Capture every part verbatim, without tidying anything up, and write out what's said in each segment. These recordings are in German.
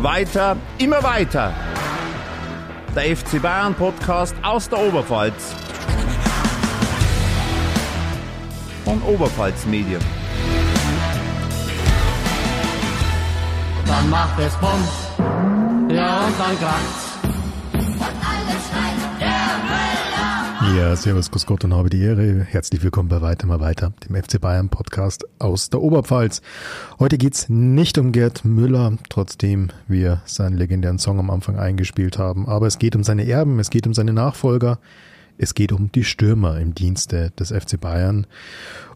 Weiter, immer weiter. Der F C Bayern Podcast aus der Oberpfalz. Von Oberpfalz Medien. Dann macht es Pump, ja und dann kracht's. Und alles schreit, der Müller. Ja, servus, grüß Gott und habe die Ehre. Herzlich willkommen bei Weiter mal weiter, dem F C Bayern Podcast aus der Oberpfalz. Heute geht's nicht um Gerd Müller, trotzdem wir seinen legendären Song am Anfang eingespielt haben. Aber es geht um seine Erben, es geht um seine Nachfolger, es geht um die Stürmer im Dienste des F C Bayern.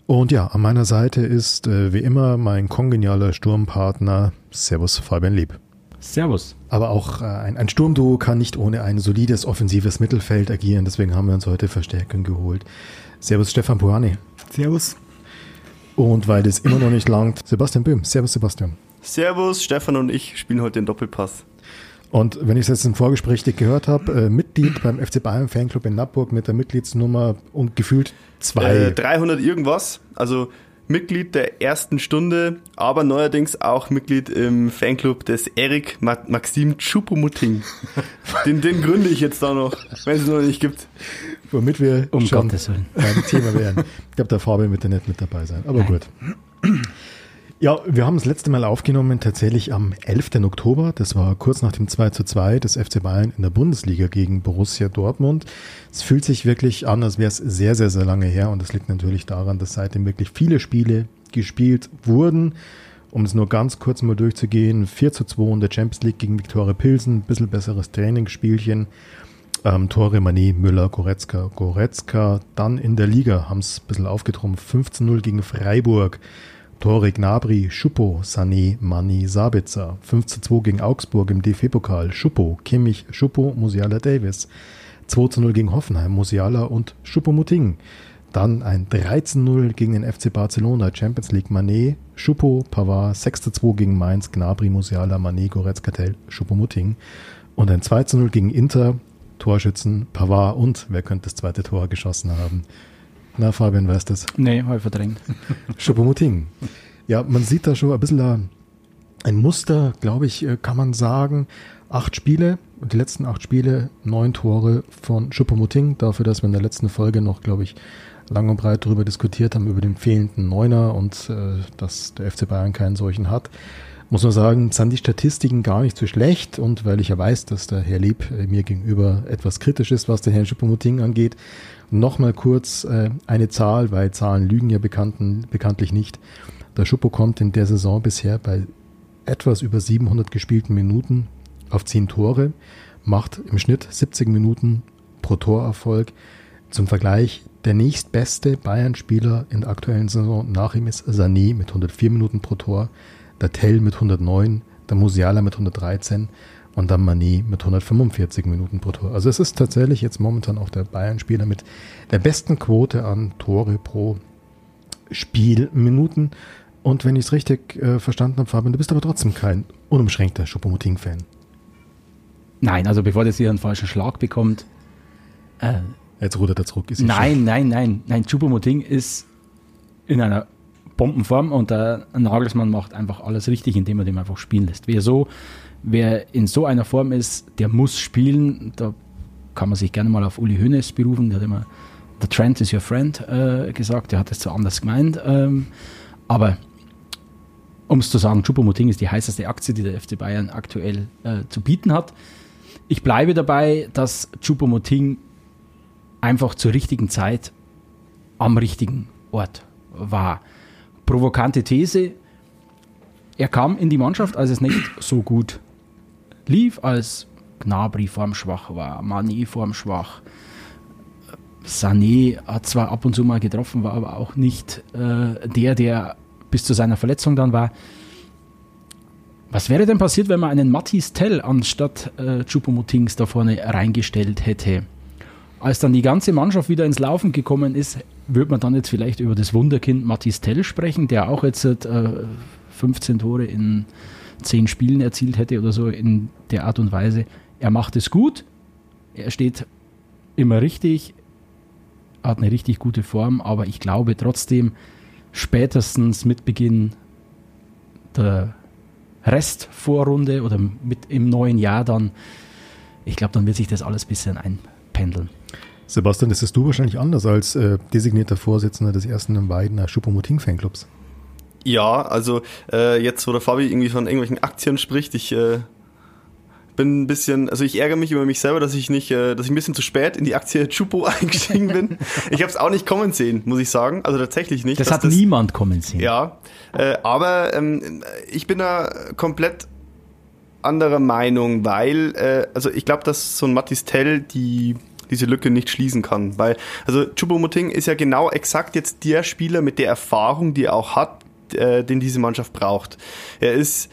Und ja, an meiner Seite ist äh, wie immer mein kongenialer Sturmpartner, servus Fabian Lieb. Servus. Aber auch äh, ein, ein Sturmduo kann nicht ohne ein solides offensives Mittelfeld agieren, deswegen haben wir uns heute Verstärkung geholt. Servus Stefan Puani. Servus. Und weil das immer noch nicht langt, Sebastian Böhm. Servus Sebastian. Servus, Stefan und ich spielen heute den Doppelpass. Und wenn ich es jetzt im Vorgespräch gehört habe, äh, Mitglied beim F C Bayern Fanclub in Nappburg mit der Mitgliedsnummer und gefühlt zwei. Äh, dreihundert irgendwas, also Mitglied der ersten Stunde, aber neuerdings auch Mitglied im Fanclub des Eric Ma- Maxim Choupo-Moting. Den, den gründe ich jetzt da noch, wenn es noch nicht gibt. Womit wir um schon beim Thema wären. Ich glaube, der Fabian wird ja nicht mit dabei sein, aber Nein. Gut. Ja, wir haben das letzte Mal aufgenommen, tatsächlich am elften Oktober. Das war kurz nach dem zwei zu zwei des F C Bayern in der Bundesliga gegen Borussia Dortmund. Es fühlt sich wirklich an, als wäre es sehr, sehr, sehr lange her. Und das liegt natürlich daran, dass seitdem wirklich viele Spiele gespielt wurden. Um es nur ganz kurz mal durchzugehen, vier zu zwei in der Champions League gegen Viktoria Pilsen. Ein bisschen besseres Trainingsspielchen. Ähm, Tore Mané, Müller, Goretzka, Goretzka. Dann in der Liga haben es ein bisschen aufgetrumpft. fünfzehn null gegen Freiburg. Tore Gnabry, Schuppo, Sané, Mani, Sabitzer. fünf zu zwei gegen Augsburg im D F B-Pokal. Schuppo, Kimmich, Schuppo, Musiala, Davis. zwei zu null gegen Hoffenheim, Musiala und Choupo-Moting. Dann ein dreizehn null gegen den F C Barcelona, Champions League, Mané, Schuppo, Pavard. sechs zu zwei gegen Mainz, Gnabry, Musiala, Mané, Goretzka, Tell, Choupo-Moting. Und ein zwei zu null gegen Inter, Torschützen, Pavard und wer könnte das zweite Tor geschossen haben? Na, Fabian, weißt du das? Nee, habe ich verdrängt. Choupo-Moting. Ja, man sieht da schon ein bisschen ein Muster, glaube ich, kann man sagen. Acht Spiele, die letzten acht Spiele, neun Tore von Choupo-Moting. Dafür, dass wir in der letzten Folge noch, glaube ich, lang und breit darüber diskutiert haben, über den fehlenden Neuner und äh, dass der F C Bayern keinen solchen hat. Muss man sagen, sind die Statistiken gar nicht so schlecht. Und weil ich ja weiß, dass der Herr Lieb mir gegenüber etwas kritisch ist, was den Herrn Choupo-Moting angeht, nochmal kurz äh, eine Zahl, weil Zahlen lügen ja bekannten, bekanntlich nicht. Der Schuppo kommt in der Saison bisher bei etwas über siebenhundert gespielten Minuten auf zehn Tore, macht im Schnitt siebzig Minuten pro Torerfolg. Zum Vergleich, der nächstbeste Bayern-Spieler in der aktuellen Saison nach ihm ist Sané mit hundertvier Minuten pro Tor, der Tell mit hundertneun, der Musiala mit hundertdreizehn und dann Mané mit hundertfünfundvierzig Minuten pro Tor. Also es ist tatsächlich jetzt momentan auch der Bayern-Spieler mit der besten Quote an Tore pro Spielminuten. Und wenn ich es richtig äh, verstanden habe, Fabian, du bist aber trotzdem kein unumschränkter Choupo-Moting-Fan. Nein, also bevor das hier einen falschen Schlag bekommt. Äh, jetzt rudert er zurück. Ist nein, nein, nein, nein. Choupo-Moting ist in einer Bombenform und der Nagelsmann macht einfach alles richtig, indem er dem einfach spielen lässt. Wer so, wer in so einer Form ist, der muss spielen. Da kann man sich gerne mal auf Uli Hoeneß berufen. Der hat immer, the trend is your friend, äh, gesagt. Der hat es zwar anders gemeint, ähm, aber um es zu sagen, Choupo-Moting ist die heißeste Aktie, die der F C Bayern aktuell äh, zu bieten hat. Ich bleibe dabei, dass Choupo-Moting einfach zur richtigen Zeit am richtigen Ort war. Provokante These, er kam in die Mannschaft, als es nicht so gut lief, als Gnabry formschwach war, Mané formschwach, Sané hat zwar ab und zu mal getroffen, war aber auch nicht äh, der, der bis zu seiner Verletzung dann war. Was wäre denn passiert, wenn man einen Mathis Tell anstatt äh, Choupo-Motings da vorne reingestellt hätte? Als dann die ganze Mannschaft wieder ins Laufen gekommen ist, würde man dann jetzt vielleicht über das Wunderkind Mathis Tell sprechen, der auch jetzt äh, fünfzehn Tore in zehn Spielen erzielt hätte oder so in der Art und Weise. Er macht es gut, er steht immer richtig, hat eine richtig gute Form, aber ich glaube trotzdem, spätestens mit Beginn der Restvorrunde oder mit im neuen Jahr dann, ich glaube, dann wird sich das alles ein bisschen einpendeln. Sebastian, das ist du wahrscheinlich anders als äh, designierter Vorsitzender des ersten Weidener Choupo-Moting-Fanclubs. Ja, also äh, jetzt, wo der Fabi irgendwie von irgendwelchen Aktien spricht, ich äh, bin ein bisschen, also ich ärgere mich über mich selber, dass ich nicht, äh, dass ich ein bisschen zu spät in die Aktie Choupo eingestiegen bin. Ich habe es auch nicht kommen sehen, muss ich sagen, also tatsächlich nicht. Das hat das, niemand kommen sehen. Ja, äh, aber ähm, ich bin da komplett anderer Meinung, weil, äh, also ich glaube, dass so ein Mathis Tell die diese Lücke nicht schließen kann, weil, also Choupo-Moting ist ja genau exakt jetzt der Spieler mit der Erfahrung, die er auch hat, äh, den diese Mannschaft braucht. Er ist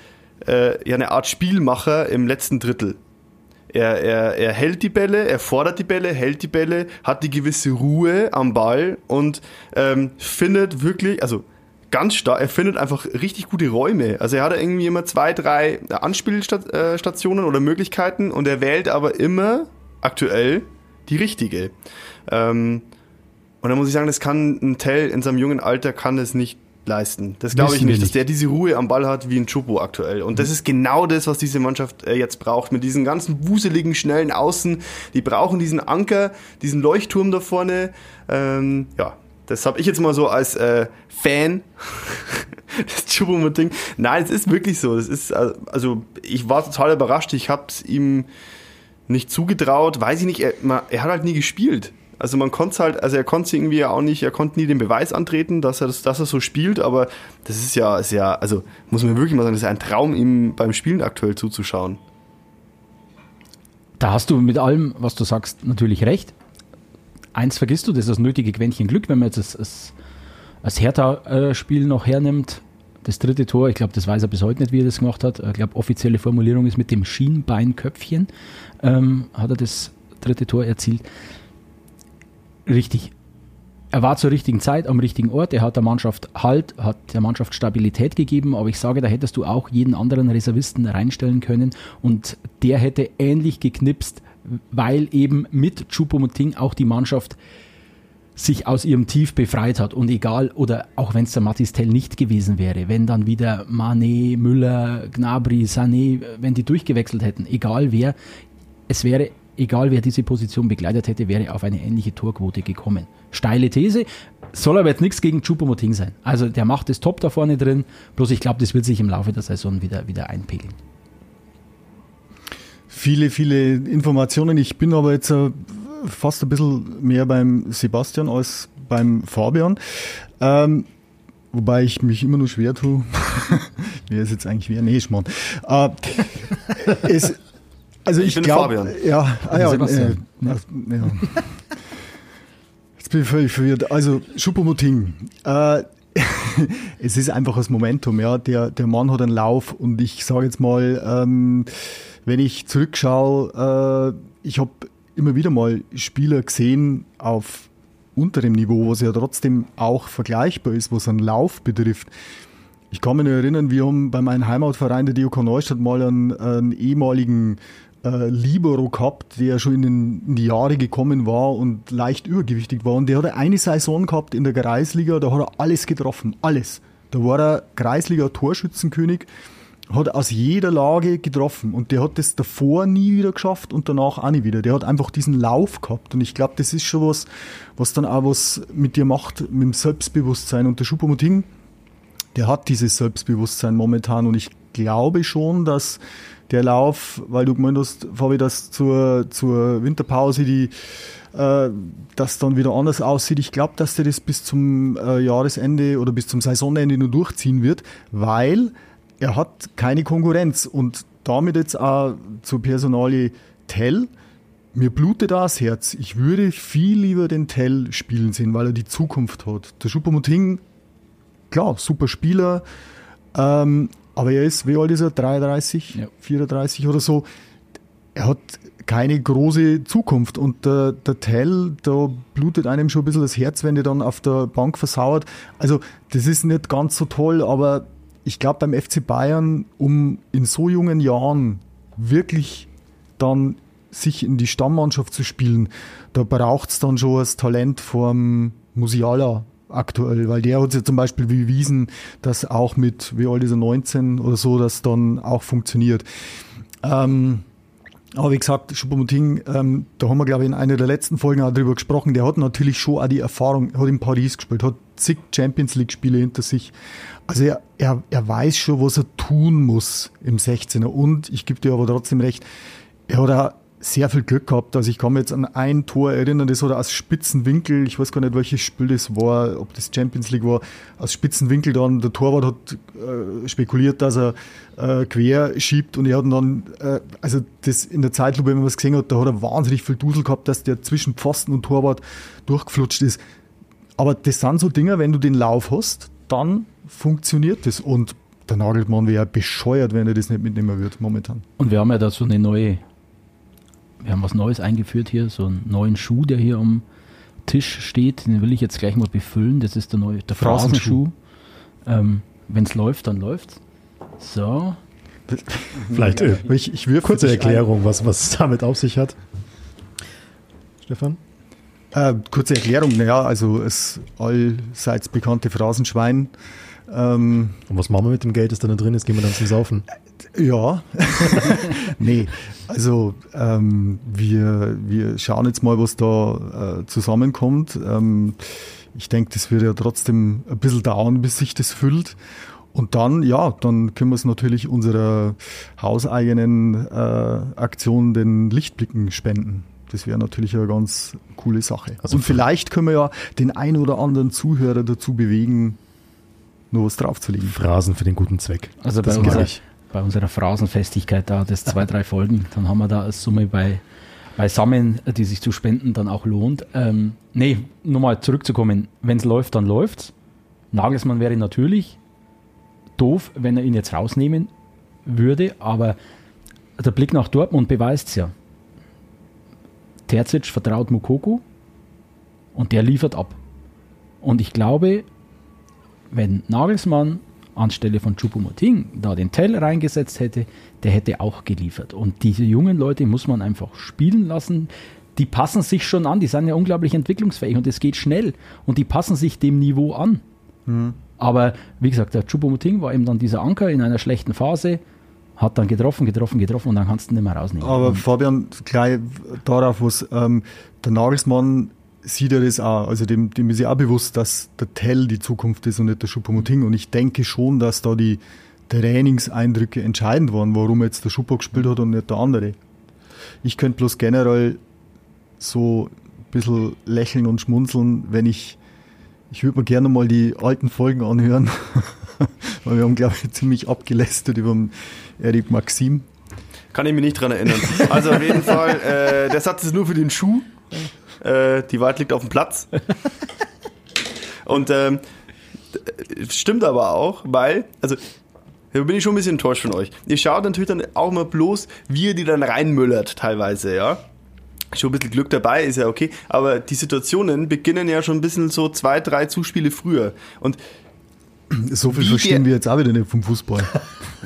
äh, ja eine Art Spielmacher im letzten Drittel. Er, er, er hält die Bälle, er fordert die Bälle, hält die Bälle, hat die gewisse Ruhe am Ball und ähm, findet wirklich, also ganz stark, er findet einfach richtig gute Räume. Also er hat irgendwie immer zwei, drei Anspielstationen oder Möglichkeiten und er wählt aber immer aktuell die richtige. Ähm, und da muss ich sagen, das kann ein Tell in seinem jungen Alter kann es nicht leisten. Das glaube ich nicht, dass der diese Ruhe am Ball hat wie ein Choupo aktuell. Und mhm. das ist genau das, was diese Mannschaft äh, jetzt braucht. Mit diesen ganzen wuseligen, schnellen Außen. Die brauchen diesen Anker, diesen Leuchtturm da vorne. Ähm, ja, das habe ich jetzt mal so als äh, Fan des Choupo-Moting. Nein, es ist wirklich so. Das ist, also ich war total überrascht. Ich habe es ihm nicht zugetraut, weiß ich nicht, er, man, er hat halt nie gespielt. Also man konnte es halt, also er konnte es irgendwie ja auch nicht, er konnte nie den Beweis antreten, dass er das, dass er so spielt, aber das ist ja, ist ja, also muss man wirklich mal sagen, das ist ein Traum, ihm beim Spielen aktuell zuzuschauen. Da hast du mit allem, was du sagst, natürlich recht. Eins vergisst du, das ist das nötige Quäntchen Glück, wenn man jetzt das, das, das Hertha-Spiel noch hernimmt, das dritte Tor, ich glaube, das weiß er bis heute nicht, wie er das gemacht hat. Ich glaube, offizielle Formulierung ist mit dem Schienbeinköpfchen ähm, hat er das dritte Tor erzielt. Richtig. Er war zur richtigen Zeit am richtigen Ort. Er hat der Mannschaft Halt, hat der Mannschaft Stabilität gegeben. Aber ich sage, da hättest du auch jeden anderen Reservisten reinstellen können. Und der hätte ähnlich geknipst, weil eben mit Choupo-Moting auch die Mannschaft sich aus ihrem Tief befreit hat. Und egal, oder auch wenn es der Mathis Tell nicht gewesen wäre, wenn dann wieder Mané, Müller, Gnabry, Sané, wenn die durchgewechselt hätten, egal wer, es wäre, egal wer diese Position begleitet hätte, wäre auf eine ähnliche Torquote gekommen. Steile These, soll aber jetzt nichts gegen Choupo-Moting sein. Also der macht es top da vorne drin, bloß ich glaube, das wird sich im Laufe der Saison wieder, wieder einpegeln. Viele, viele Informationen. Ich bin aber jetzt Äh fast ein bisschen mehr beim Sebastian als beim Fabian. Ähm, wobei ich mich immer nur schwer tue. Wer ist jetzt eigentlich wer? Nee, Schmarrn. Äh, es, also ich, ich glaube, Fabian. Ja, ah, ja, äh, na, ja. Jetzt bin ich völlig verwirrt. Also Choupo-Moting. Äh, es ist einfach das Momentum. Ja, der, der Mann hat einen Lauf und ich sage jetzt mal, ähm, wenn ich zurückschaue, äh, ich habe immer wieder mal Spieler gesehen auf unterem Niveau, was ja trotzdem auch vergleichbar ist, was einen Lauf betrifft. Ich kann mich nur erinnern, wir haben bei meinem Heimatverein der D O K Neustadt mal einen, einen ehemaligen äh, Libero gehabt, der schon in, den, in die Jahre gekommen war und leicht übergewichtig war. Und der hat eine Saison gehabt in der Kreisliga, da hat er alles getroffen, alles. Da war er Kreisliga-Torschützenkönig, hat aus jeder Lage getroffen und der hat das davor nie wieder geschafft und danach auch nie wieder. Der hat einfach diesen Lauf gehabt und ich glaube, das ist schon was, was dann auch was mit dir macht, mit dem Selbstbewusstsein. Und der Choupo-Moting, der hat dieses Selbstbewusstsein momentan und ich glaube schon, dass der Lauf, weil du gemeint hast, Fabi, dass zur, zur Winterpause die äh, das dann wieder anders aussieht. Ich glaube, dass der das bis zum äh, Jahresende oder bis zum Saisonende nur durchziehen wird, weil er hat keine Konkurrenz und damit jetzt auch zur Personalie Tell. Mir blutet auch das Herz. Ich würde viel lieber den Tell spielen sehen, weil er die Zukunft hat. Der Choupo-Moting, klar, super Spieler, ähm, aber er ist, wie alt ist er? dreiunddreißig, ja. vierunddreißig oder so. Er hat keine große Zukunft und der, der Tell, da blutet einem schon ein bisschen das Herz, wenn der dann auf der Bank versauert. Also das ist nicht ganz so toll, aber ich glaube, beim F C Bayern, um in so jungen Jahren wirklich dann sich in die Stammmannschaft zu spielen, da braucht es dann schon das Talent vom Musiala aktuell, weil der hat ja zum Beispiel bewiesen, dass auch mit, wie alt ist er, neunzehn oder so, das dann auch funktioniert. Ähm, aber wie gesagt, Choupo-Moting, ähm, da haben wir, glaube ich, in einer der letzten Folgen auch drüber gesprochen, der hat natürlich schon auch die Erfahrung, hat in Paris gespielt, hat zig Champions-League-Spiele hinter sich. Also er, er, er weiß schon, was er tun muss im sechzehner. Und ich gebe dir aber trotzdem recht, er hat auch sehr viel Glück gehabt. Also ich kann mich jetzt an ein Tor erinnern, das hat er aus Spitzenwinkel, ich weiß gar nicht, welches Spiel das war, ob das Champions League war, aus Spitzenwinkel dann, der Torwart hat äh, spekuliert, dass er äh, quer schiebt und er hat dann, äh, also das in der Zeitlupe, wenn man was gesehen hat, da hat er wahnsinnig viel Dusel gehabt, dass der zwischen Pfosten und Torwart durchgeflutscht ist. Aber das sind so Dinger, wenn du den Lauf hast, dann funktioniert das und der Nagelsmann wäre ja bescheuert, wenn er das nicht mitnehmen würde momentan. Und wir haben ja da so eine neue Wir haben was Neues eingeführt hier, so einen neuen Schuh, der hier am Tisch steht. Den will ich jetzt gleich mal befüllen. Das ist der neue, der Phrasenschuh. Ähm, Wenn es läuft, dann läuft's. So. Vielleicht äh, ich, ich wirf kurze Erklärung, ein. was was damit auf sich hat. Stefan? Äh, kurze Erklärung. Naja, also das allseits bekannte Phrasenschwein. Ähm, Und was machen wir mit dem Geld, das da drin ist? Gehen wir dann zum Saufen? Ja, nee, also ähm, wir, wir schauen jetzt mal, was da äh, zusammenkommt. Ähm, ich denke, das wird ja trotzdem ein bisschen dauern, bis sich das füllt. Und dann, ja, dann können wir es natürlich unserer hauseigenen äh, Aktion den Lichtblicken spenden. Das wäre natürlich eine ganz coole Sache. Also Und vielleicht können wir ja den ein oder anderen Zuhörer dazu bewegen, nur was draufzulegen. Phrasen für den guten Zweck. Also das glaube ich. Bei unserer Phrasenfestigkeit da, das zwei, drei Folgen, dann haben wir da eine Summe bei, beisammen, die sich zu spenden dann auch lohnt. Ähm, nee, nochmal zurückzukommen, wenn es läuft, dann läuft's. Nagelsmann wäre natürlich doof, wenn er ihn jetzt rausnehmen würde, aber der Blick nach Dortmund beweist es ja. Terzic vertraut Moukoko und der liefert ab. Und ich glaube, wenn Nagelsmann anstelle von Choupo-Moting da den Tell reingesetzt hätte, der hätte auch geliefert. Und diese jungen Leute muss man einfach spielen lassen. Die passen sich schon an, die sind ja unglaublich entwicklungsfähig und es geht schnell. Und die passen sich dem Niveau an. Mhm. Aber wie gesagt, der Choupo-Moting war eben dann dieser Anker in einer schlechten Phase, hat dann getroffen, getroffen, getroffen und dann kannst du ihn nicht mehr rausnehmen. Aber Fabian, gleich darauf, was ähm, der Nagelsmann sieht er das auch, also dem, dem ist ja auch bewusst, dass der Tell die Zukunft ist und nicht der Choupo-Moting und ich denke schon, dass da die Trainingseindrücke entscheidend waren, warum jetzt der Choupo gespielt hat und nicht der andere. Ich könnte bloß generell so ein bisschen lächeln und schmunzeln, wenn ich, ich würde mir gerne mal die alten Folgen anhören, weil wir haben, glaube ich, ziemlich abgelästert über den Eric Maxim. Kann ich mich nicht dran erinnern. Also auf jeden Fall, äh, der Satz ist nur für den Schuh. Die Wahrheit liegt auf dem Platz. Und ähm, stimmt aber auch, weil, also da bin ich schon ein bisschen enttäuscht von euch. Ihr schaut natürlich dann auch mal bloß, wie ihr die dann reinmüllert teilweise, ja. Schon ein bisschen Glück dabei, ist ja okay. Aber die Situationen beginnen ja schon ein bisschen so zwei, drei Zuspiele früher. Und so viel verstehen wir jetzt auch wieder nicht vom Fußball.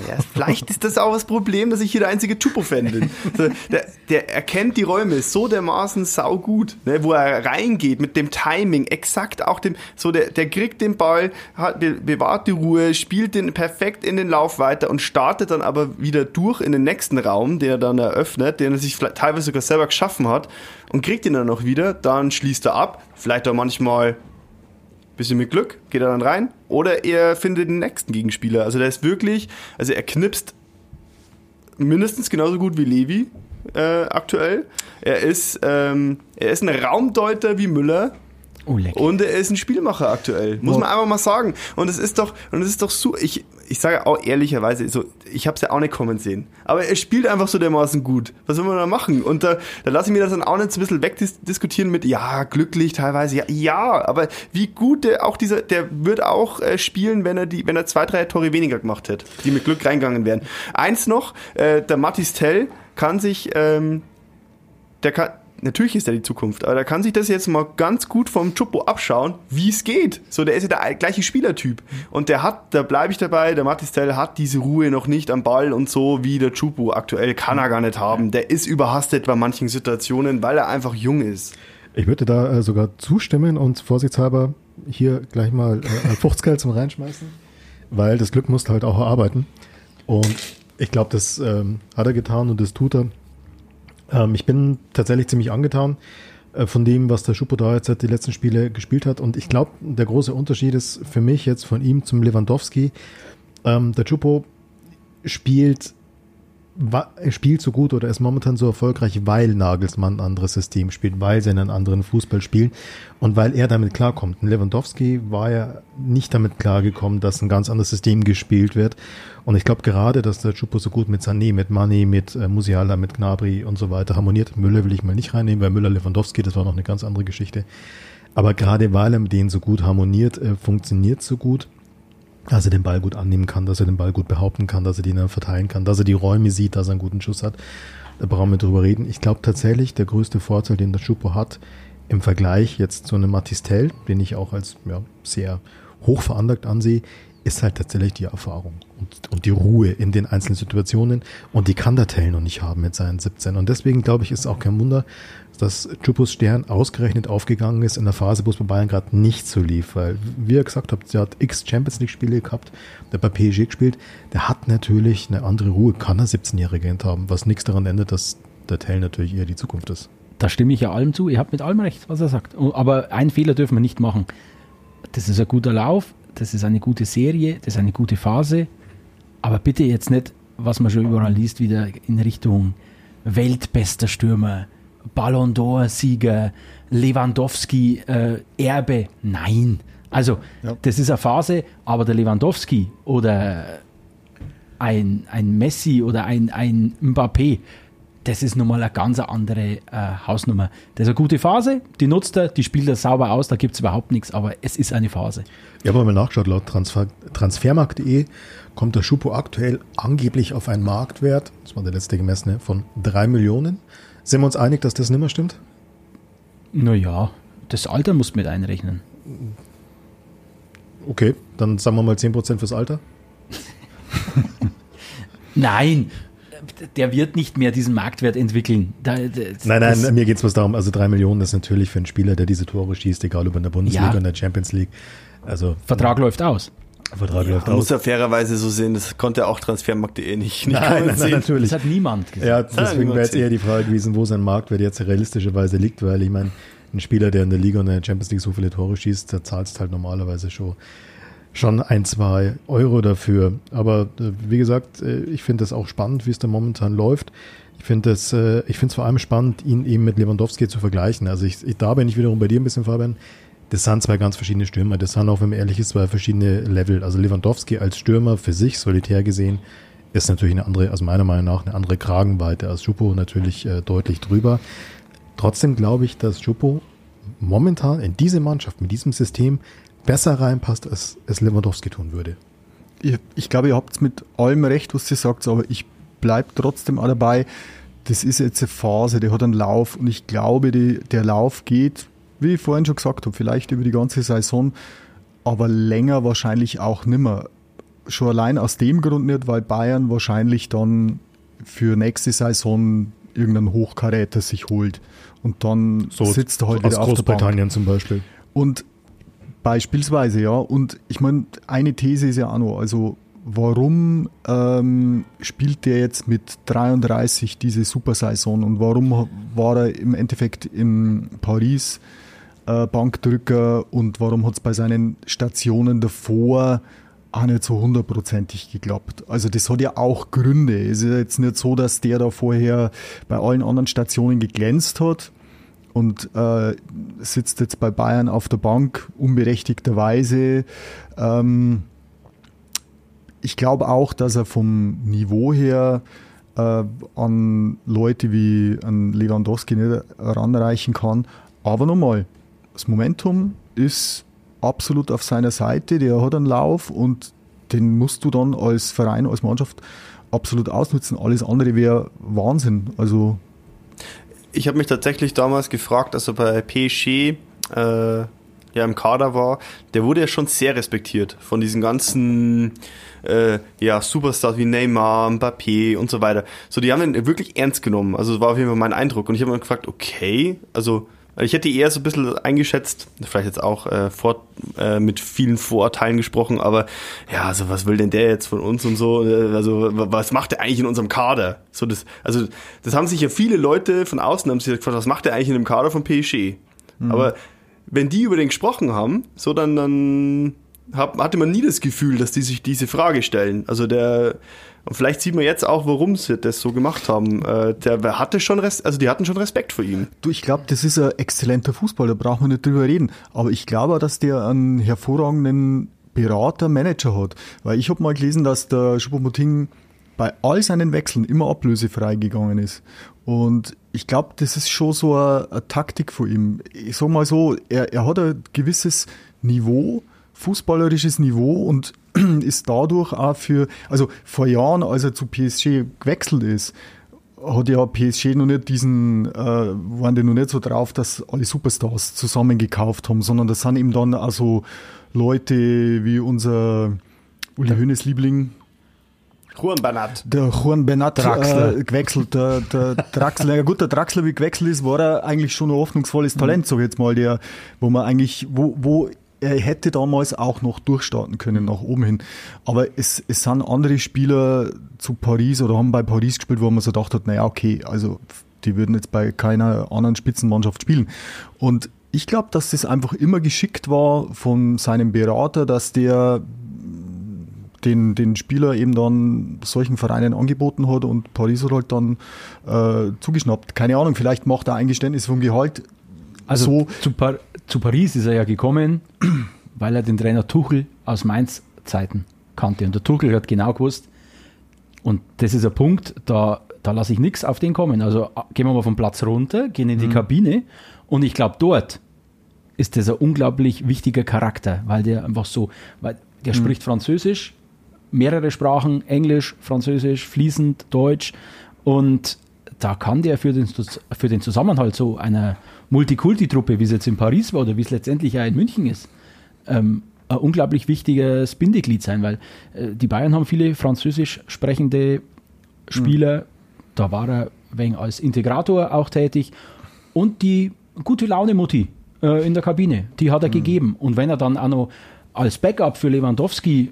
Ja, vielleicht ist das auch das Problem, dass ich hier der einzige Choupo-Fan bin. Also der, der erkennt die Räume so dermaßen saugut, ne, wo er reingeht mit dem Timing, exakt auch dem, so der, der kriegt den Ball, hat, be, bewahrt die Ruhe, spielt den perfekt in den Lauf weiter und startet dann aber wieder durch in den nächsten Raum, den er dann eröffnet, den er sich teilweise sogar selber geschaffen hat und kriegt ihn dann auch wieder, dann schließt er ab, vielleicht auch manchmal bisschen mit Glück, geht er dann rein. Oder er findet den nächsten Gegenspieler. Also der ist wirklich, also er knipst mindestens genauso gut wie Levi äh, aktuell. Er ist, ähm, er ist ein Raumdeuter wie Müller. Oh, und er ist ein Spielmacher aktuell. Muss oh. man einfach mal sagen. Und es ist doch, und es ist doch so, ich, ich sage auch ehrlicherweise, so, ich habe es ja auch nicht kommen sehen. Aber er spielt einfach so dermaßen gut. Was will man da machen? Und da, da lasse ich mir das dann auch nicht so ein bisschen wegdiskutieren mit, ja, glücklich teilweise, ja, ja, aber wie gut der auch dieser, der wird auch äh, spielen, wenn er die, wenn er zwei, drei Tore weniger gemacht hätte, die mit Glück reingegangen wären. Eins noch, äh, der Mathis Tell kann sich, ähm, der kann, natürlich ist er die Zukunft, aber da kann sich das jetzt mal ganz gut vom Choupo abschauen, wie es geht. So, der ist ja der gleiche Spielertyp. Und der hat, da bleibe ich dabei, der Mathis Tell hat diese Ruhe noch nicht am Ball und so, wie der Choupo aktuell kann er gar nicht haben. Der ist überhastet bei manchen Situationen, weil er einfach jung ist. Ich würde da sogar zustimmen und vorsichtshalber hier gleich mal äh, fünfzig Geld zum Reinschmeißen, weil das Glück musste halt auch erarbeiten. Und ich glaube, das ähm, hat er getan und das tut er. Ähm, ich bin tatsächlich ziemlich angetan äh, von dem, was der Schupo da jetzt die letzten Spiele gespielt hat. Und ich glaube, der große Unterschied ist für mich jetzt von ihm zum Lewandowski. Ähm, der Schupo spielt, wa- spielt so gut oder ist momentan so erfolgreich, weil Nagelsmann ein anderes System spielt, weil sie einen anderen Fußball spielen und weil er damit klarkommt. Und Lewandowski war ja nicht damit klargekommen, dass ein ganz anderes System gespielt wird. Und ich glaube gerade, dass der Schupo so gut mit Sané, mit Mané, mit äh, Musiala, mit Gnabry und so weiter harmoniert. Müller will ich mal nicht reinnehmen, weil Müller-Lewandowski, das war noch eine ganz andere Geschichte. Aber gerade weil er mit denen so gut harmoniert, äh, funktioniert so gut, dass er den Ball gut annehmen kann, dass er den Ball gut behaupten kann, dass er den dann verteilen kann, dass er die Räume sieht, dass er einen guten Schuss hat. Da brauchen wir drüber reden. Ich glaube tatsächlich, der größte Vorteil, den der Schupo hat, im Vergleich jetzt zu einem Matistel, den ich auch als ja, sehr hoch veranlagt ansehe, ist halt tatsächlich die Erfahrung und, und die Ruhe in den einzelnen Situationen. Und die kann der Tell noch nicht haben mit seinen siebzehn. Und deswegen, glaube ich, ist auch kein Wunder, dass Schupos Stern ausgerechnet aufgegangen ist in der Phase, wo es bei Bayern gerade nicht so lief. Weil, wie ihr gesagt habt, der hat x Champions-League-Spiele gehabt, der bei P S G gespielt. Der hat natürlich eine andere Ruhe, kann er siebzehnjährige haben, was nichts daran ändert, dass der Tell natürlich eher die Zukunft ist. Da stimme ich ja allem zu. Ihr habt mit allem recht, was er sagt. Aber einen Fehler dürfen wir nicht machen. Das ist ein guter Lauf. Das ist eine gute Serie, das ist eine gute Phase, aber bitte jetzt nicht, was man schon überall liest, wieder in Richtung weltbester Stürmer, Ballon d'Or-Sieger, Lewandowski, äh, Erbe. Nein, also ja. Das ist eine Phase, aber der Lewandowski oder ein, ein Messi oder ein, ein Mbappé, das ist nun mal eine ganz andere äh, Hausnummer. Das ist eine gute Phase, die nutzt er, die spielt er sauber aus, da gibt es überhaupt nichts, aber es ist eine Phase. Ich habe mal nachgeschaut, laut Transfer, Transfermarkt punkt de kommt der Schupo aktuell angeblich auf einen Marktwert, das war der letzte gemessene, von drei Millionen. Sind wir uns einig, dass das nicht mehr stimmt? Naja, das Alter muss mit einrechnen. Okay, dann sagen wir mal zehn Prozent fürs Alter. Nein, der wird nicht mehr diesen Marktwert entwickeln. Da, das, nein, nein, das, mir geht es was darum. Also drei Millionen ist natürlich für einen Spieler, der diese Tore schießt, egal ob in der Bundesliga oder ja. in der Champions League. Also Vertrag läuft aus. Vertrag ja, läuft aus. Muss ja fairerweise so sehen, das konnte auch Transfermarkt punkt de nicht, nicht nein, nein, nein, natürlich. Das hat niemand gesagt. Ja, deswegen wäre jetzt eher die Frage gewesen, wo sein Marktwert jetzt realistischerweise liegt, weil ich meine, ein Spieler, der in der Liga und in der Champions League so viele Tore schießt, der zahlst halt normalerweise schon. Schon ein, zwei Euro dafür. Aber äh, wie gesagt, äh, ich finde das auch spannend, wie es da momentan läuft. Ich finde es äh, vor allem spannend, ihn eben mit Lewandowski zu vergleichen. Also ich, ich, da bin ich wiederum bei dir ein bisschen, Fabian. Das sind zwei ganz verschiedene Stürmer. Das sind auch, wenn man ehrlich ist, zwei verschiedene Level. Also Lewandowski als Stürmer für sich, solitär gesehen, ist natürlich eine andere, also meiner Meinung nach, eine andere Kragenweite als Schupo, natürlich äh, deutlich drüber. Trotzdem glaube ich, dass Schupo momentan in diese Mannschaft, mit diesem System, besser reinpasst, als es Lewandowski tun würde. Ich, ich glaube, ihr habt mit allem recht, was ihr sagt, aber ich bleibe trotzdem auch dabei. Das ist jetzt eine Phase, der hat einen Lauf und ich glaube, die, der Lauf geht, wie ich vorhin schon gesagt habe, vielleicht über die ganze Saison, aber länger wahrscheinlich auch nimmer. Schon allein aus dem Grund nicht, weil Bayern wahrscheinlich dann für nächste Saison irgendeinen Hochkaräter sich holt und dann so, sitzt er halt so wieder auf der Bank. Aus Großbritannien zum Beispiel. Und beispielsweise, ja. Und ich meine, eine These ist ja auch noch, also warum ähm, spielt der jetzt mit dreiunddreißig diese Supersaison und warum war er im Endeffekt im Paris äh, Bankdrücker und warum hat es bei seinen Stationen davor auch nicht so hundertprozentig geklappt? Also das hat ja auch Gründe. Es ist ja jetzt nicht so, dass der da vorher bei allen anderen Stationen geglänzt hat. Und äh, sitzt jetzt bei Bayern auf der Bank, unberechtigterweise. Ähm, ich glaube auch, dass er vom Niveau her äh, an Leute wie an Lewandowski nicht heranreichen kann. Aber nochmal, das Momentum ist absolut auf seiner Seite. Der hat einen Lauf und den musst du dann als Verein, als Mannschaft absolut ausnutzen. Alles andere wäre Wahnsinn. Also ich habe mich tatsächlich damals gefragt, als er bei P S G äh, ja, im Kader war, der wurde ja schon sehr respektiert von diesen ganzen äh, ja, Superstars wie Neymar, Mbappé und so weiter. So, die haben ihn wirklich ernst genommen. Also das war auf jeden Fall mein Eindruck. Und ich habe mir gefragt, okay, also Ich hätte die eher so ein bisschen eingeschätzt, vielleicht jetzt auch äh, vor, äh, mit vielen Vorurteilen gesprochen, aber ja, also was will denn der jetzt von uns und so? Also was macht der eigentlich in unserem Kader? So das, also das haben sich ja viele Leute von außen haben sich gefragt, was macht der eigentlich in dem Kader von P S G? Mhm. Aber wenn die über den gesprochen haben, so dann, dann hab, hatte man nie das Gefühl, dass die sich diese Frage stellen. Also der Und vielleicht sieht man jetzt auch, warum sie das so gemacht haben. Äh, der hatte schon Res- also die hatten schon Respekt vor ihm. Du, ich glaube, das ist ein exzellenter Fußballer, da braucht man nicht drüber reden. Aber ich glaube auch, dass der einen hervorragenden Berater, Manager hat. Weil ich habe mal gelesen, dass der Choupo-Moting bei all seinen Wechseln immer ablösefrei gegangen ist. Und ich glaube, das ist schon so eine, eine Taktik von ihm. Ich sage mal so, er, er hat ein gewisses Niveau, fußballerisches Niveau und ist dadurch auch für, also vor Jahren, als er zu P S G gewechselt ist, hat ja P S G noch nicht diesen, äh, waren die noch nicht so drauf, dass alle Superstars zusammen gekauft haben, sondern das sind eben dann auch so Leute wie unser Uli Hoeneß Liebling, Juan Bernat. Der Juan Bernat Draxler. Äh, gewechselt. Der, der Draxler, ja gut, der Draxler, wie gewechselt ist, war er eigentlich schon ein hoffnungsvolles Talent, mhm. sag ich jetzt mal, der, wo man eigentlich, wo, wo er hätte damals auch noch durchstarten können nach oben hin. Aber es, es sind andere Spieler zu Paris oder haben bei Paris gespielt, wo man so gedacht hat, naja, okay, also die würden jetzt bei keiner anderen Spitzenmannschaft spielen. Und ich glaube, dass das einfach immer geschickt war von seinem Berater, dass der den, den Spieler eben dann solchen Vereinen angeboten hat und Paris hat halt dann äh, zugeschnappt. Keine Ahnung, vielleicht macht er Eingeständnis vom Gehalt. Also so. zu, Par- zu Paris ist er ja gekommen, weil er den Trainer Tuchel aus Mainz-Zeiten kannte. Und der Tuchel hat genau gewusst, und das ist ein Punkt, da, da lasse ich nichts auf den kommen. Also gehen wir mal vom Platz runter, gehen in die mhm. Kabine und ich glaube, dort ist das ein unglaublich wichtiger Charakter, weil der einfach so, weil der mhm. spricht Französisch, mehrere Sprachen, Englisch, Französisch, fließend, Deutsch und da kann der für den, für den Zusammenhalt so einer Multikulti-Truppe, wie es jetzt in Paris war oder wie es letztendlich auch in München ist, ähm, ein unglaublich wichtiges Bindeglied sein, weil äh, die Bayern haben viele französisch sprechende Spieler, mhm. da war er wegen als Integrator auch tätig und die gute Laune-Mutti äh, in der Kabine, die hat er mhm. gegeben und wenn er dann auch noch als Backup für Lewandowski,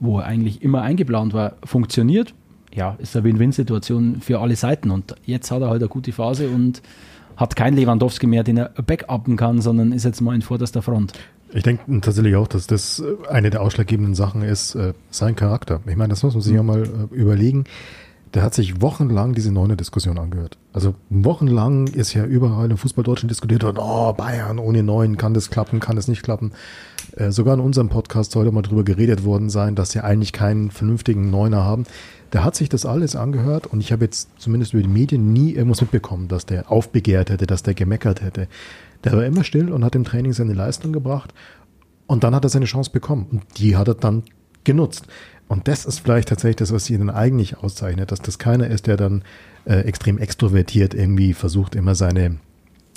wo er eigentlich immer eingeplant war, funktioniert, ja, ist eine Win-Win-Situation für alle Seiten und jetzt hat er halt eine gute Phase und hat kein Lewandowski mehr, den er backuppen kann, sondern ist jetzt mal in vorderster Front. Ich denke tatsächlich auch, dass das eine der ausschlaggebenden Sachen ist, äh, sein Charakter. Ich meine, das muss man sich ja mal äh, überlegen. Der hat sich wochenlang diese Neuner-Diskussion angehört. Also wochenlang ist ja überall im Fußballdeutschen diskutiert worden, oh, Bayern ohne Neunen, kann das klappen, kann das nicht klappen. Äh, sogar in unserem Podcast sollte mal drüber geredet worden sein, dass sie eigentlich keinen vernünftigen Neuner haben. Der hat sich das alles angehört und ich habe jetzt zumindest über die Medien nie irgendwas mitbekommen, dass der aufbegehrt hätte, dass der gemeckert hätte. Der war immer still und hat im Training seine Leistung gebracht und dann hat er seine Chance bekommen und die hat er dann genutzt. Und das ist vielleicht tatsächlich das, was ihn dann eigentlich auszeichnet, dass das keiner ist, der dann äh, extrem extrovertiert irgendwie versucht, immer seine,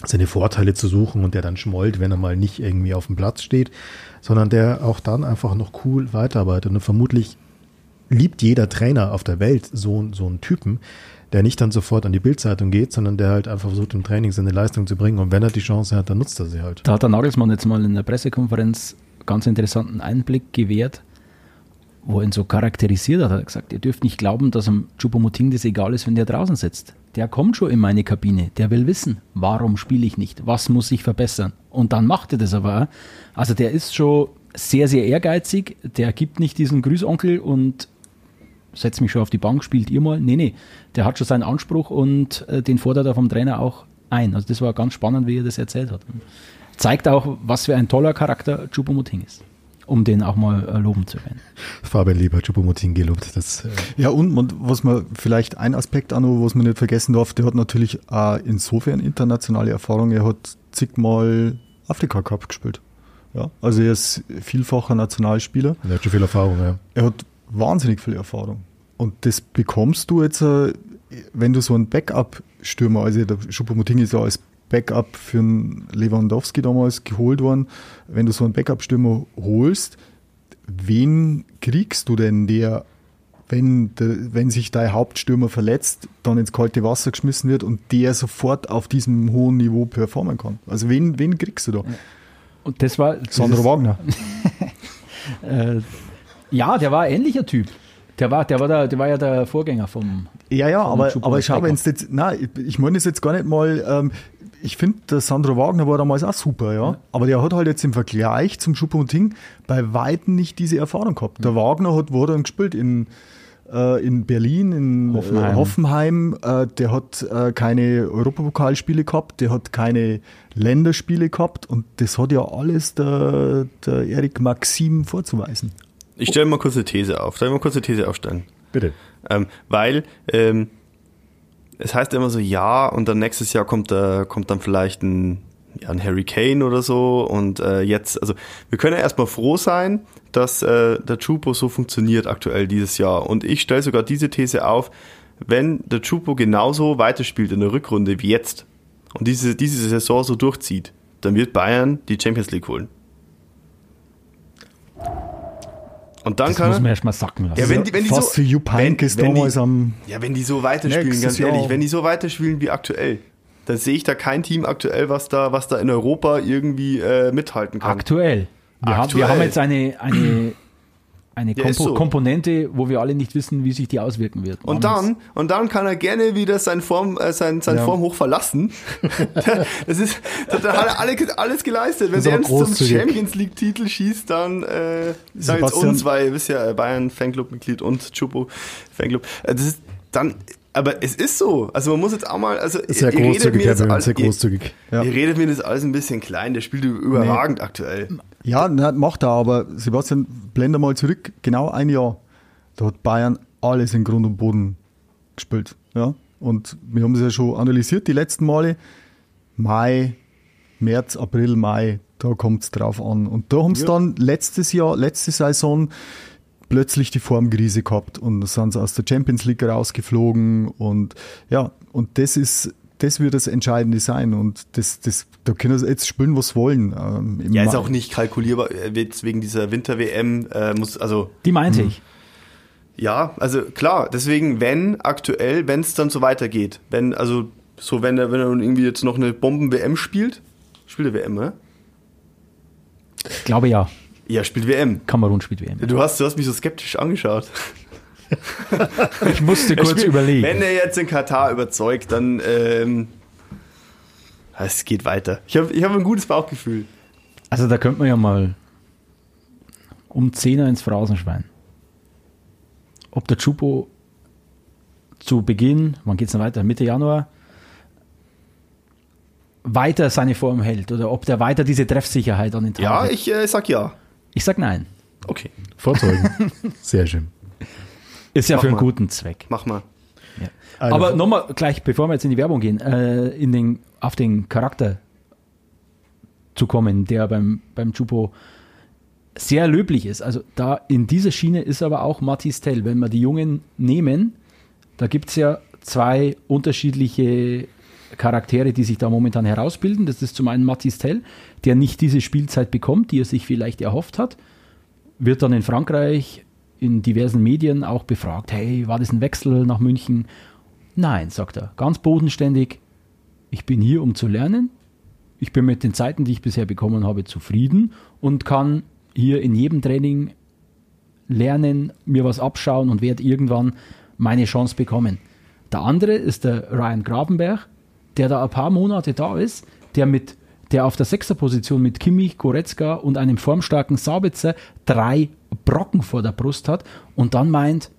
seine Vorteile zu suchen und der dann schmollt, wenn er mal nicht irgendwie auf dem Platz steht, sondern der auch dann einfach noch cool weiterarbeitet und vermutlich liebt jeder Trainer auf der Welt so, so einen Typen, der nicht dann sofort an die Bildzeitung geht, sondern der halt einfach versucht, im Training seine Leistung zu bringen. Und wenn er die Chance hat, dann nutzt er sie halt. Da hat der Nagelsmann jetzt mal in der Pressekonferenz ganz interessanten Einblick gewährt, wo er ihn so charakterisiert hat. Er hat gesagt, ihr dürft nicht glauben, dass am Choupo-Moting das egal ist, wenn der draußen sitzt. Der kommt schon in meine Kabine, der will wissen, warum spiele ich nicht, was muss ich verbessern. Und dann macht er das aber auch. Also der ist schon sehr, sehr ehrgeizig, der gibt nicht diesen Grüßonkel und setz mich schon auf die Bank, spielt ihr mal. Nee, nee, der hat schon seinen Anspruch und äh, den fordert er vom Trainer auch ein. Also das war ganz spannend, wie er das erzählt hat. Zeigt auch, was für ein toller Charakter Choupo-Moting ist, um den auch mal äh, loben zu können. Fabian Leber, Choupo-Moting gelobt. Das, äh ja und, und was man vielleicht, ein Aspekt auch noch, was man nicht vergessen darf, der hat natürlich auch insofern internationale Erfahrung, er hat zigmal Afrika Cup gespielt. Ja? Also er ist vielfacher Nationalspieler. Er hat schon viel Erfahrung, ja. Er hat wahnsinnig viel Erfahrung. Und das bekommst du jetzt, wenn du so einen Backup-Stürmer, also der Choupo-Moting ist ja als Backup für einen Lewandowski damals geholt worden, wenn du so einen Backup-Stürmer holst, wen kriegst du denn, der wenn, der, wenn sich dein Hauptstürmer verletzt, dann ins kalte Wasser geschmissen wird und der sofort auf diesem hohen Niveau performen kann. Also wen, wen kriegst du da? Und das war Sandro Wagner. äh, ja, der war ein ähnlicher Typ. Der war, der war, der, der war ja der Vorgänger vom. Ja, ja, vom aber, aber schau, wenn es jetzt. Nein, ich meine das jetzt gar nicht mal. Ähm, ich finde, der Sandro Wagner war damals auch super, ja. ja. Aber der hat halt jetzt im Vergleich zum Choupo-Moting bei Weitem nicht diese Erfahrung gehabt. Ja. Der Wagner hat, wo er dann gespielt? In, äh, in Berlin, in Hoffenheim. Äh, Hoffenheim äh, der hat äh, keine Europapokalspiele gehabt, der hat keine Länderspiele gehabt und das hat ja alles der, der Eric Maxim vorzuweisen. Ich stelle mal kurz eine These auf. Soll ich mal kurz eine These aufstellen? Bitte. Ähm, weil ähm, es heißt immer so, ja, und dann nächstes Jahr kommt, äh, kommt dann vielleicht ein, ja, ein Harry Kane oder so. Und äh, jetzt, also wir können ja erstmal froh sein, dass äh, der Choupo so funktioniert aktuell dieses Jahr. Und ich stelle sogar diese These auf, wenn der Choupo genauso weiterspielt in der Rückrunde wie jetzt und diese, diese Saison so durchzieht, dann wird Bayern die Champions League holen. Und dann das kann, muss man erstmal sacken lassen. Ja, wenn die, wenn die so, fast für Jupp Heynckes damals am. Ja, wenn die so weiterspielen, ganz ehrlich, wenn die so weiterspielen wie aktuell, dann sehe ich da kein Team aktuell, was da, was da in Europa irgendwie äh, mithalten kann. Aktuell. Wir, aktuell. Haben, wir haben jetzt eine, eine, eine ja, Kompo- so. Komponente, wo wir alle nicht wissen, wie sich die auswirken wird. Und dann, und dann kann er gerne wieder sein Form, äh, sein, sein ja. Formhoch verlassen. Das ist, da hat er alle, alles geleistet. Wenn er jetzt zum Champions-League-Titel schießt, dann äh, sag jetzt uns, weil ihr wisst ja, Bayern-Fanclub-Mitglied und Choupo-Fanclub. Das ist dann, aber es ist so. Also man muss jetzt auch mal, also sehr ihr, ihr redet mir das alles, sehr großzügig. Ja. Ihr redet mir das alles ein bisschen klein. Der spielt überragend nee. aktuell. Ja, macht er, aber Sebastian, blende mal zurück, genau ein Jahr. Da hat Bayern alles in Grund und Boden gespielt. Ja? Und wir haben es ja schon analysiert die letzten Male. Mai, März, April, Mai, da kommt es drauf an. Und da haben sie ja. dann letztes Jahr, letzte Saison plötzlich die Formkrise gehabt und sind sie aus der Champions League rausgeflogen. Und ja, und das ist. Das wird das Entscheidende sein und das, das, da können sie jetzt spielen, was sie wollen. Ähm, ja, ist auch nicht kalkulierbar, jetzt wegen dieser Winter-W M äh, muss, also... Die meinte mh. ich. Ja, also klar, deswegen, wenn aktuell, wenn es dann so weitergeht, wenn, also, so wenn er, wenn er irgendwie jetzt noch eine Bomben-W M spielt, spielt er W M, ne? Ich glaube ja. Ja, spielt W M. Kamerun spielt W M. Ja. Du hast, du hast mich so skeptisch angeschaut. Ich musste kurz spielt, überlegen. Wenn er jetzt in Katar überzeugt, dann ähm, es geht weiter. Ich habe ich hab ein gutes Bauchgefühl. Also da könnte man ja mal um Zehner ins Phrasenschwein. Ob der Choupo zu Beginn, wann geht es denn weiter? Mitte Januar weiter seine Form hält oder ob der weiter diese Treffsicherheit an den Tag Ja, hat. ich äh, sag ja. Ich sag nein. Okay. Vorzeugen. Sehr schön. Ist ja Mach für einen mal. guten Zweck. Mach mal. Ja. Also aber nochmal gleich, bevor wir jetzt in die Werbung gehen, äh, in den, auf den Charakter zu kommen, der beim, beim Choupo sehr löblich ist. Also da in dieser Schiene ist aber auch Mathis Tell. Wenn wir die Jungen nehmen, da gibt es ja zwei unterschiedliche Charaktere, die sich da momentan herausbilden. Das ist zum einen Mathis Tell, der nicht diese Spielzeit bekommt, die er sich vielleicht erhofft hat, wird dann in Frankreich in diversen Medien auch befragt, hey, war das ein Wechsel nach München? Nein, sagt er, ganz bodenständig, ich bin hier, um zu lernen, ich bin mit den Zeiten, die ich bisher bekommen habe, zufrieden und kann hier in jedem Training lernen, mir was abschauen und werde irgendwann meine Chance bekommen. Der andere ist der Ryan Gravenberch, der da ein paar Monate da ist, der mit der auf der sechster Position mit Kimmich, Goretzka und einem formstarken Sabitzer drei Brocken vor der Brust hat und dann meint,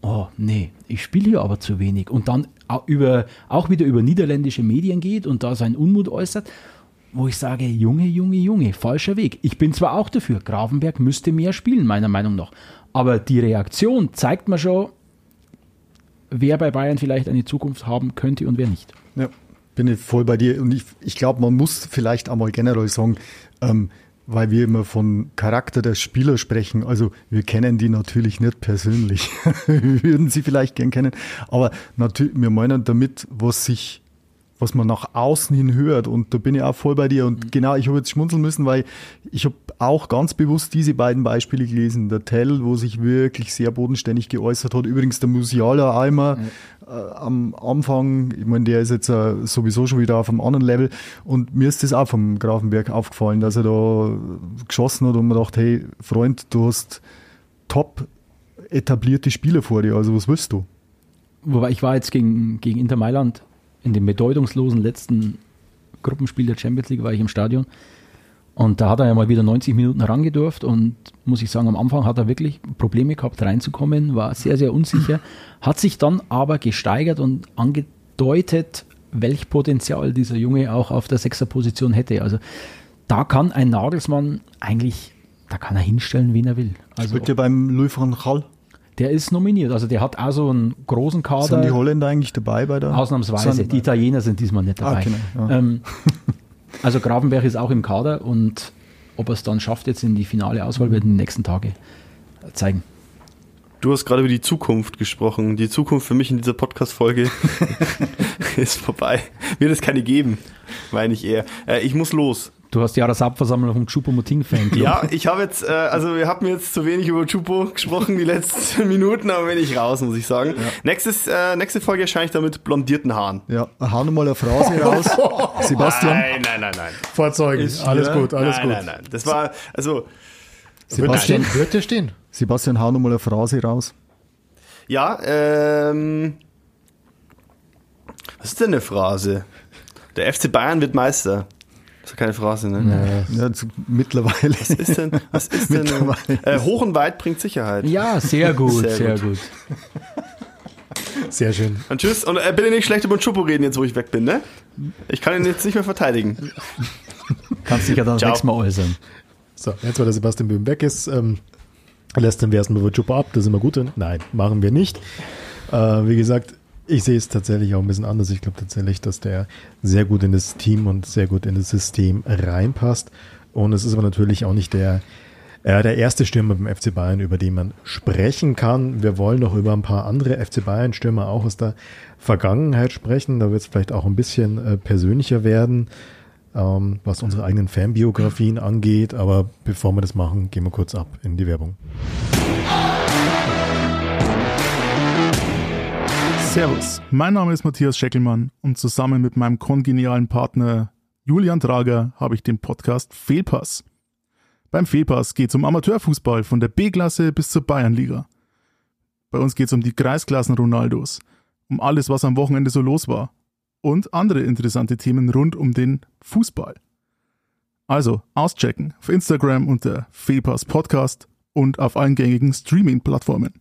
oh nee, ich spiele hier aber zu wenig und dann über, auch wieder über niederländische Medien geht und da seinen Unmut äußert, wo ich sage, Junge, Junge, Junge, falscher Weg. Ich bin zwar auch dafür, Gravenberch müsste mehr spielen, meiner Meinung nach, aber die Reaktion zeigt mir schon, wer bei Bayern vielleicht eine Zukunft haben könnte und wer nicht. Ja. Bin ich voll bei dir und ich, ich glaube, man muss vielleicht einmal generell sagen, ähm, weil wir immer von Charakter der Spieler sprechen, also wir kennen die natürlich nicht persönlich, wir würden sie vielleicht gern kennen, aber natürlich, wir meinen damit, was sich was man nach außen hin hört. Und da bin ich auch voll bei dir. Und mhm. genau, ich habe jetzt schmunzeln müssen, weil ich habe auch ganz bewusst diese beiden Beispiele gelesen. Der Tell, wo sich wirklich sehr bodenständig geäußert hat. Übrigens der Musiala auch immer mhm. äh, am Anfang. Ich meine, der ist jetzt äh, sowieso schon wieder auf einem anderen Level. Und mir ist das auch vom Grafenberg aufgefallen, dass er da geschossen hat und man dachte, hey Freund, du hast top etablierte Spieler vor dir. Also was willst du? Wobei ich war jetzt gegen, gegen Inter Mailand in dem bedeutungslosen letzten Gruppenspiel der Champions League, war ich im Stadion. Und da hat er ja mal wieder neunzig Minuten herangedurft und muss ich sagen, am Anfang hat er wirklich Probleme gehabt reinzukommen, war sehr, sehr unsicher, hat sich dann aber gesteigert und angedeutet, welch Potenzial dieser Junge auch auf der Sechserposition hätte. Also da kann ein Nagelsmann eigentlich, da kann er hinstellen, wen er will. Also spielt ja beim Louis van Gaal. Der ist nominiert, also der hat auch so einen großen Kader. Sind die Holländer eigentlich dabei bei der? Ausnahmsweise, Sand- die Italiener sind diesmal nicht dabei. Ah, genau, ja. ähm, also Grafenberg ist auch im Kader und ob er es dann schafft jetzt in die finale Auswahl, wird in den nächsten Tagen zeigen. Du hast gerade über die Zukunft gesprochen. Die Zukunft für mich in dieser Podcast-Folge ist vorbei. Wird es keine geben, meine ich eher. Äh, ich muss los. Du hast die Jahresabversammlung vom Choupo-Moting-Fan. Ja, ich habe jetzt, äh, also wir haben jetzt zu wenig über Choupo gesprochen die letzten Minuten, aber bin ich raus, muss ich sagen. Ja. Nächstes, äh, nächste Folge erscheine ich dann mit blondierten Haaren. Ja, hau nochmal eine Phrase raus. Sebastian. Nein, nein, nein, nein. Vorzeugen, ist, alles ja? gut, alles nein, gut. Nein, nein, nein. Das war, also. Sebastian, wird er stehen? Sebastian, hau nochmal eine Phrase raus. Ja, ähm. Was ist denn eine Phrase? Der F C Bayern wird Meister. Das ist keine Phrase, ne? Ja, zu, mittlerweile. Was ist denn? Was ist denn äh, hoch und weit bringt Sicherheit. Ja, sehr gut, sehr, sehr gut. gut. Sehr schön. Und tschüss. Und äh, bitte nicht schlecht über den Choupo reden, jetzt wo ich weg bin, ne? Ich kann ihn jetzt nicht mehr verteidigen. Kannst dich ja dann nächstes Mal äußern. So, jetzt, weil der Sebastian Böhm weg ist, ähm, lässt den Wersen über Choupo ab, das ist immer gut. Ne? Nein, machen wir nicht. Äh, wie gesagt, ich sehe es tatsächlich auch ein bisschen anders. Ich glaube tatsächlich, dass der sehr gut in das Team und sehr gut in das System reinpasst. Und es ist aber natürlich auch nicht der, äh, der erste Stürmer beim F C Bayern, über den man sprechen kann. Wir wollen noch über ein paar andere F C Bayern-Stürmer auch aus der Vergangenheit sprechen. Da wird es vielleicht auch ein bisschen äh, persönlicher werden, ähm, was unsere eigenen Fanbiografien angeht. Aber bevor wir das machen, gehen wir kurz ab in die Werbung. Servus, mein Name ist Matthias Scheckelmann und zusammen mit meinem kongenialen Partner Julian Trager habe ich den Podcast Fehlpass. Beim Fehlpass geht es um Amateurfußball von der B-Klasse bis zur Bayernliga. Bei uns geht es um die Kreisklassen-Ronaldos, um alles, was am Wochenende so los war und andere interessante Themen rund um den Fußball. Also auschecken auf Instagram unter Fehlpass Podcast und auf allen gängigen Streaming-Plattformen.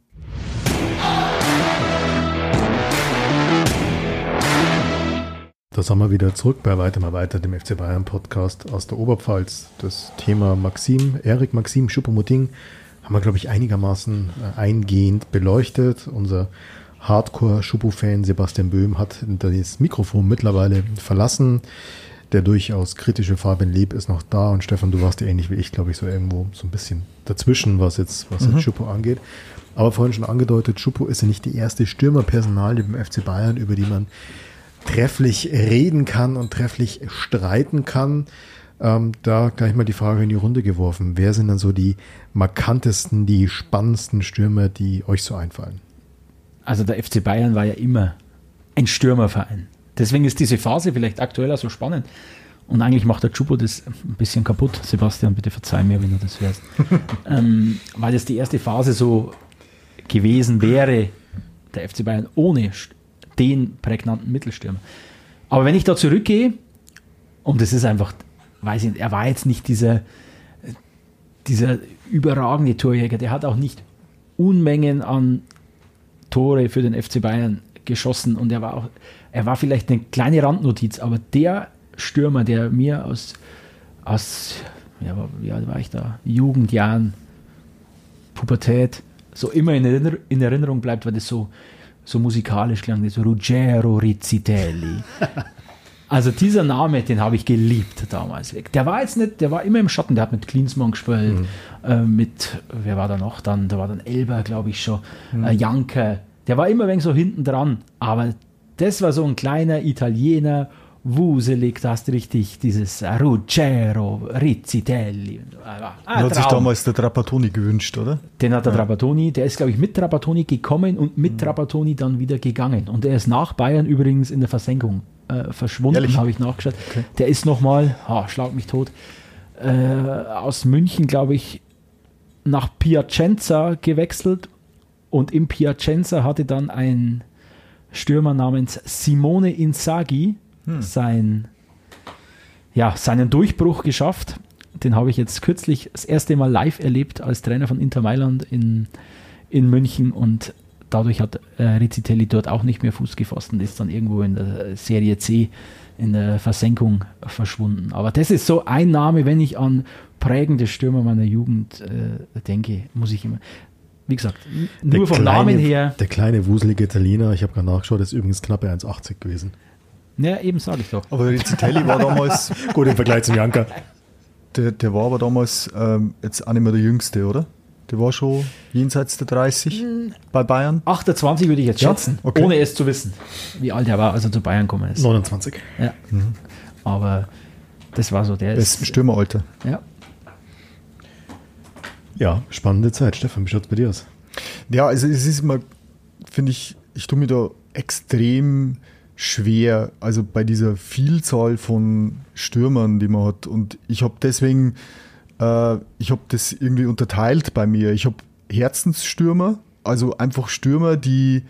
Da sind wir wieder zurück bei Weiter mal weiter, dem F C Bayern Podcast aus der Oberpfalz. Das Thema Maxim, Eric Maxim Choupo-Moting haben wir, glaube ich, einigermaßen eingehend beleuchtet. Unser Hardcore-Choupo-Fan Sebastian Böhm hat das Mikrofon mittlerweile verlassen. Der durchaus kritische Fabian Leb ist noch da. Und Stefan, du warst ja ähnlich wie ich, glaube ich, so irgendwo so ein bisschen dazwischen, was jetzt, was mhm. jetzt Choupo angeht. Aber vorhin schon angedeutet, Choupo ist ja nicht die erste Stürmerpersonalie beim F C Bayern, über die man trefflich reden kann und trefflich streiten kann. Ähm, da gleich mal die Frage in die Runde geworfen. Wer sind dann so die markantesten, die spannendsten Stürmer, die euch so einfallen? Also der F C Bayern war ja immer ein Stürmerverein. Deswegen ist diese Phase vielleicht aktuell auch so spannend. Und eigentlich macht der Choupo das ein bisschen kaputt. Sebastian, bitte verzeih mir, wenn du das hörst. ähm, weil das die erste Phase so gewesen wäre, der F C Bayern ohne Stürmer. Den prägnanten Mittelstürmer. Aber wenn ich da zurückgehe, und es ist einfach, weiß ich nicht, er war jetzt nicht dieser, dieser überragende Torjäger, der hat auch nicht Unmengen an Tore für den F C Bayern geschossen und er war auch, er war vielleicht eine kleine Randnotiz, aber der Stürmer, der mir aus, aus ja, wie alt war ich da, Jugendjahren, Pubertät, so immer in, Erinner- in Erinnerung bleibt, weil das so so musikalisch klang das, Ruggero Rizzitelli. Also dieser Name, den habe ich geliebt damals. Der war jetzt nicht, der war immer im Schatten, der hat mit Klinsmann gespielt, mhm. äh, mit, wer war da noch dann? Da war dann Elber, glaube ich schon, mhm. äh, Janke. Der war immer ein wenig so hinten dran, aber das war so ein kleiner Italiener, wuselig, das ist richtig, dieses Ruggero, Rizzitelli. Ah, hat Traum. Sich damals der Trapattoni gewünscht, oder? Den hat der ja. Trapattoni, der ist, glaube ich, mit Trapattoni gekommen und mit mhm. Trapattoni dann wieder gegangen. Und er ist nach Bayern übrigens in der Versenkung äh, verschwunden, habe ich nachgeschaut. Okay. Der ist nochmal, oh, schlag mich tot, äh, aus München, glaube ich, nach Piacenza gewechselt. Und in Piacenza hatte dann ein Stürmer namens Simone Inzaghi hm. sein, ja, seinen Durchbruch geschafft. Den habe ich jetzt kürzlich das erste Mal live erlebt als Trainer von Inter Mailand in, in München. Und dadurch hat äh, Rizzitelli dort auch nicht mehr Fuß gefasst und ist dann irgendwo in der Serie C in der Versenkung verschwunden. Aber das ist so ein Name, wenn ich an prägende Stürmer meiner Jugend äh, denke, muss ich immer... Wie gesagt, nur der vom kleine, Namen her. Der kleine wuselige Italiener, ich habe gerade nachgeschaut, ist übrigens knappe eins achtzig gewesen. Ja, eben sage ich doch. Aber Rizzitelli war damals, gut im Vergleich zum Janka, der, der war aber damals ähm, jetzt auch nicht mehr der Jüngste, oder? Der war schon jenseits der dreißig mhm. bei Bayern. achtundzwanzig würde ich jetzt schätzen, ja? Okay. Ohne es zu wissen, wie alt er war, als er zu Bayern gekommen ist. neunundzwanzig. Ja, mhm. aber das war so der. Besten Stürmeralter. Ja. Ja, spannende Zeit. Stefan, wie schaut es bei dir aus? Ja, also es ist immer, finde ich, ich tue mir da extrem schwer, also bei dieser Vielzahl von Stürmern, die man hat. Und ich habe deswegen, äh, ich habe das irgendwie unterteilt bei mir. Ich habe Herzensstürmer, also einfach Stürmer, die,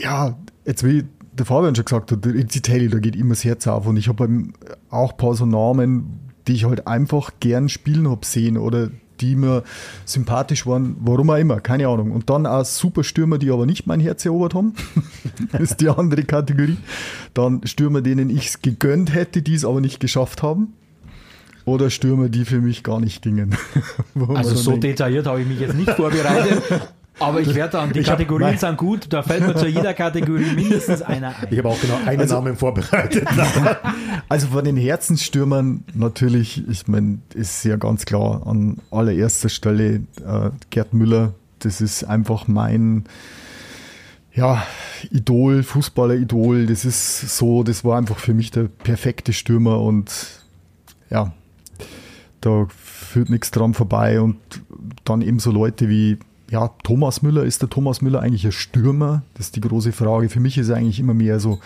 ja, jetzt wie der Fabian schon gesagt hat, Rizzitelli, da geht immer das Herz auf. Und ich habe auch ein paar so Namen, die ich halt einfach gern spielen habe sehen oder die mir sympathisch waren, warum auch immer, keine Ahnung. Und dann auch super Stürmer, die aber nicht mein Herz erobert haben. Das ist die andere Kategorie. Dann Stürmer, denen ich es gegönnt hätte, die es aber nicht geschafft haben. Oder Stürmer, die für mich gar nicht gingen. Also so denkt. Detailliert habe ich mich jetzt nicht vorbereitet. Aber ich werde dann, die ich Kategorien hab, sind gut, da fällt mir zu jeder Kategorie mindestens einer ein. Ich habe auch genau einen also, Namen vorbereitet. Also von den Herzensstürmern natürlich, ich meine, ist ja ganz klar an allererster Stelle äh, Gerd Müller. Das ist einfach mein ja, Idol, Fußballer-Idol. Das ist so, das war einfach für mich der perfekte Stürmer und ja, da führt nichts dran vorbei. Und dann eben so Leute wie ja, Thomas Müller, ist der Thomas Müller eigentlich ein Stürmer? Das ist die große Frage. Für mich ist er eigentlich immer mehr so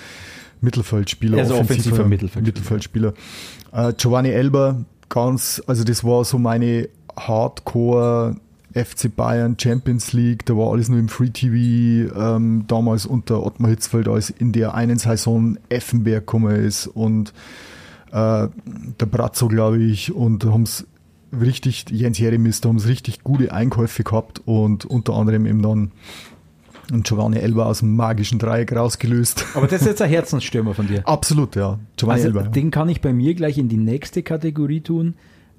Mittelfeldspieler. Also offensiver Mittelfeldspieler. Mittelfeldspieler. Äh, Giovanni Elber, ganz, also das war so meine Hardcore F C Bayern Champions League, da war alles nur im Free T V, ähm, damals unter Ottmar Hitzfeld, als in der einen Saison Effenberg gekommen ist und äh, der Brazzo, glaube ich, und haben es richtig, Jens Jeremis, da haben sie richtig gute Einkäufe gehabt und unter anderem eben dann Giovanni Elber aus dem magischen Dreieck rausgelöst. Aber das ist jetzt ein Herzensstürmer von dir. Absolut, ja. Giovanni also Elber. Den kann ich bei mir gleich in die nächste Kategorie tun.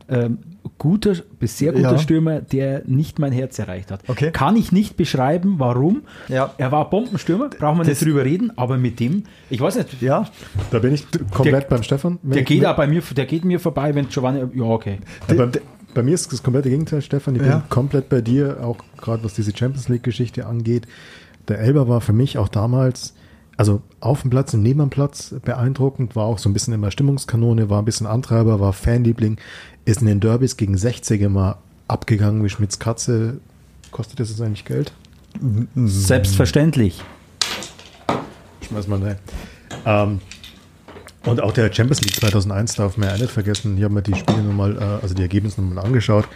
Ähm, guter, bis sehr guter ja. Stürmer, der nicht mein Herz erreicht hat. Okay. Kann ich nicht beschreiben, warum. Ja. Er war Bombenstürmer, brauchen wir nicht drüber reden, aber mit dem, ich weiß nicht. Ja, da bin ich komplett der, beim Stefan. Der geht auch bei mir, der geht mir vorbei, wenn Giovanni, ja, okay. Ja, bei, bei mir ist das komplette Gegenteil, Stefan. Ich ja. bin komplett bei dir, auch gerade was diese Champions League-Geschichte angeht. Der Elber war für mich auch damals, also auf dem Platz und neben dem Platz beeindruckend, war auch so ein bisschen immer Stimmungskanone, war ein bisschen Antreiber, war Fanliebling, ist in den Derbys gegen sechzig immer abgegangen wie Schmitz Katze. Kostet das jetzt eigentlich Geld? Selbstverständlich. Schmeiß mal rein. Ähm, und auch der Champions League zweitausendeins darf man ja nicht vergessen. Hier haben wir die Spiele nochmal, also die Ergebnisse nochmal angeschaut.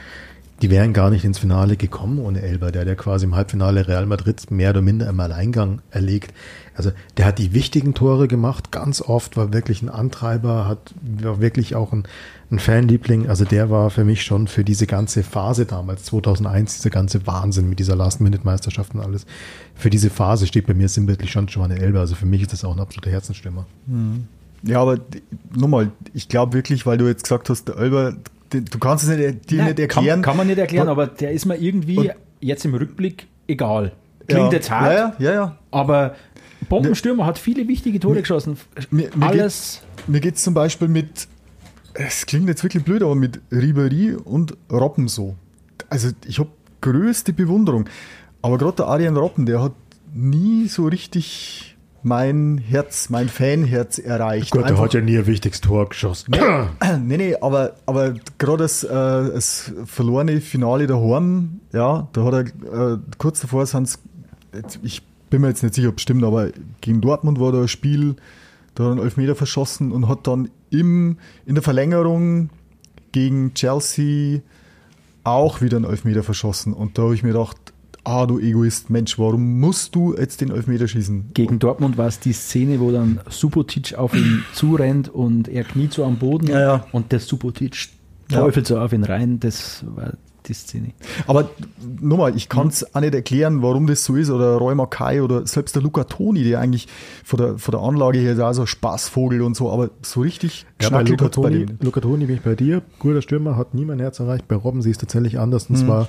Die wären gar nicht ins Finale gekommen ohne Elber, der der quasi im Halbfinale Real Madrid mehr oder minder im Alleingang erlegt. Also der hat die wichtigen Tore gemacht, ganz oft, war wirklich ein Antreiber, hat war wirklich auch ein, ein Fanliebling. Also der war für mich schon für diese ganze Phase damals, zweitausendeins, dieser ganze Wahnsinn mit dieser Last-Minute-Meisterschaft und alles. Für diese Phase steht bei mir sinnbildlich schon Giovanni Elber. Also für mich ist das auch ein absoluter Herzensstürmer. Ja, aber nochmal, ich glaube wirklich, weil du jetzt gesagt hast, der Elber... Du kannst es nicht, dir Nein, nicht erklären. Kann, kann man nicht erklären, aber der ist mir irgendwie und, jetzt im Rückblick egal. Klingt ja, jetzt hart, ja, ja, ja. aber Bombenstürmer ne, hat viele wichtige Tore geschossen. Mir, mir Alles. Geht, mir geht es zum Beispiel mit, es klingt jetzt wirklich blöd, aber mit Ribéry und Robben so. Also ich habe größte Bewunderung. Aber gerade der Arjen Robben, der hat nie so richtig... mein Herz, mein Fanherz erreicht. Gott, der hat ja nie ein wichtiges Tor geschossen. Nee, nee, nee, aber, aber gerade das, äh, das verlorene Finale daheim, ja, da hat er äh, kurz davor sind es, ich bin mir jetzt nicht sicher, ob es stimmt, aber gegen Dortmund war da ein Spiel, da hat er einen Elfmeter verschossen und hat dann im, in der Verlängerung gegen Chelsea auch wieder einen Elfmeter verschossen. Und da habe ich mir gedacht, ah, du Egoist, Mensch, warum musst du jetzt den Elfmeter schießen? Gegen Dortmund war es die Szene, wo dann Subotic auf ihn zurennt und er kniet so am Boden ja, ja. und der Subotic teufelt ja. so auf ihn rein. Das war die Szene. Aber nochmal, ich kann es mhm. auch nicht erklären, warum das so ist. Oder Roy Mackay oder selbst der Luca Toni, der eigentlich von der, von der Anlage her da so ein Spaßvogel und so, aber so richtig ja, schnackelt bei Toni, Luca Toni bin ich bei dir. Guter Stürmer, hat nie mein Herz erreicht. Bei Robben sie ist tatsächlich anders und mhm. zwar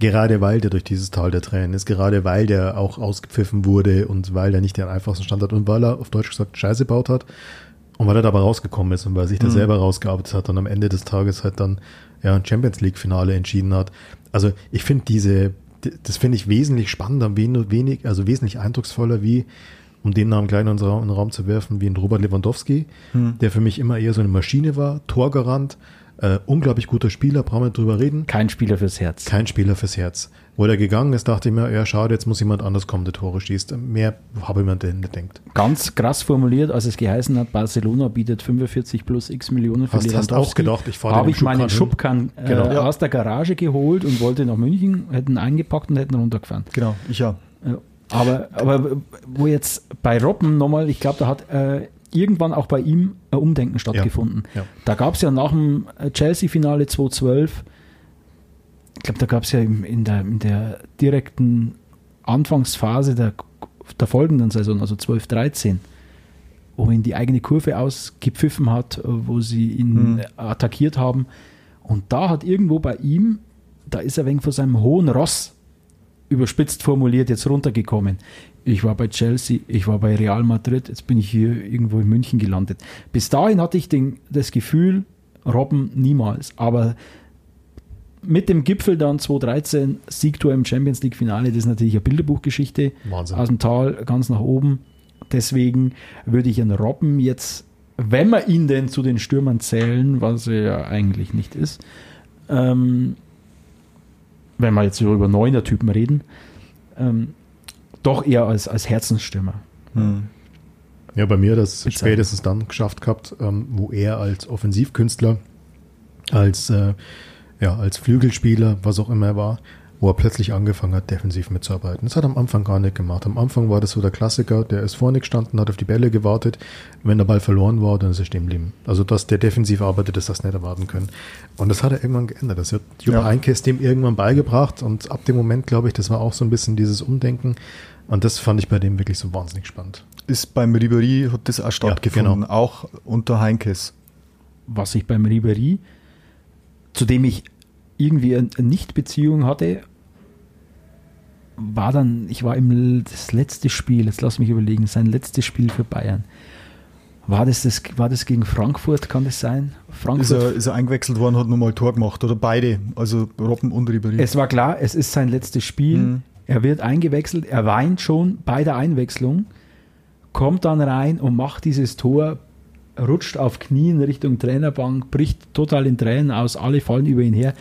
gerade weil der durch dieses Tal der Tränen ist, gerade weil der auch ausgepfiffen wurde und weil der nicht den einfachsten Stand hat und weil er auf Deutsch gesagt Scheiße baut hat und weil er dabei rausgekommen ist und weil er sich da mhm. selber rausgearbeitet hat und am Ende des Tages halt dann ja ein Champions League Finale entschieden hat. Also ich finde diese, das finde ich wesentlich spannender, wenig, also wesentlich eindrucksvoller wie, um den Namen gleich in unseren Raum zu werfen, wie ein Robert Lewandowski, mhm. der für mich immer eher so eine Maschine war, Torgarant, Äh, unglaublich guter Spieler, brauchen wir nicht drüber reden. Kein Spieler fürs Herz. Kein Spieler fürs Herz. Wo er gegangen ist, dachte ich mir, ja schade, jetzt muss jemand anders kommen, der Tore schießt. Mehr habe ich mir dahin gedenkt. Ganz krass formuliert, als es geheißen hat, Barcelona bietet fünfundvierzig plus x Millionen für Lewandowski. Hast du auch gedacht, ich fahre den Habe ich meinen Schubkarren äh, genau. ja. aus der Garage geholt und wollte nach München, hätten eingepackt und hätten runtergefahren. Genau, ich ja. Aber, aber wo jetzt bei Robben nochmal, ich glaube, da hat... Äh, irgendwann auch bei ihm ein Umdenken stattgefunden. Ja, ja. Da gab es ja nach dem Chelsea-Finale zweitausendzwölf, ich glaube, da gab es ja in der, in der direkten Anfangsphase der, der folgenden Saison, also zwölf dreizehn, wo ihn die eigene Kurve ausgepfiffen hat, wo sie ihn mhm. attackiert haben. Und da hat irgendwo bei ihm, da ist er wegen von seinem hohen Ross überspitzt formuliert jetzt runtergekommen. Ich war bei Chelsea, ich war bei Real Madrid, jetzt bin ich hier irgendwo in München gelandet. Bis dahin hatte ich den, das Gefühl, Robben niemals. Aber mit dem Gipfel dann zweitausenddreizehn, Siegtor im Champions-League-Finale, das ist natürlich eine Bilderbuchgeschichte. Wahnsinn. Aus dem Tal ganz nach oben. Deswegen würde ich einen Robben jetzt, wenn wir ihn denn zu den Stürmern zählen, was er ja eigentlich nicht ist, ähm, wenn wir jetzt über neuner Typen reden, ähm, doch eher als, als Herzensstürmer. Hm. Ja, bei mir hat das Bitte. spätestens dann geschafft gehabt, ähm, wo er als Offensivkünstler, als, äh, ja, als Flügelspieler, was auch immer er war, wo er plötzlich angefangen hat, defensiv mitzuarbeiten. Das hat er am Anfang gar nicht gemacht. Am Anfang war das so der Klassiker, der ist vorne gestanden, hat auf die Bälle gewartet. Wenn der Ball verloren war, dann ist er stehen geblieben. Also, dass der defensiv arbeitet, ist das nicht erwarten können. Und das hat er irgendwann geändert. Das hat Jupp ja. Heynckes dem irgendwann beigebracht. Und ab dem Moment, glaube ich, das war auch so ein bisschen dieses Umdenken. Und das fand ich bei dem wirklich so wahnsinnig spannend. Ist beim Ribéry, hat das auch stattgefunden, ja, genau. auch unter Heynckes. Was ich beim Ribéry, zu dem ich irgendwie eine Nicht-Beziehung hatte, war dann, ich war im, das letzte Spiel, jetzt lass mich überlegen, sein letztes Spiel für Bayern. War das, das, war das gegen Frankfurt, kann das sein? Frankfurt. Ist er, ist er eingewechselt worden, hat nochmal Tor gemacht, oder beide, also Robben und Ribéry. Es war klar, es ist sein letztes Spiel, mhm. er wird eingewechselt, er weint schon bei der Einwechslung, kommt dann rein und macht dieses Tor, rutscht auf Knien Richtung Trainerbank, bricht total in Tränen aus, alle fallen über ihn her.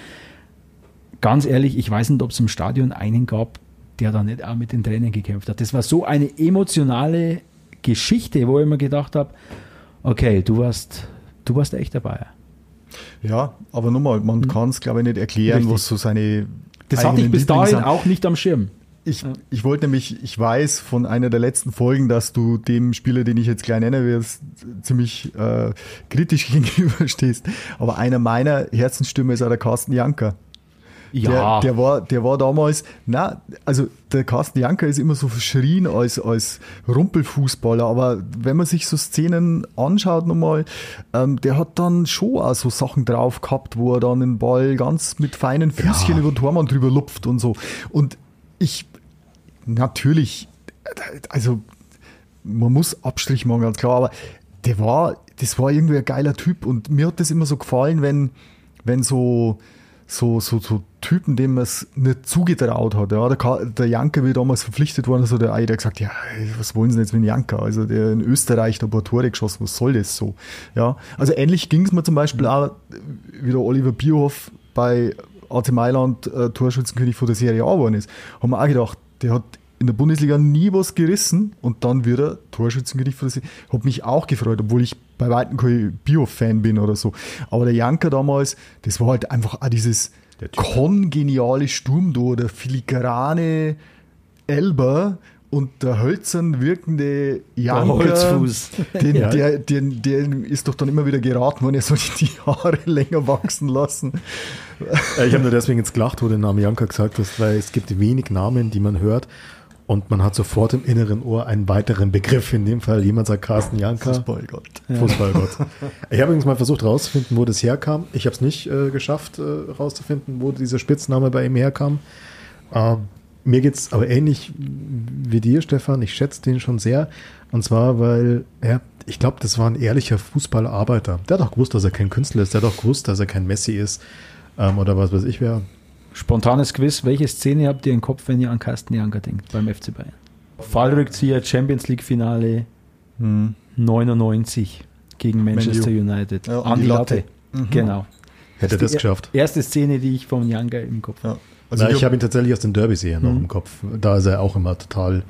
Ganz ehrlich, ich weiß nicht, ob es im Stadion einen gab, der da nicht auch mit den Tränen gekämpft hat. Das war so eine emotionale Geschichte, wo ich mir gedacht habe, okay, du warst, du warst echt dabei. Ja, aber nochmal, man hm. kann es, glaube ich, nicht erklären, Richtig. was so seine... Das hatte ich bis dahin auch nicht am Schirm. Ich, ja. ich wollte nämlich, ich weiß von einer der letzten Folgen, dass du dem Spieler, den ich jetzt gleich nenne, wirst, ziemlich äh, kritisch gegenüberstehst. Aber einer meiner Herzensstürmer ist auch der Carsten Janker. Ja. Der, der, war, der war damals, na, also der Carsten Janker ist immer so verschrien als, als Rumpelfußballer, aber wenn man sich so Szenen anschaut nochmal, ähm, der hat dann schon auch so Sachen drauf gehabt, wo er dann den Ball ganz mit feinen Füßchen ja. über den Tormann drüber lupft und so. Und ich, natürlich, also man muss Abstrich machen, ganz klar, aber der war, das war irgendwie ein geiler Typ und mir hat das immer so gefallen, wenn, wenn so so, so, so Typen, denen man es nicht zugetraut hat. Ja, der, der Janker, wie damals verpflichtet worden ist, hat der Eider gesagt, ja, was wollen sie denn jetzt mit dem Janker? Also der in Österreich, der hat ein Tor geschossen, was soll das so? Ja, also ähnlich ging es mir zum Beispiel auch, wie der Oliver Bierhoff bei A C Mailand äh, Torschützenkönig von der Serie A geworden ist. Haben wir auch gedacht, der hat in der Bundesliga nie was gerissen und dann wird er Torschützenkönig von der Serie A. Hat mich auch gefreut, obwohl ich bei weitem kein Bio-Fan bin oder so. Aber der Janker damals, das war halt einfach auch dieses kongeniale Sturm da, der filigrane Elber und der hölzern wirkende Janker, der Holzfuß. Den, ja. der, den, den ist doch dann immer wieder geraten worden, er soll die Haare länger wachsen lassen. Ich habe nur deswegen jetzt gelacht, wo du den Namen Janker gesagt hast, weil es gibt wenig Namen, die man hört. Und man hat sofort im inneren Ohr einen weiteren Begriff. In dem Fall jemand sagt Carsten Janker. Fußballgott. Ja. Fußballgott. Ich habe übrigens mal versucht rauszufinden, wo das herkam. Ich habe es nicht äh, geschafft, äh, rauszufinden, wo dieser Spitzname bei ihm herkam. Äh, mir geht es aber ähnlich wie dir, Stefan. Ich schätze den schon sehr. Und zwar, weil ja, ich glaube, das war ein ehrlicher Fußballarbeiter. Der hat auch gewusst, dass er kein Künstler ist. Der hat auch gewusst, dass er kein Messi ist. Ähm, oder was weiß ich wer. Spontanes Quiz, welche Szene habt ihr im Kopf, wenn ihr an Carsten Janker denkt beim F C Bayern? Fallrückzieher, Champions League Finale hm. neunundneunzig gegen Manchester Man United. Ja, an die Latte. Latte. Mhm. Genau. Hätte er das geschafft. Erste Szene, die ich vom Janker im Kopf habe. Ja. Also ich, ich habe ihn tatsächlich aus den Derbys hier mhm. noch im Kopf. Da ist er auch immer total,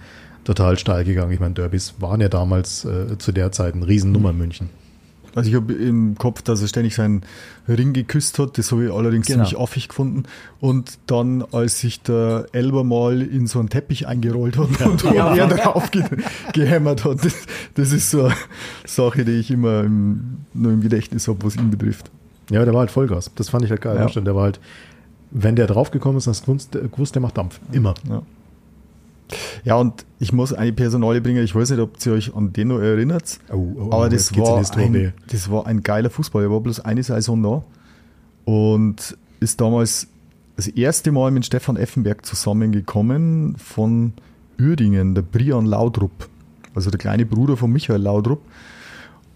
total steil gegangen. Ich meine, Derbys waren ja damals äh, zu der Zeit eine Riesennummer in mhm. München. Also ich habe im Kopf, dass er ständig seinen Ring geküsst hat. Das habe ich allerdings genau. ziemlich affig gefunden. Und dann, als sich der Elber mal in so einen Teppich eingerollt hat ja. und ja. er drauf ge- gehämmert hat. Das, das ist so eine Sache, die ich immer im, nur im Gedächtnis habe, was ihn betrifft. Ja, der war halt Vollgas. Das fand ich halt geil. Ja. Der war halt, wenn der draufgekommen ist, dann gewusst, der macht Dampf. Immer. Ja. Ja, und ich muss eine Personalie bringen, ich weiß nicht, ob ihr euch an den noch erinnert, oh, oh, aber das war, ein, das war ein geiler Fußball. Er war bloß eine Saison da und ist damals das erste Mal mit Stefan Effenberg zusammengekommen von Uerdingen, der Brian Laudrup, also der kleine Bruder von Michael Laudrup.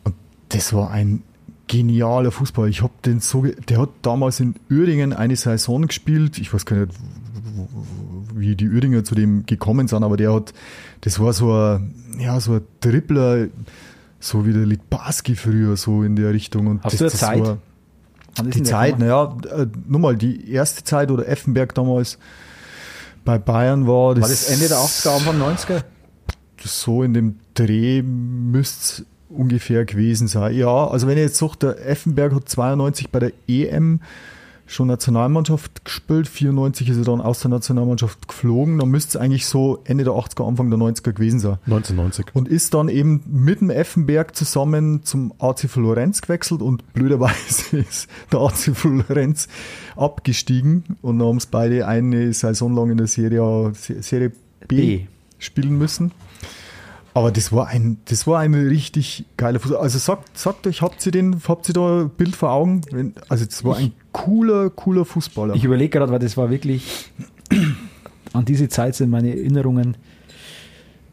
Und das war ein genialer Fußball. Ich hab den so, ge- der hat damals in Uerdingen eine Saison gespielt, ich weiß gar nicht, wie die Uerdinger zu dem gekommen sind, aber der hat, das war so ein, ja, so ein Dribbler, so wie der Littbarski früher, so in der Richtung. Und Hast das, du das Zeit? War die Zeit, naja, nochmal, die erste Zeit, oder Effenberg damals bei Bayern war, das, war das Ende der achtziger, Anfang neunziger? So in dem Dreh müsste es ungefähr gewesen sein. Ja, also wenn ihr jetzt sagt, der Effenberg hat zweiundneunzig bei der E M schon Nationalmannschaft gespielt, vierundneunzig ist er dann aus der Nationalmannschaft geflogen, dann müsste es eigentlich so Ende der achtziger, Anfang der neunziger gewesen sein. neunzehnhundertneunzig. Und ist dann eben mit dem Effenberg zusammen zum A C Florenz gewechselt und blöderweise ist der A C Florenz abgestiegen und dann haben es beide eine Saison lang in der Serie, Serie B, B spielen müssen. Aber das war ein, das war ein richtig geiler Fußball. Also sagt, sagt euch, habt ihr den, habt ihr da ein Bild vor Augen? Also das war ein cooler, cooler Fußballer. Ich überlege gerade, weil das war wirklich, an diese Zeit sind meine Erinnerungen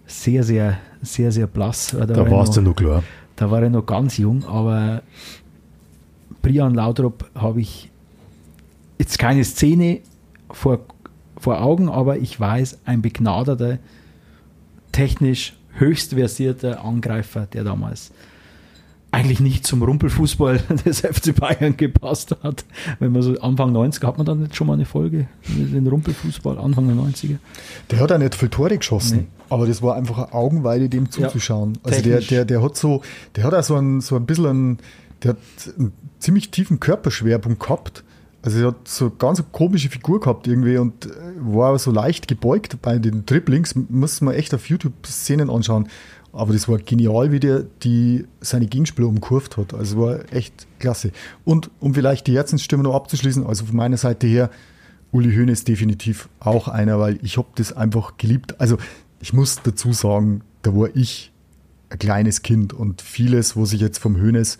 sehr, sehr, sehr, sehr blass. Da, da war es dann noch klar. Da war ich noch ganz jung, aber Brian Laudrup habe ich jetzt keine Szene vor, vor Augen, aber ich weiß, ein begnadeter, technisch höchst versierter Angreifer, der damals eigentlich nicht zum Rumpelfußball des F C Bayern gepasst hat. Wenn man so Anfang neunziger, hat man dann nicht schon mal eine Folge mit dem Rumpelfußball, Anfang der neunziger? Der hat auch nicht viel Tore geschossen, nee. Aber das war einfach eine Augenweide, dem zuzuschauen. Ja, also der, der, der hat so, der hat auch so ein, so ein bisschen einen, der hat einen ziemlich tiefen Körperschwerpunkt gehabt. Also er hat so eine ganz komische Figur gehabt irgendwie und war so leicht gebeugt bei den Dribblings. Muss man echt auf YouTube Szenen anschauen. Aber das war genial, wie der die seine Gegenspieler umkurvt hat. Also war echt klasse. Und um vielleicht die Herzensstimme noch abzuschließen, also von meiner Seite her, Uli Hoeneß ist definitiv auch einer, weil ich habe das einfach geliebt. Also ich muss dazu sagen, da war ich ein kleines Kind und vieles, was ich jetzt vom Hoeneß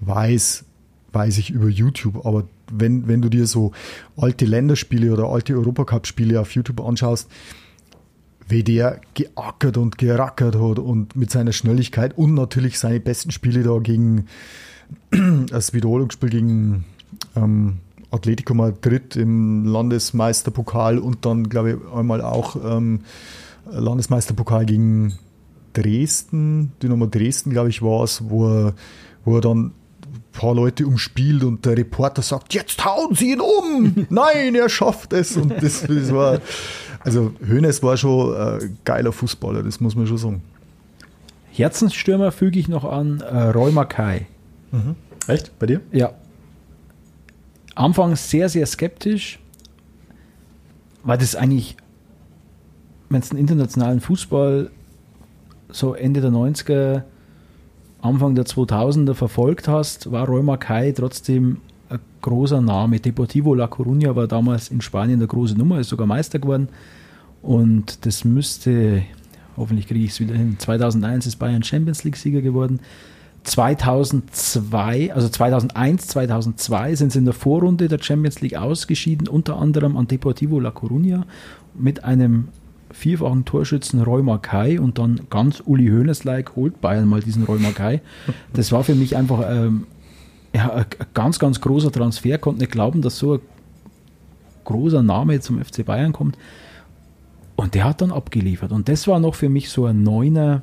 weiß, weiß ich über YouTube, aber wenn, wenn du dir so alte Länderspiele oder alte Europacup-Spiele auf YouTube anschaust, wie der geackert und gerackert hat und mit seiner Schnelligkeit und natürlich seine besten Spiele da gegen das Wiederholungsspiel gegen ähm, Atlético Madrid im Landesmeisterpokal und dann, glaube ich, einmal auch ähm, Landesmeisterpokal gegen Dresden, Dynamo Dresden, glaube ich, war es, wo er, wo er dann ein paar Leute umspielt und der Reporter sagt, jetzt hauen sie ihn um! Nein, er schafft es! Und das, das war, also Hoeneß war schon ein geiler Fußballer, das muss man schon sagen. Herzensstürmer füge ich noch an, äh, Roy Mackay. Mhm. Echt? Bei dir? Ja. Anfangs sehr, sehr skeptisch, weil das eigentlich, wenn es den internationalen Fußball so Ende der neunziger, Anfang der zweitausender verfolgt hast, war Roy Mackay trotzdem ein großer Name. Deportivo La Coruña war damals in Spanien eine große Nummer, ist sogar Meister geworden. Und das müsste, hoffentlich kriege ich es wieder hin, zweitausendeins ist Bayern Champions League-Sieger geworden. zweitausendzwei, also zweitausendeins, zweitausendzwei sind sie in der Vorrunde der Champions League ausgeschieden, unter anderem an Deportivo La Coruña mit einem vierfachen Torschützen Roy Mackay, und dann ganz Uli Hoeneß-like holt Bayern mal diesen Roy Mackay. Das war für mich einfach ähm, ja, ein ganz, ganz großer Transfer. Konnte nicht glauben, dass so ein großer Name zum F C Bayern kommt. Und der hat dann abgeliefert. Und das war noch für mich so ein Neuner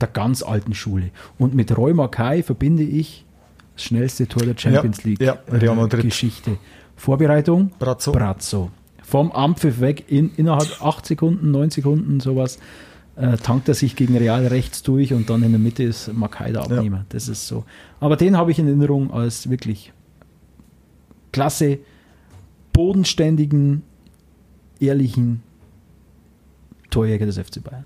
der ganz alten Schule. Und mit Roy Mackay verbinde ich das schnellste Tor der Champions League ja, ja, Geschichte. Vorbereitung? Brazzo. Brazzo. Vom Ampfiff weg, in, innerhalb acht Sekunden, neun Sekunden, sowas, äh, tankt er sich gegen Real rechts durch und dann in der Mitte ist Mackay der Abnehmer. Ja. Das ist so. Aber den habe ich in Erinnerung als wirklich klasse, bodenständigen, ehrlichen Torjäger des F C Bayern.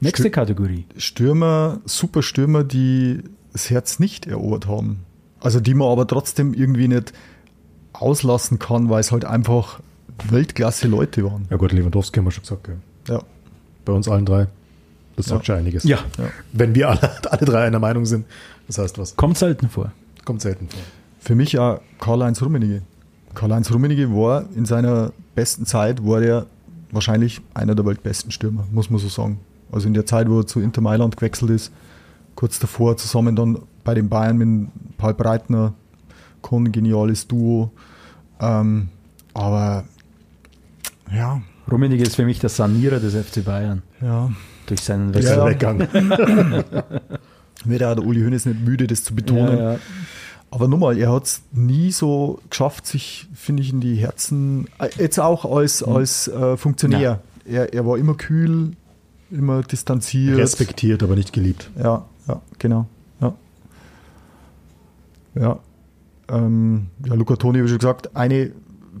Nächste Kategorie. Stürmer, Superstürmer, die das Herz nicht erobert haben. Also die man aber trotzdem irgendwie nicht auslassen kann, weil es halt einfach Weltklasse Leute waren. Ja gut, Lewandowski haben wir schon gesagt. Ja. Ja. Bei uns allen drei. Das sagt ja schon einiges. Ja. Ja. Wenn wir alle, alle drei einer Meinung sind, das heißt was. Kommt selten vor. Kommt selten vor. Für mich auch Karl-Heinz Rummenigge. Karl-Heinz Rummenigge war in seiner besten Zeit, war der wahrscheinlich einer der weltbesten Stürmer, muss man so sagen. Also in der Zeit, wo er zu Inter Mailand gewechselt ist, kurz davor zusammen dann bei den Bayern mit Paul Breitner, kongeniales Duo. Ähm, aber ja. Rummenigge ist für mich der Sanierer des F C Bayern. Ja. Durch seinen Wechselgang. Wird auch der Uli Hoeneß nicht müde, das zu betonen. Ja, ja. Aber nochmal, er hat es nie so geschafft, sich, finde ich, in die Herzen, äh, jetzt auch als, hm. als äh, Funktionär. Ja. Er, er war immer kühl, immer distanziert. Respektiert, aber nicht geliebt. Ja, ja, genau. Ja. Ja. Ähm, ja, Luca Toni habe ich schon gesagt, eine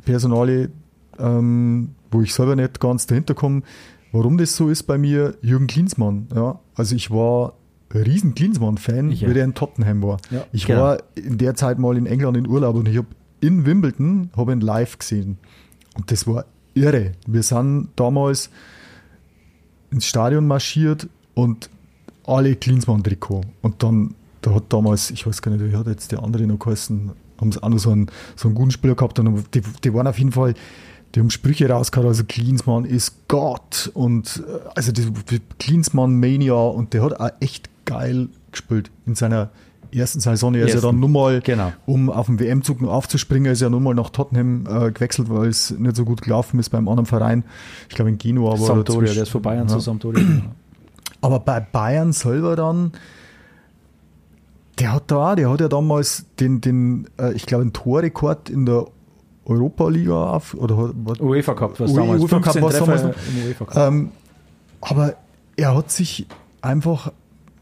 Personalie, ähm, wo ich selber nicht ganz dahinter komme, warum das so ist bei mir, Jürgen Klinsmann. Ja. Also ich war ein riesen Klinsmann-Fan, ja. Wie der in Tottenham war. Ja, ich genau. war in der Zeit mal in England in Urlaub und ich habe in Wimbledon habe ihn live gesehen. Und das war irre. Wir sind damals ins Stadion marschiert und alle Klinsmann-Trikot. Und dann, da hat damals, ich weiß gar nicht, wie hat jetzt der andere noch geheißen, haben sie auch noch so einen, so einen guten Spieler gehabt. Und die, die waren auf jeden Fall, die haben Sprüche rausgehauen, also Klinsmann ist Gott. Und also die, die Klinsmann-Mania, und der hat auch echt geil gespielt in seiner ersten Saison. Er ist ersten. ja dann nun mal, genau. um auf den W M-Zug noch aufzuspringen, er ist ja nun mal nach Tottenham äh, gewechselt, weil es nicht so gut gelaufen ist beim anderen Verein. Ich glaube in Genua. Sampdoria, der ist von Bayern ja. zu Sampdoria. Aber bei Bayern selber dann, der hat da, der hat ja damals den, den äh, ich glaube, einen Torrekord in der Europa-Liga auf, oder hat, UEFA Cup, was damals, UEFA Cup, was damals noch. UEFA Cup. Ähm, aber er hat sich einfach,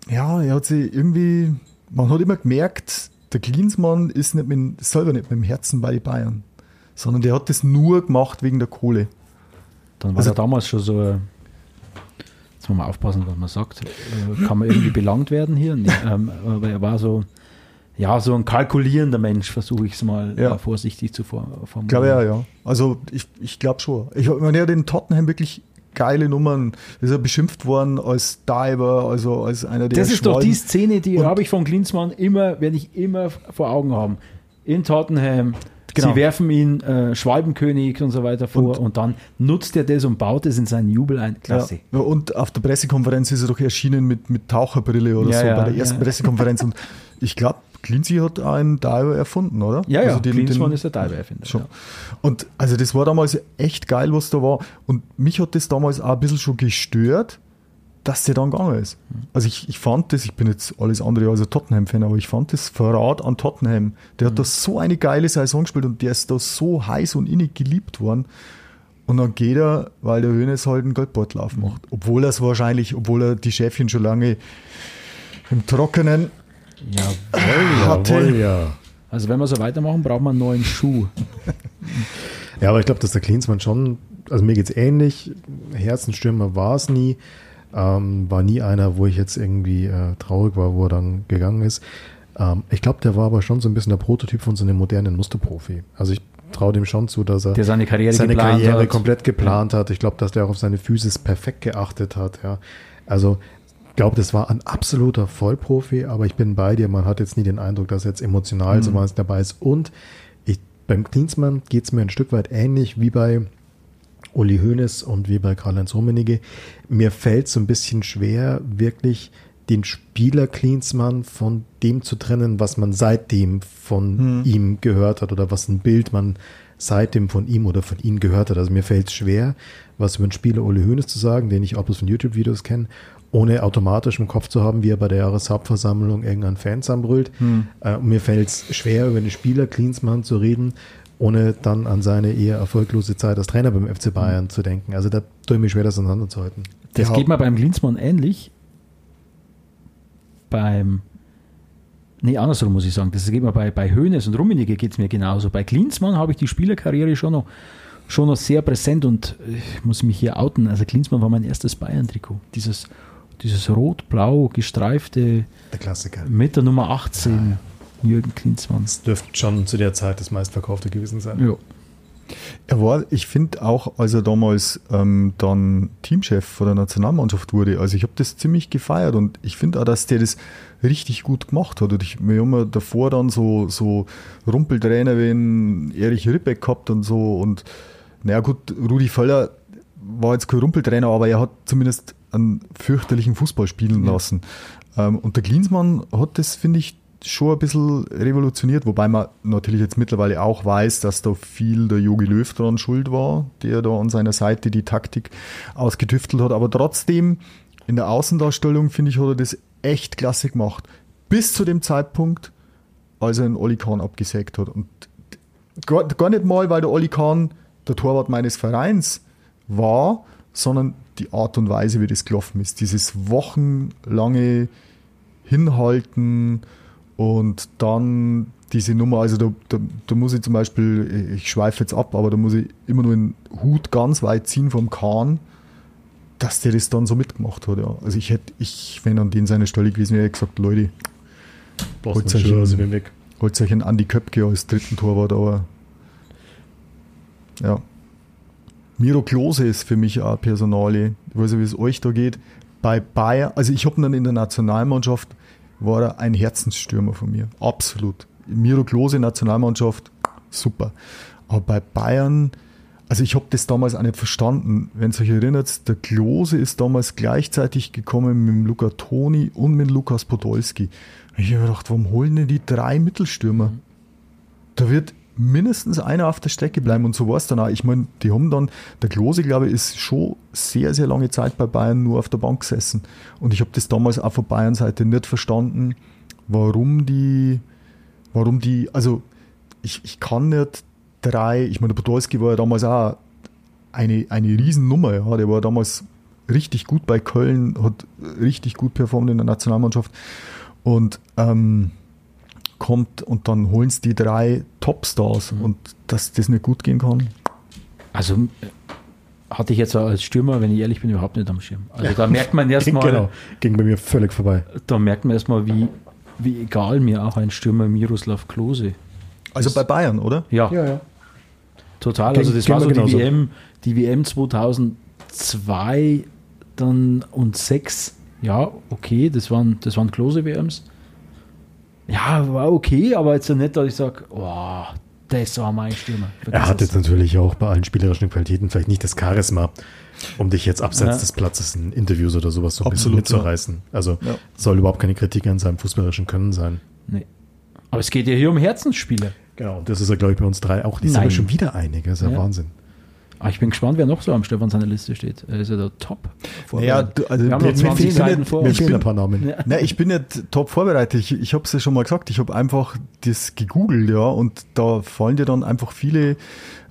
ja, er hat sich irgendwie, man hat immer gemerkt, der Klinsmann ist nicht mit, selber nicht mit dem Herzen bei den Bayern, sondern der hat das nur gemacht wegen der Kohle. Dann war also, er damals schon so, jetzt muss man aufpassen, was man sagt, kann man irgendwie belangt werden hier? Nee, ähm, aber er war so, ja, so ein kalkulierender Mensch, versuche ich es mal ja. vorsichtig zu formulieren. Ich glaube ja, ja. Also ich, ich glaube schon. Ich meine, er hat in Tottenham wirklich geile Nummern. Das ist ja beschimpft worden als Diver, also als einer der Das ist doch die Szene, die habe ich von Klinsmann immer, werde ich immer vor Augen haben. In Tottenham, genau. Sie werfen ihn äh, Schwalbenkönig und so weiter vor und, und dann nutzt er das und baut es in seinen Jubel ein. Klasse. Ja, und auf der Pressekonferenz ist er doch erschienen mit, mit Taucherbrille oder ja, so, ja, bei der ersten ja. Pressekonferenz und Ich glaube, Clancy hat einen Diver erfunden, oder? Ja, ja, also Klinsmann ist der Diver-Erfinder. Ja. Und also das war damals echt geil, was da war. Und mich hat das damals auch ein bisschen schon gestört, dass der dann gegangen ist. Also ich, ich fand das, ich bin jetzt alles andere als ein Tottenham-Fan, aber ich fand das Verrat an Tottenham. Der hat mhm. da so eine geile Saison gespielt und der ist da so heiß und innig geliebt worden. Und dann geht er, weil der Hoeneß halt einen Geldbeutel aufmacht. Obwohl er es wahrscheinlich, obwohl er die Schäfchen schon lange im Trockenen Jawohl, hatte. Jawohl, ja. Also wenn wir so weitermachen, brauchen wir einen neuen Schuh. Ja, aber ich glaube, dass der Klinsmann schon, also mir geht es ähnlich, Herzenstürmer war es nie, ähm, war nie einer, wo ich jetzt irgendwie äh, traurig war, wo er dann gegangen ist. Ähm, ich glaube, der war aber schon so ein bisschen der Prototyp von so einem modernen Musterprofi. Also ich traue dem schon zu, dass er der seine Karriere, seine geplant Karriere hat. komplett geplant hat. Ich glaube, dass der auch auf seine Physis perfekt geachtet hat. Ja. Also ich glaube, das war ein absoluter Vollprofi, aber ich bin bei dir. Man hat jetzt nie den Eindruck, dass er jetzt emotional mhm. so was dabei ist. Und ich, beim Klinsmann geht es mir ein Stück weit ähnlich wie bei Uli Hoeneß und wie bei Karl-Heinz Rummenigge. Mir fällt es so ein bisschen schwer, wirklich den Spieler Klinsmann von dem zu trennen, was man seitdem von hm. ihm gehört hat oder was ein Bild man seitdem von ihm oder von ihm gehört hat. Also mir fällt es schwer, was über den Spieler Uli Hoeneß zu sagen, den ich auch bloß von YouTube-Videos kenne, ohne automatisch im Kopf zu haben, wie er bei der Jahreshauptversammlung irgendeinen Fans anbrüllt. Hm. Äh, mir fällt es schwer, über den Spieler Klinsmann zu reden, ohne dann an seine eher erfolglose Zeit als Trainer beim F C Bayern hm. zu denken. Also da tue ich mir schwer, das auseinanderzuhalten. Das ja. geht mir beim Klinsmann ähnlich. Beim, nee, andersrum muss ich sagen, das geht mir bei, bei Hoeneß und Rummenigge geht es mir genauso. Bei Klinsmann habe ich die Spielerkarriere schon noch, schon noch sehr präsent und ich muss mich hier outen. Also Klinsmann war mein erstes Bayern-Trikot. Dieses, dieses rot-blau gestreifte. Der Klassiker. Mit der Nummer achtzehn, ja, ja. Jürgen Klinsmann. Das dürfte schon zu der Zeit das meistverkaufte gewesen sein. Ja. Er war, ich finde auch, als er damals ähm, dann Teamchef von der Nationalmannschaft wurde, also ich habe das ziemlich gefeiert und ich finde auch, dass der das richtig gut gemacht hat. Und ich, wir haben ja davor dann so, so Rumpeltrainer wie Erich Ribbeck gehabt und so und naja gut, Rudi Völler war jetzt kein Rumpeltrainer, aber er hat zumindest einen fürchterlichen Fußball spielen ja. lassen. Ähm, und der Klinsmann hat das, finde ich, schon ein bisschen revolutioniert, wobei man natürlich jetzt mittlerweile auch weiß, dass da viel der Jogi Löw dran schuld war, der da an seiner Seite die Taktik ausgetüftelt hat, aber trotzdem in der Außendarstellung, finde ich, hat er das echt klasse gemacht, bis zu dem Zeitpunkt, als er den Oli Kahn abgesägt hat und gar, gar nicht mal, weil der Oli Kahn der Torwart meines Vereins war, sondern die Art und Weise, wie das gelaufen ist, dieses wochenlange Hinhalten. Und dann diese Nummer, also da, da, da muss ich zum Beispiel, ich schweife jetzt ab, aber da muss ich immer nur den Hut ganz weit ziehen vom Kahn, dass der das dann so mitgemacht hat. Ja. Also ich hätte, ich, wenn an den seiner Stelle gewesen wäre, hätte gesagt, Leute, holt euch, also euch einen Andi Köpke als dritten Torwart, aber ja. Miro Klose ist für mich auch Personalie. Ich weiß nicht, wie es euch da geht. Bei Bayern, also ich habe dann in der Nationalmannschaft war er ein Herzensstürmer von mir. Absolut. Miro Klose, Nationalmannschaft, super. Aber bei Bayern, also ich habe das damals auch nicht verstanden. Wenn ihr euch erinnert, der Klose ist damals gleichzeitig gekommen mit dem Luca Toni und mit Lukas Podolski. Und ich habe gedacht, warum holen denn die drei Mittelstürmer? Da wird mindestens einer auf der Strecke bleiben und so war es dann auch. Ich meine, die haben dann, der Klose, glaube ich, ist schon sehr, sehr lange Zeit bei Bayern nur auf der Bank gesessen und ich habe das damals auch von Bayern Seite nicht verstanden, warum die, warum die, also ich, ich kann nicht drei, ich meine, der Podolski war ja damals auch eine, eine Riesennummer, ja, der war damals richtig gut bei Köln, hat richtig gut performt in der Nationalmannschaft und ähm, kommt und dann holen es die drei Topstars mhm. und dass das nicht gut gehen kann. Also hatte ich jetzt als Stürmer, wenn ich ehrlich bin, überhaupt nicht am Schirm. Also ja. da merkt man erstmal, genau. ging bei mir völlig vorbei. Da merkt man erstmal, wie, wie egal mir auch ein Stürmer Miroslav Klose. Also das, bei Bayern, oder? Ja. ja, ja. Total. Also das ging, war so die W M, die W M zweitausendzwei dann und sechs. Ja, okay, das waren das waren Klose-W Ms. Ja, war okay, aber jetzt so nett, dass ich sage, oh, das war mein Stürmer. Er hat jetzt natürlich auch bei allen spielerischen Qualitäten vielleicht nicht das Charisma, um dich jetzt abseits ja. des Platzes in Interviews oder sowas so ein bisschen mitzureißen. Also ja. soll überhaupt keine Kritik an seinem fußballerischen Können sein. Nee. Aber es geht ja hier um Herzensspiele. Genau, das ist ja, glaube ich, bei uns drei auch. Die sind ja schon wieder einige, das ist ja, ja. Wahnsinn. Ah, ich bin gespannt, wer noch so am Stefan seiner Liste steht. Er ist ja der Top. Ja, du, also wir haben noch zwanzig Seiten vor uns. Ein paar Namen. Ja. Nein, ich bin nicht top vorbereitet. Ich, ich habe es ja schon mal gesagt. Ich habe einfach das gegoogelt, ja, und da fallen dir dann einfach viele,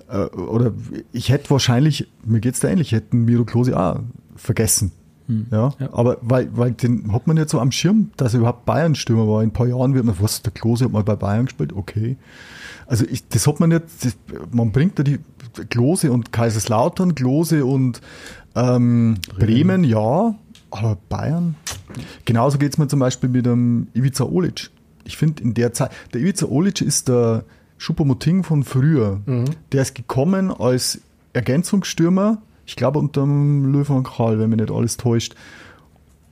äh, oder ich hätte wahrscheinlich, mir geht es da ähnlich, hätten Miro Klose auch vergessen. Hm. Ja, ja, aber weil, weil den hat man jetzt so am Schirm, dass er überhaupt Bayern-Stürmer war. In ein paar Jahren wird man, was, der Klose hat mal bei Bayern gespielt? Okay. Also ich, das hat man jetzt, das, man bringt da die Klose und Kaiserslautern, Klose und ähm, Bremen, ja, aber Bayern. Genauso geht es mir zum Beispiel mit dem Ivica Olic. Ich finde in der Zeit, der Ivica Olic ist der Choupo-Moting von früher. Mhm. Der ist gekommen als Ergänzungsstürmer, ich glaube unter dem Löw van Gaal, wenn mich nicht alles täuscht,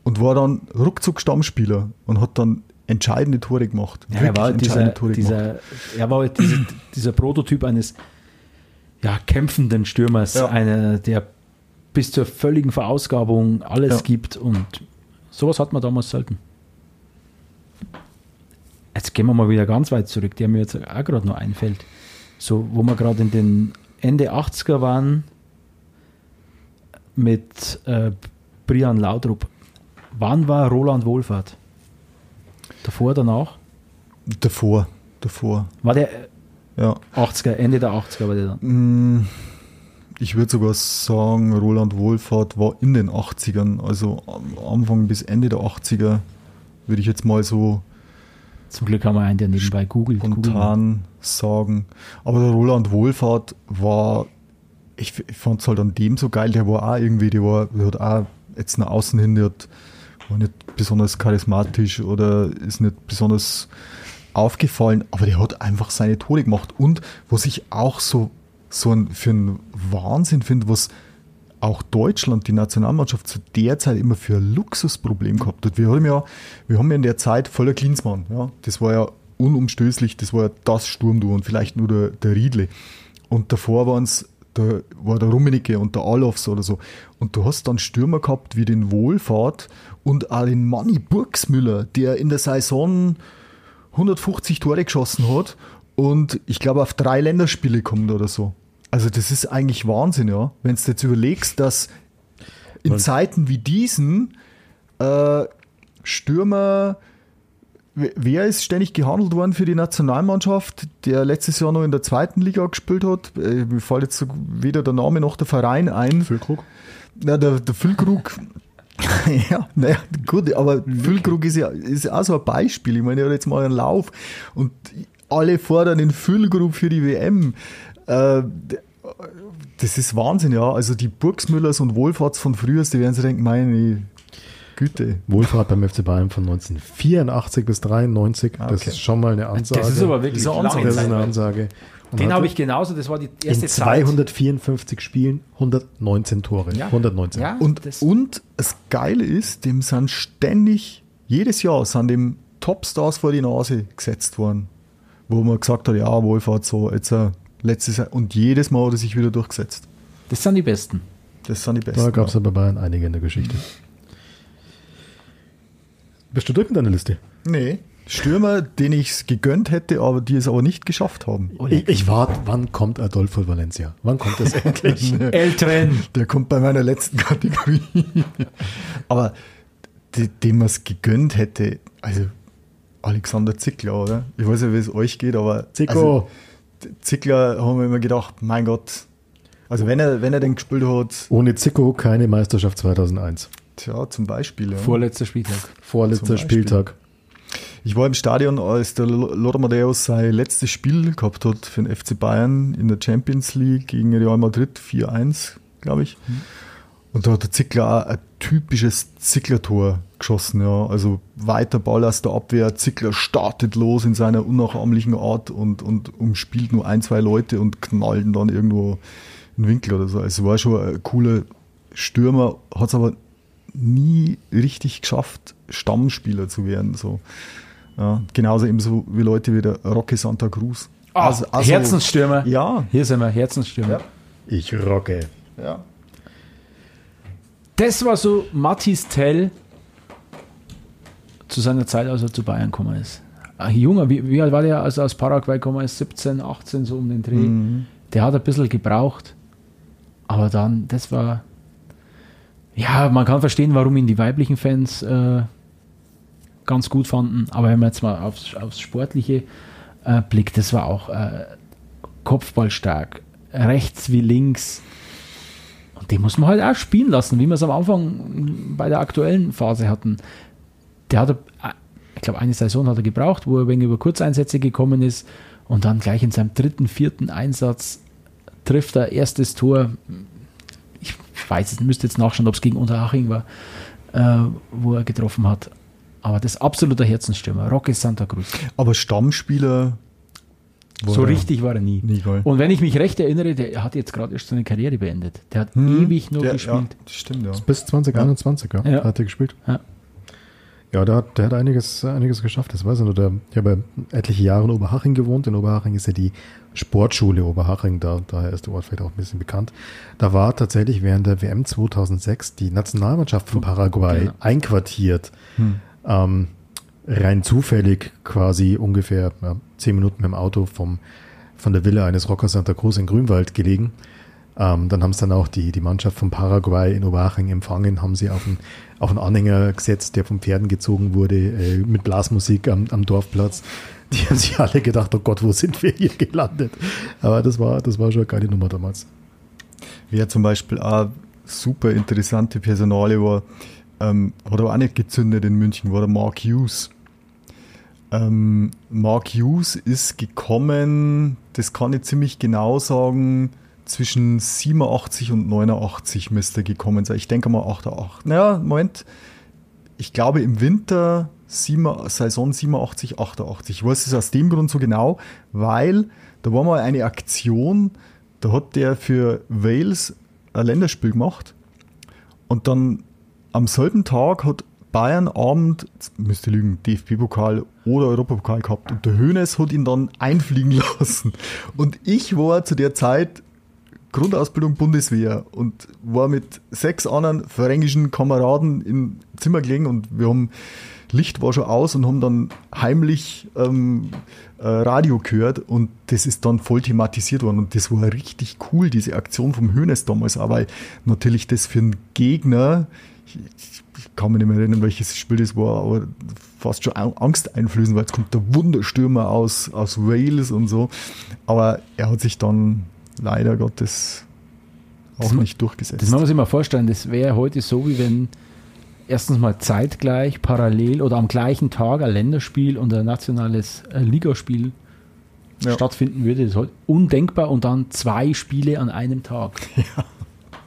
und war dann ruckzuck Stammspieler und hat dann entscheidende Tore gemacht. Ja, er war halt dieser, Tore dieser, gemacht. Er war halt diese, dieser Prototyp eines ja, kämpfenden Stürmers, ja. einer, der bis zur völligen Verausgabung alles ja. gibt, und sowas hat man damals selten. Jetzt gehen wir mal wieder ganz weit zurück, der mir jetzt auch gerade noch einfällt. So, wo wir gerade in den Ende achtziger waren mit äh, Brian Laudrup. Wann war Roland Wohlfahrt? Davor, danach? Davor, davor. War der ja. achtziger, Ende der achtziger war der dann? Ich würde sogar sagen, Roland Wohlfahrt war in den achtzigern, also Anfang bis Ende der achtziger, würde ich jetzt mal so. Zum Glück haben wir einen, der nebenbei googelt. Spontan sagen. Aber der Roland Wohlfahrt war, ich, ich fand es halt an dem so geil, der war auch irgendwie, der, war, der hat auch jetzt nach außen hin, der hat, war nicht besonders charismatisch oder ist nicht besonders aufgefallen, aber der hat einfach seine Tore gemacht. Und was ich auch so, so ein, für einen Wahnsinn finde, was auch Deutschland, die Nationalmannschaft zu der Zeit immer für ein Luxusproblem gehabt hat. Wir haben ja, wir haben ja in der Zeit voller Klinsmann, ja, das war ja unumstößlich, das war ja das Sturmduo und vielleicht nur der, der Riedle. Und davor waren's der, war der Rummenigge und der Alofs oder so. Und du hast dann Stürmer gehabt wie den Wohlfahrt und auch den Manni Burgsmüller, der in der Saison hundertfünfzig Tore geschossen hat und ich glaube auf drei Länderspiele kommt oder so. Also das ist eigentlich Wahnsinn, ja. Wenn du jetzt überlegst, dass in Mann. Zeiten wie diesen äh, Stürmer, wer ist ständig gehandelt worden für die Nationalmannschaft, der letztes Jahr noch in der zweiten Liga gespielt hat? Mir fällt jetzt weder der Name noch der Verein ein. Füllkrug? Na, der, der Füllkrug. Ja, naja, gut, aber Füllkrug ist ja ist auch so ein Beispiel. Ich meine, er hat jetzt mal einen Lauf und alle fordern den Füllkrug für die W M. Äh, das ist Wahnsinn, ja. Also die Burgsmüllers und Wohlfahrts von früher, die werden sich denken, meine Güte. Wohlfahrt beim F C Bayern von neunzehnhundertvierundachtzig bis dreiundneunzig, okay. Das ist schon mal eine Ansage. Das ist aber wirklich eine Ansage. Das ist eine Ansage. Und den habe ich genauso, das war die erste in zweihundertvierundfünfzig Zeit. Spielen, hundertneunzehn Tore. Ja. hundertneunzehn. Ja, und, das und das Geile ist, dem sind ständig, jedes Jahr sind dem Topstars vor die Nase gesetzt worden, wo man gesagt hat, ja, Wohlfahrt so, jetzt äh, letztes Jahr. Und jedes Mal hat er sich wieder durchgesetzt. Das sind die Besten. Das sind die Besten. Da gab es ja bei Bayern einige in der Geschichte. Bist du durch mit deiner Liste? Nee. Stürmer, den ich es gegönnt hätte, aber die es aber nicht geschafft haben. Ich, ich warte, wann kommt Adolfo Valencia? Wann kommt das endlich? Eltern! Der kommt bei meiner letzten Kategorie. Aber die, dem man es gegönnt hätte, also Alexander Zickler, oder? Ich weiß ja, wie es euch geht, aber Zico. Also, Zickler haben wir immer gedacht, mein Gott. Also wenn er, wenn er den gespielt hat. Ohne Zico keine Meisterschaft zweitausendeins. Tja, zum Beispiel. Ja. Vorletzter Spieltag. Vorletzter Spieltag. Ich war im Stadion, als der Lothar Matthäus sein letztes Spiel gehabt hat für den F C Bayern in der Champions League gegen Real Madrid, vier eins, glaube ich. Mhm. Und da hat der Zickler auch ein typisches Zickler-Tor geschossen. Ja. Also weiter Ball aus der Abwehr, Zickler startet los in seiner unnachahmlichen Art und, und umspielt nur ein, zwei Leute und knallt ihn dann irgendwo in den Winkel oder so. Also war schon ein cooler Stürmer, hat es aber nie richtig geschafft, Stammspieler zu werden. So. Ja, genauso ebenso wie Leute wie der Roque Santa Cruz. Oh, also, also, Herzensstürmer. Ja. Hier sind wir, Herzensstürmer. Ja. Ich rocke. Ja. Das war so Mathis Tell zu seiner Zeit, als er zu Bayern gekommen ist. Ach, junger, wie, wie alt war der, als er aus Paraguay gekommen ist? siebzehn, achtzehn, so um den Dreh. Mhm. Der hat ein bisschen gebraucht. Aber dann, das war. Ja, man kann verstehen, warum ihn die weiblichen Fans äh, ganz gut fanden. Aber wenn man jetzt mal aufs, aufs Sportliche äh, blickt, das war auch äh, kopfballstark. Rechts wie links. Und den muss man halt auch spielen lassen, wie wir es am Anfang bei der aktuellen Phase hatten. Der hat, ich glaube, eine Saison hat er gebraucht, wo er wegen über Kurzeinsätze gekommen ist und dann gleich in seinem dritten, vierten Einsatz trifft er erstes Tor. Ich weiß, ich müsste jetzt nachschauen, ob es gegen Unterhaching war, äh, wo er getroffen hat. Aber das ist absoluter Herzensstürmer, Roque Santa Cruz. Aber Stammspieler so richtig war er nie. Nicole. Und wenn ich mich recht erinnere, der hat jetzt gerade erst seine Karriere beendet. Der hat hm, ewig nur der, gespielt. Ja, stimmt, ja. Bis zwanzig einundzwanzig ja. Ja. Hat er gespielt. Ja. Ja, der hat, der hat einiges, einiges geschafft, das weiß ich noch. Der, ich habe etliche Jahre in Oberhaching gewohnt. In Oberhaching ist ja die Sportschule Oberhaching, da, daher ist der Ort vielleicht auch ein bisschen bekannt. Da war tatsächlich während der W M zweitausendsechs die Nationalmannschaft von Paraguay genau. einquartiert. Hm. Ähm, rein zufällig quasi ungefähr ja, zehn Minuten mit dem Auto vom, von der Villa eines Roque Santa Cruz in Grünwald gelegen. Ähm, dann haben es dann auch die, die Mannschaft von Paraguay in Oberhaching empfangen, haben sie auf einen, auf einen Anhänger gesetzt, der von Pferden gezogen wurde, äh, mit Blasmusik am, am Dorfplatz. Die haben sich alle gedacht, oh Gott, wo sind wir hier gelandet? Aber das war, das war schon eine geile Nummer damals. Wer zum Beispiel auch super interessante Personale war, ähm, hat aber auch nicht gezündet in München, war der Mark Hughes. Ähm, Mark Hughes ist gekommen, das kann ich ziemlich genau sagen, zwischen siebenundachtzig und neunundachtzig müsste gekommen sein. Ich denke mal achtundachtzig. Naja, Moment. Ich glaube im Winter sieben, Saison siebenundachtzig, achtundachtzig. Ich weiß es aus dem Grund so genau, weil da war mal eine Aktion, da hat der für Wales ein Länderspiel gemacht und dann am selben Tag hat Bayern Abend, müsste lügen, D F B-Pokal oder Europapokal gehabt und der Hoeneß hat ihn dann einfliegen lassen. Und ich war zu der Zeit Grundausbildung Bundeswehr und war mit sechs anderen fränkischen Kameraden im Zimmer gelegen und wir haben, Licht war schon aus und haben dann heimlich ähm, äh, Radio gehört und das ist dann voll thematisiert worden und das war richtig cool, diese Aktion vom Hoeneß damals, aber natürlich das für einen Gegner, ich, ich kann mich nicht mehr erinnern, welches Spiel das war, aber fast schon Angst einflößen, weil jetzt kommt der Wunderstürmer aus, aus Wales und so, aber er hat sich dann leider Gottes auch das nicht durchgesetzt. Das muss man sich mal vorstellen, das wäre heute so, wie wenn erstens mal zeitgleich, parallel oder am gleichen Tag ein Länderspiel und ein nationales Ligaspiel ja. stattfinden würde. Das ist heute undenkbar und dann zwei Spiele an einem Tag. Ja.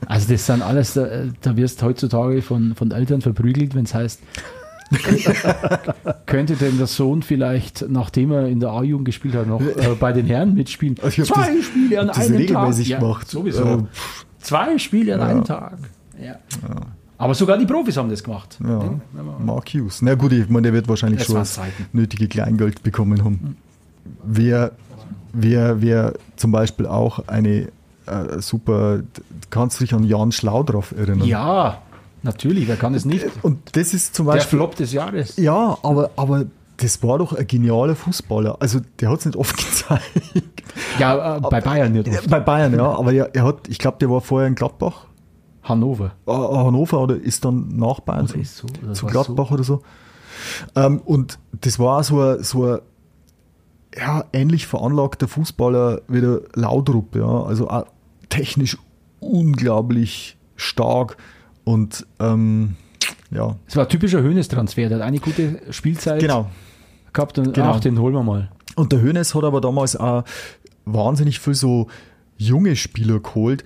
Also das sind alles, da, da wirst heutzutage von, von Eltern verprügelt, wenn es heißt, könnte denn der Sohn vielleicht, nachdem er in der A-Jugend gespielt hat, noch äh, bei den Herren mitspielen? Also Zwei das, Spiele an einem Tag. Ja, macht. Sowieso. Äh, Zwei Spiele an ja. einem Tag. Ja. Ja. Aber sogar die Profis haben das gemacht. Ja. Den, Mark Hughes. Na gut, ich meine, der wird wahrscheinlich schon das nötige Kleingeld bekommen haben. Hm. Wer, wer, wer zum Beispiel auch eine äh, super, kannst du dich an Jan Schlaudraff erinnern? Ja, natürlich, wer kann es nicht? Und das ist zum Beispiel. Der Flop des Jahres. Ja, aber, aber das war doch ein genialer Fußballer. Also, der hat es nicht oft gezeigt. Ja, äh, bei aber, Bayern nicht oft. Bei Bayern, ja. Aber er, er hat, ich glaube, der war vorher in Gladbach. Hannover. Äh, Hannover oder ist dann nach Bayern. Oder ist so, oder zu Gladbach so. Oder so. Ähm, und das war so ein, so ein ja, ähnlich veranlagter Fußballer wie der Laudrup. Ja. Also, auch technisch unglaublich stark. Und ähm, ja. Es war ein typischer Hoeneß-Transfer, der hat eine gute Spielzeit genau. gehabt und genau. ach, den holen wir mal. Und der Hoeneß hat aber damals auch wahnsinnig viel so junge Spieler geholt,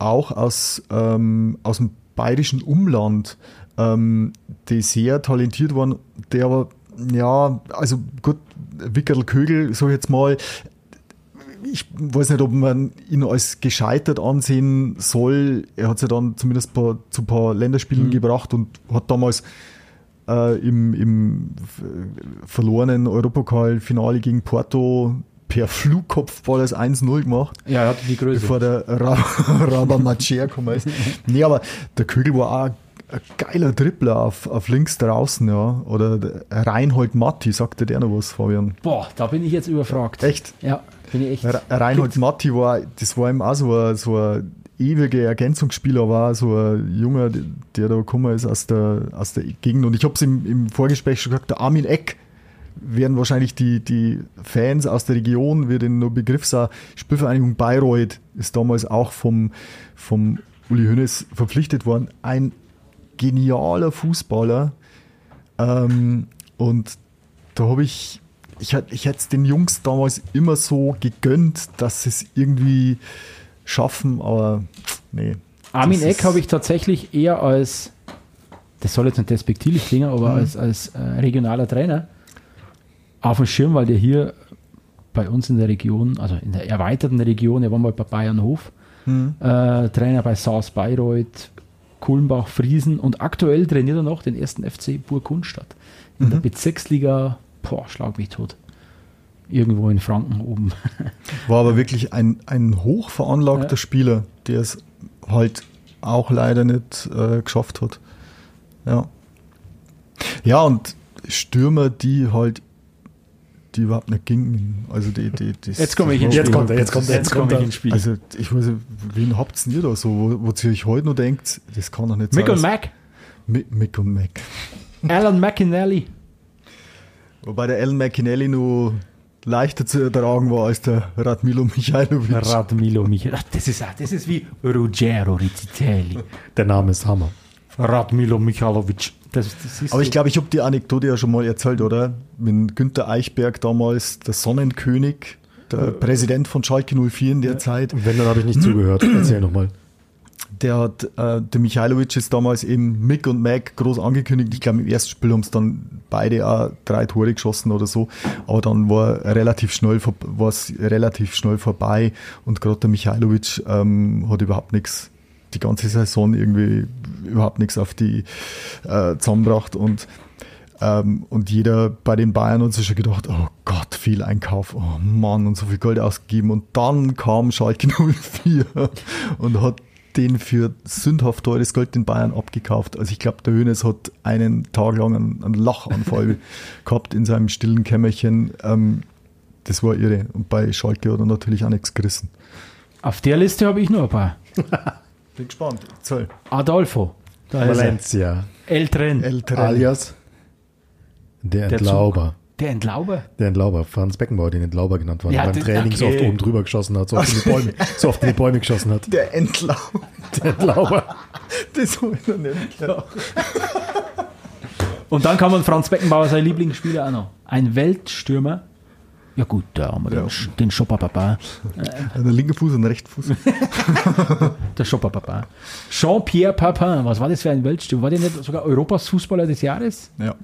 auch aus, ähm, aus dem bayerischen Umland, ähm, die sehr talentiert waren, der aber, ja, also gut, Wickerl Kögel, sag ich jetzt mal, ich weiß nicht, ob man ihn als gescheitert ansehen soll. Er hat es ja dann zumindest paar, zu ein paar Länderspielen mhm. gebracht und hat damals äh, im, im verlorenen Europapokal-Finale gegen Porto per Flugkopfball das eins null gemacht. Ja, er hatte die Größe. Bevor der Ra- Rabamacher gekommen ist. Nee, aber der Kögel war auch ein geiler Dribbler auf, auf links draußen, ja. Oder Reinhold Matti, sagte der noch was, Fabian? Boah, da bin ich jetzt überfragt. Echt? Ja, bin ich echt. R- Reinhold Matti war, das war eben auch so ein, so ein ewiger Ergänzungsspieler, war so ein Junge, der da gekommen ist aus der, aus der Gegend. Und ich habe es im, im Vorgespräch schon gesagt, der Armin Eck werden wahrscheinlich die, die Fans aus der Region, wird in nur Begriff sein. Spielvereinigung Bayreuth ist damals auch vom, vom Uli Hoeneß verpflichtet worden. Ein genialer Fußballer. Ähm, und da habe ich, ich, ich hätte es den Jungs damals immer so gegönnt, dass sie es irgendwie schaffen, aber nee. Armin Eck habe ich tatsächlich eher als, das soll jetzt nicht despektierlich klingen, aber mhm. als, als äh, regionaler Trainer auf dem Schirm, weil der hier bei uns in der Region, also in der erweiterten Region, er war mal bei Bayernhof, mhm. äh, Trainer bei S A S Bayreuth, Kulmbach, Friesen und aktuell trainiert er noch den ersten F C Burg-Kunstadt in mhm. der Bezirksliga, boah, schlag mich tot, irgendwo in Franken oben. War aber wirklich ein, ein hochveranlagter ja. Spieler, der es halt auch leider nicht äh, geschafft hat. Ja. Ja, und Stürmer, die halt die überhaupt nicht gingen. Also die, die, die jetzt komme ich ins Spiel. Jetzt kommt, jetzt kommt, jetzt kommt ich ins Spiel. Also ich weiß nicht, wen habt ihr da so, wo, wo ihr euch heute noch denkt, das kann doch nicht Mick sein. Und Mac. Mick, Mick und Mac. Alan McInally. Wobei der Alan McInally nur leichter zu ertragen war als der Radmilo Mihajlovic. Radmilo Mihajlovic. Das ist, das ist wie Ruggero Rizzitelli. Der Name ist Hammer. Radmilo Mihajlovic. Das, das ist aber so. Ich glaube, ich habe die Anekdote ja schon mal erzählt, oder? Mit Günther Eichberg damals, der Sonnenkönig, der äh, Präsident von Schalke null vier in der äh, Zeit. Wenn, dann habe ich nicht zugehört. Erzähl nochmal. Der hat, äh, der Mihajlovic ist damals eben Mick und Mac groß angekündigt. Ich glaube, im ersten Spiel haben es dann beide auch drei Tore geschossen oder so. Aber dann war relativ schnell, war es relativ schnell vorbei. Und gerade der Mihajlovic ähm, hat überhaupt nichts, die ganze Saison irgendwie überhaupt nichts auf die äh, zusammenbracht und, ähm, und jeder bei den Bayern hat sich schon gedacht, oh Gott, viel Einkauf, oh Mann, und so viel Geld ausgegeben, und dann kam Schalke null vier und hat den für sündhaft teures Geld den Bayern abgekauft. Also ich glaube, der Hoeneß hat einen Tag lang einen, einen Lachanfall gehabt in seinem stillen Kämmerchen. Ähm, das war irre, und bei Schalke hat er natürlich auch nichts gerissen. Auf der Liste habe ich nur ein paar. Bin gespannt. Zoll. Adolfo. Valencia. El Tren. El Tren. Alias. Der Entlauber. Der Entlauber? Der Entlauber. Franz Beckenbauer, den Entlauber genannt worden. Ja, beim Training okay. so oft oben drüber geschossen hat. So oft, in die Bäume, so oft in die Bäume geschossen hat. Der Entlauber. Der Entlauber. Das hol ich noch nicht. Ja. Und dann kann man Franz Beckenbauer, sein Lieblingsspieler, auch noch. Ein Weltstürmer. Ja gut, da haben wir ja. den, den Schopperpapa. Der linke Fuß und der rechte Fuß. Der Schopperpapa. Jean-Pierre Papin, was war das für ein Weltstürmer? War der nicht sogar Europas Fußballer des Jahres? Ja.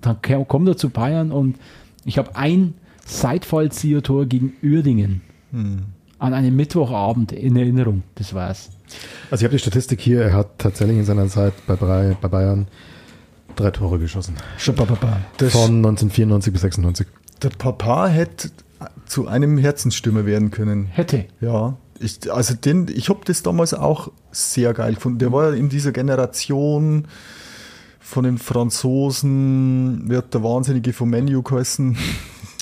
Dann kommt er zu Bayern, und ich habe ein Seitfallzieher-Tor gegen Uerdingen hm. an einem Mittwochabend in Erinnerung. Das war's. Also ich habe die Statistik hier, er hat tatsächlich in seiner Zeit bei, Brei, bei Bayern drei Tore geschossen. Schopperpapa. Von neunzehnhundertvierundneunzig bis sechsundneunzig. Der Papa hätte zu einem Herzensstürmer werden können. Hätte? Ja. Ich, also den, ich habe das damals auch sehr geil gefunden. Der war in dieser Generation von den Franzosen, wird der Wahnsinnige vom Man U geheißen.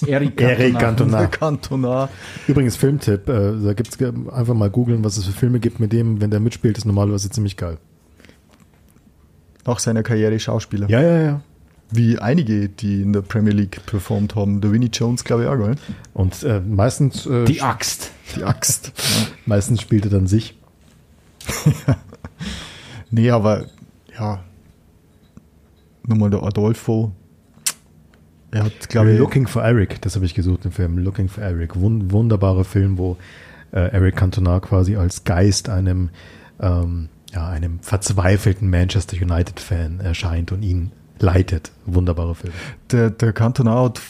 Eric Cantona. Eric Cantona. Übrigens Filmtipp, da gibt's einfach mal googeln, was es für Filme gibt mit dem, wenn der mitspielt, ist normalerweise ziemlich geil. Nach seiner Karriere Schauspieler. Ja, ja, ja. Wie einige, die in der Premier League performt haben. Der Vinnie Jones, glaube ich, auch, gell? Und äh, meistens... Äh, die Axt. Die Axt. Ja. Meistens spielt er dann sich. Nee, aber, ja. Nochmal der Adolfo. Er hat, glaube ich... Looking for Eric, das habe ich gesucht im Film. Looking for Eric. Wund- wunderbarer Film, wo äh, Eric Cantona quasi als Geist einem, ähm, ja, einem verzweifelten Manchester United-Fan erscheint und ihn leitet. Wunderbarer Film. Der, der Cantona hat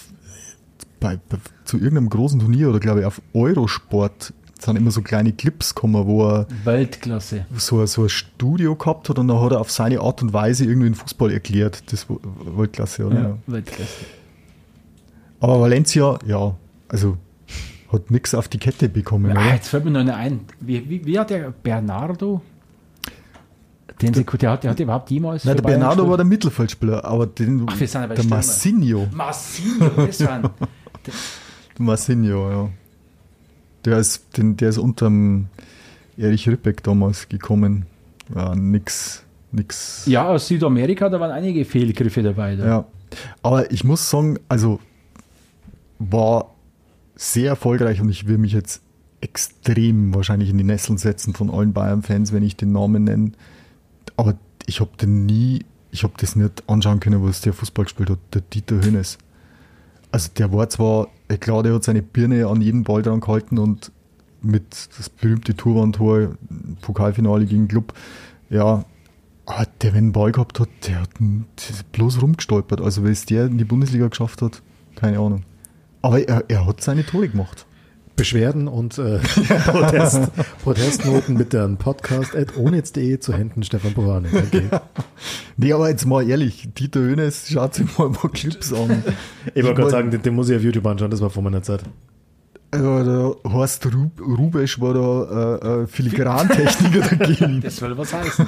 bei, bei, zu irgendeinem großen Turnier oder glaube ich auf Eurosport sind immer so kleine Clips gekommen, wo er Weltklasse. So, so ein Studio gehabt hat, und dann hat er auf seine Art und Weise irgendwie den Fußball erklärt. Das war Weltklasse, oder? Ja, Weltklasse. Aber Valencia, ja, also hat nichts auf die Kette bekommen. Ah, jetzt fällt mir noch eine ein. Wie, wie, wie hat der Bernardo? Den Sekut, der hat, der hat überhaupt jemals. Nein, der Bernardo war der Mittelfeldspieler, aber den, Ach, wir sind ja bei der Marcinho. Marcinho, das waren. Der Marcinho, ja. Der ist, den, der ist unterm Erich Ribbeck damals gekommen. Ja, nix, nix. Ja, aus Südamerika, da waren einige Fehlgriffe dabei. Da. Ja, aber ich muss sagen, also war sehr erfolgreich und ich will mich jetzt extrem wahrscheinlich in die Nesseln setzen von allen Bayern-Fans, wenn ich den Namen nenne. Aber ich habe den nie, ich habe das nicht anschauen können, was der Fußball gespielt hat, der Dieter Hoeneß. Also der war zwar, klar, der hat seine Birne an jeden Ball dran gehalten und mit das berühmte Turban-Tor, Pokalfinale gegen Club, ja, aber der, wenn einen Ball gehabt hat, der hat bloß rumgestolpert. Also wenn es der in die Bundesliga geschafft hat, keine Ahnung. Aber er, er hat seine Tore gemacht. Beschwerden und äh, Protest, Protestnoten mit dem Podcast at ohnetz punkt de zu Händen Stefan Borani. Okay. Ja. Nee, aber jetzt mal ehrlich, Dieter Hoeneß, schaut sich mal ein paar Clips an. Ich wollte gerade sagen, den, den muss ich auf YouTube anschauen, das war vor meiner Zeit. Also, der Horst Rub, Rubesch war da äh, Filigrantechniker dagegen. Das soll was heißen.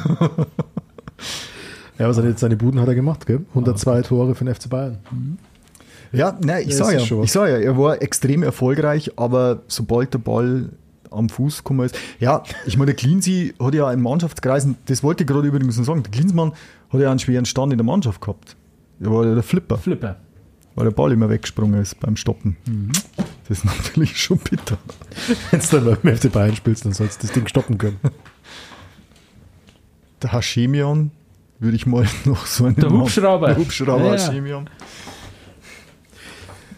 Ja, aber seine, seine Buden hat er gemacht, gell? hundertzwei Tore für den F C Bayern. Mhm. Ja, nein, ich sage ja, ich sag ja, er war extrem erfolgreich, aber sobald der Ball am Fuß gekommen ist, ja, ich meine, der Klinsmann hat ja einen Mannschaftskreisen, das wollte ich gerade übrigens noch sagen, der Klinsmann hat ja einen schweren Stand in der Mannschaft gehabt. Er war ja der Flipper. Flipper. Weil der Ball immer weggesprungen ist beim Stoppen. Mhm. Das ist natürlich schon bitter. Wenn du dann beim F C Bayern spielst, dann sollst du das Ding stoppen können. Der Hashemian würde ich mal noch so einen... Der Hubschrauber. Der Hubschrauber, ja. Hashemian.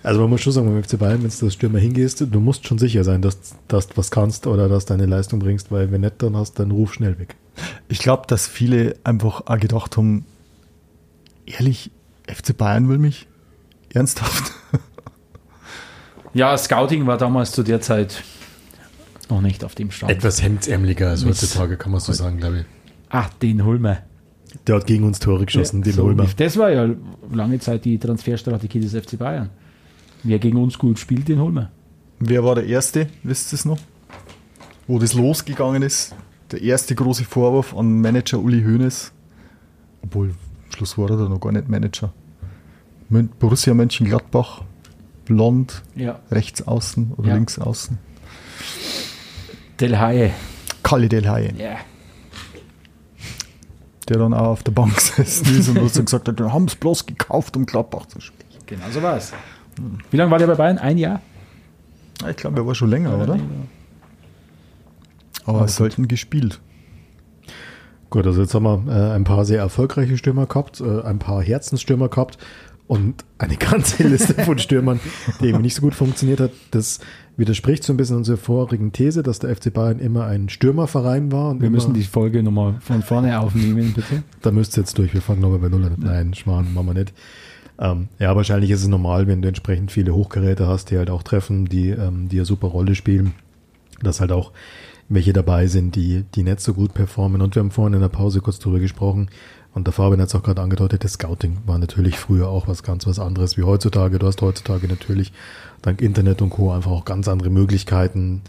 Also man muss schon sagen, beim F C Bayern, wenn du als Stürmer hingehst, du musst schon sicher sein, dass, dass du was kannst oder dass du deine Leistung bringst, weil wenn nicht, dann hast du deinen Ruf schnell weg. Ich glaube, dass viele einfach auch gedacht haben, ehrlich, F C Bayern will mich? Ernsthaft? Ja, Scouting war damals zu der Zeit noch nicht auf dem Stand. Etwas hemdsärmeliger als heutzutage, kann man so sagen, glaube ich. Ach, den holen wir. Der hat gegen uns Tore geschossen, ja, den holen wir. Das war ja lange Zeit die Transferstrategie des F C Bayern. Wer gegen uns gut spielt, den holen wir. Wer war der Erste, wisst ihr es noch? Wo das losgegangen ist, der erste große Vorwurf an Manager Uli Hoeneß, obwohl am Schluss war er da noch gar nicht Manager. Borussia Mönchengladbach, blond, ja. Rechts außen oder ja. Links außen. Del Haye. Kalle Del Haye. Ja. Der dann auch auf der Bank sitzt und gesagt hat, wir haben es bloß gekauft, um Gladbach zu spielen. Genau so war es. Wie lange war der bei Bayern? Ein Jahr? Ich glaube, er war schon länger, ja, oder? Länger. Aber es sollten gespielt. Gut, also jetzt haben wir äh, ein paar sehr erfolgreiche Stürmer gehabt, äh, ein paar Herzensstürmer gehabt und eine ganze Liste von Stürmern, die eben nicht so gut funktioniert hat. Das widerspricht so ein bisschen unserer vorigen These, dass der F C Bayern immer ein Stürmerverein war. Und wir müssen die Folge nochmal von vorne aufnehmen, bitte. Da müsst ihr jetzt durch, wir fangen nochmal bei Null an. Nein, Schmarrn, machen wir nicht. Ähm, ja, wahrscheinlich ist es normal, wenn du entsprechend viele Hochgeräte hast, die halt auch treffen, die, ähm, die eine super Rolle spielen, dass halt auch welche dabei sind, die, die nicht so gut performen. Und wir haben vorhin in der Pause kurz drüber gesprochen und der Fabian hat es auch gerade angedeutet, das Scouting war natürlich früher auch was ganz was anderes wie heutzutage. Du hast heutzutage natürlich dank Internet und Co. einfach auch ganz andere Möglichkeiten,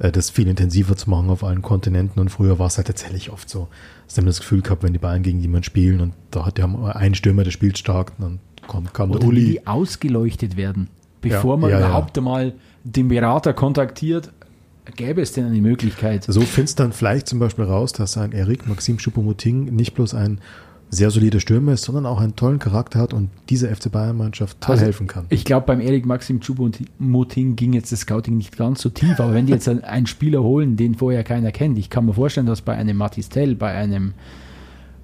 das viel intensiver zu machen auf allen Kontinenten. Und früher war es halt tatsächlich oft so. Hast du immer das Gefühl gehabt, wenn die Bayern gegen jemanden spielen und da hat der einen Stürmer, der spielt stark, dann kommt, kam der Uli. Die ausgeleuchtet werden, bevor ja, man ja, überhaupt ja. einmal den Berater kontaktiert, gäbe es denn eine Möglichkeit. So findest du dann vielleicht zum Beispiel raus, dass ein Eric Maxim Choupo-Moting nicht bloß ein sehr solider Stürmer ist, sondern auch einen tollen Charakter hat und dieser F C Bayern-Mannschaft toll also, helfen kann. Ich glaube, beim Eric Maxim Choupo-Moting ging jetzt das Scouting nicht ganz so tief, aber wenn die jetzt einen Spieler holen, den vorher keiner kennt, ich kann mir vorstellen, dass bei einem Mathis Tell, bei einem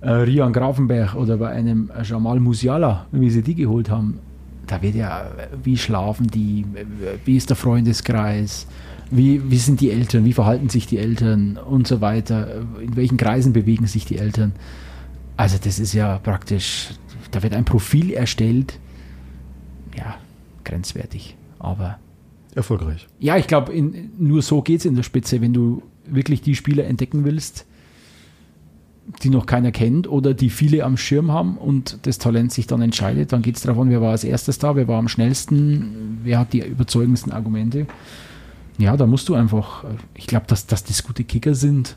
äh, Rian Grafenberg oder bei einem Jamal Musiala, wie sie die geholt haben, da wird ja, wie schlafen die, wie ist der Freundeskreis, Wie, wie sind die Eltern, wie verhalten sich die Eltern und so weiter, in welchen Kreisen bewegen sich die Eltern. Also das ist ja praktisch, da wird ein Profil erstellt, ja, grenzwertig, aber... Erfolgreich. Ja, ich glaube, nur so geht es in der Spitze, wenn du wirklich die Spieler entdecken willst, die noch keiner kennt oder die viele am Schirm haben und das Talent sich dann entscheidet, dann geht es darauf an, wer war als erstes da, wer war am schnellsten, wer hat die überzeugendsten Argumente. Ja, da musst du einfach, ich glaube, dass, dass das gute Kicker sind.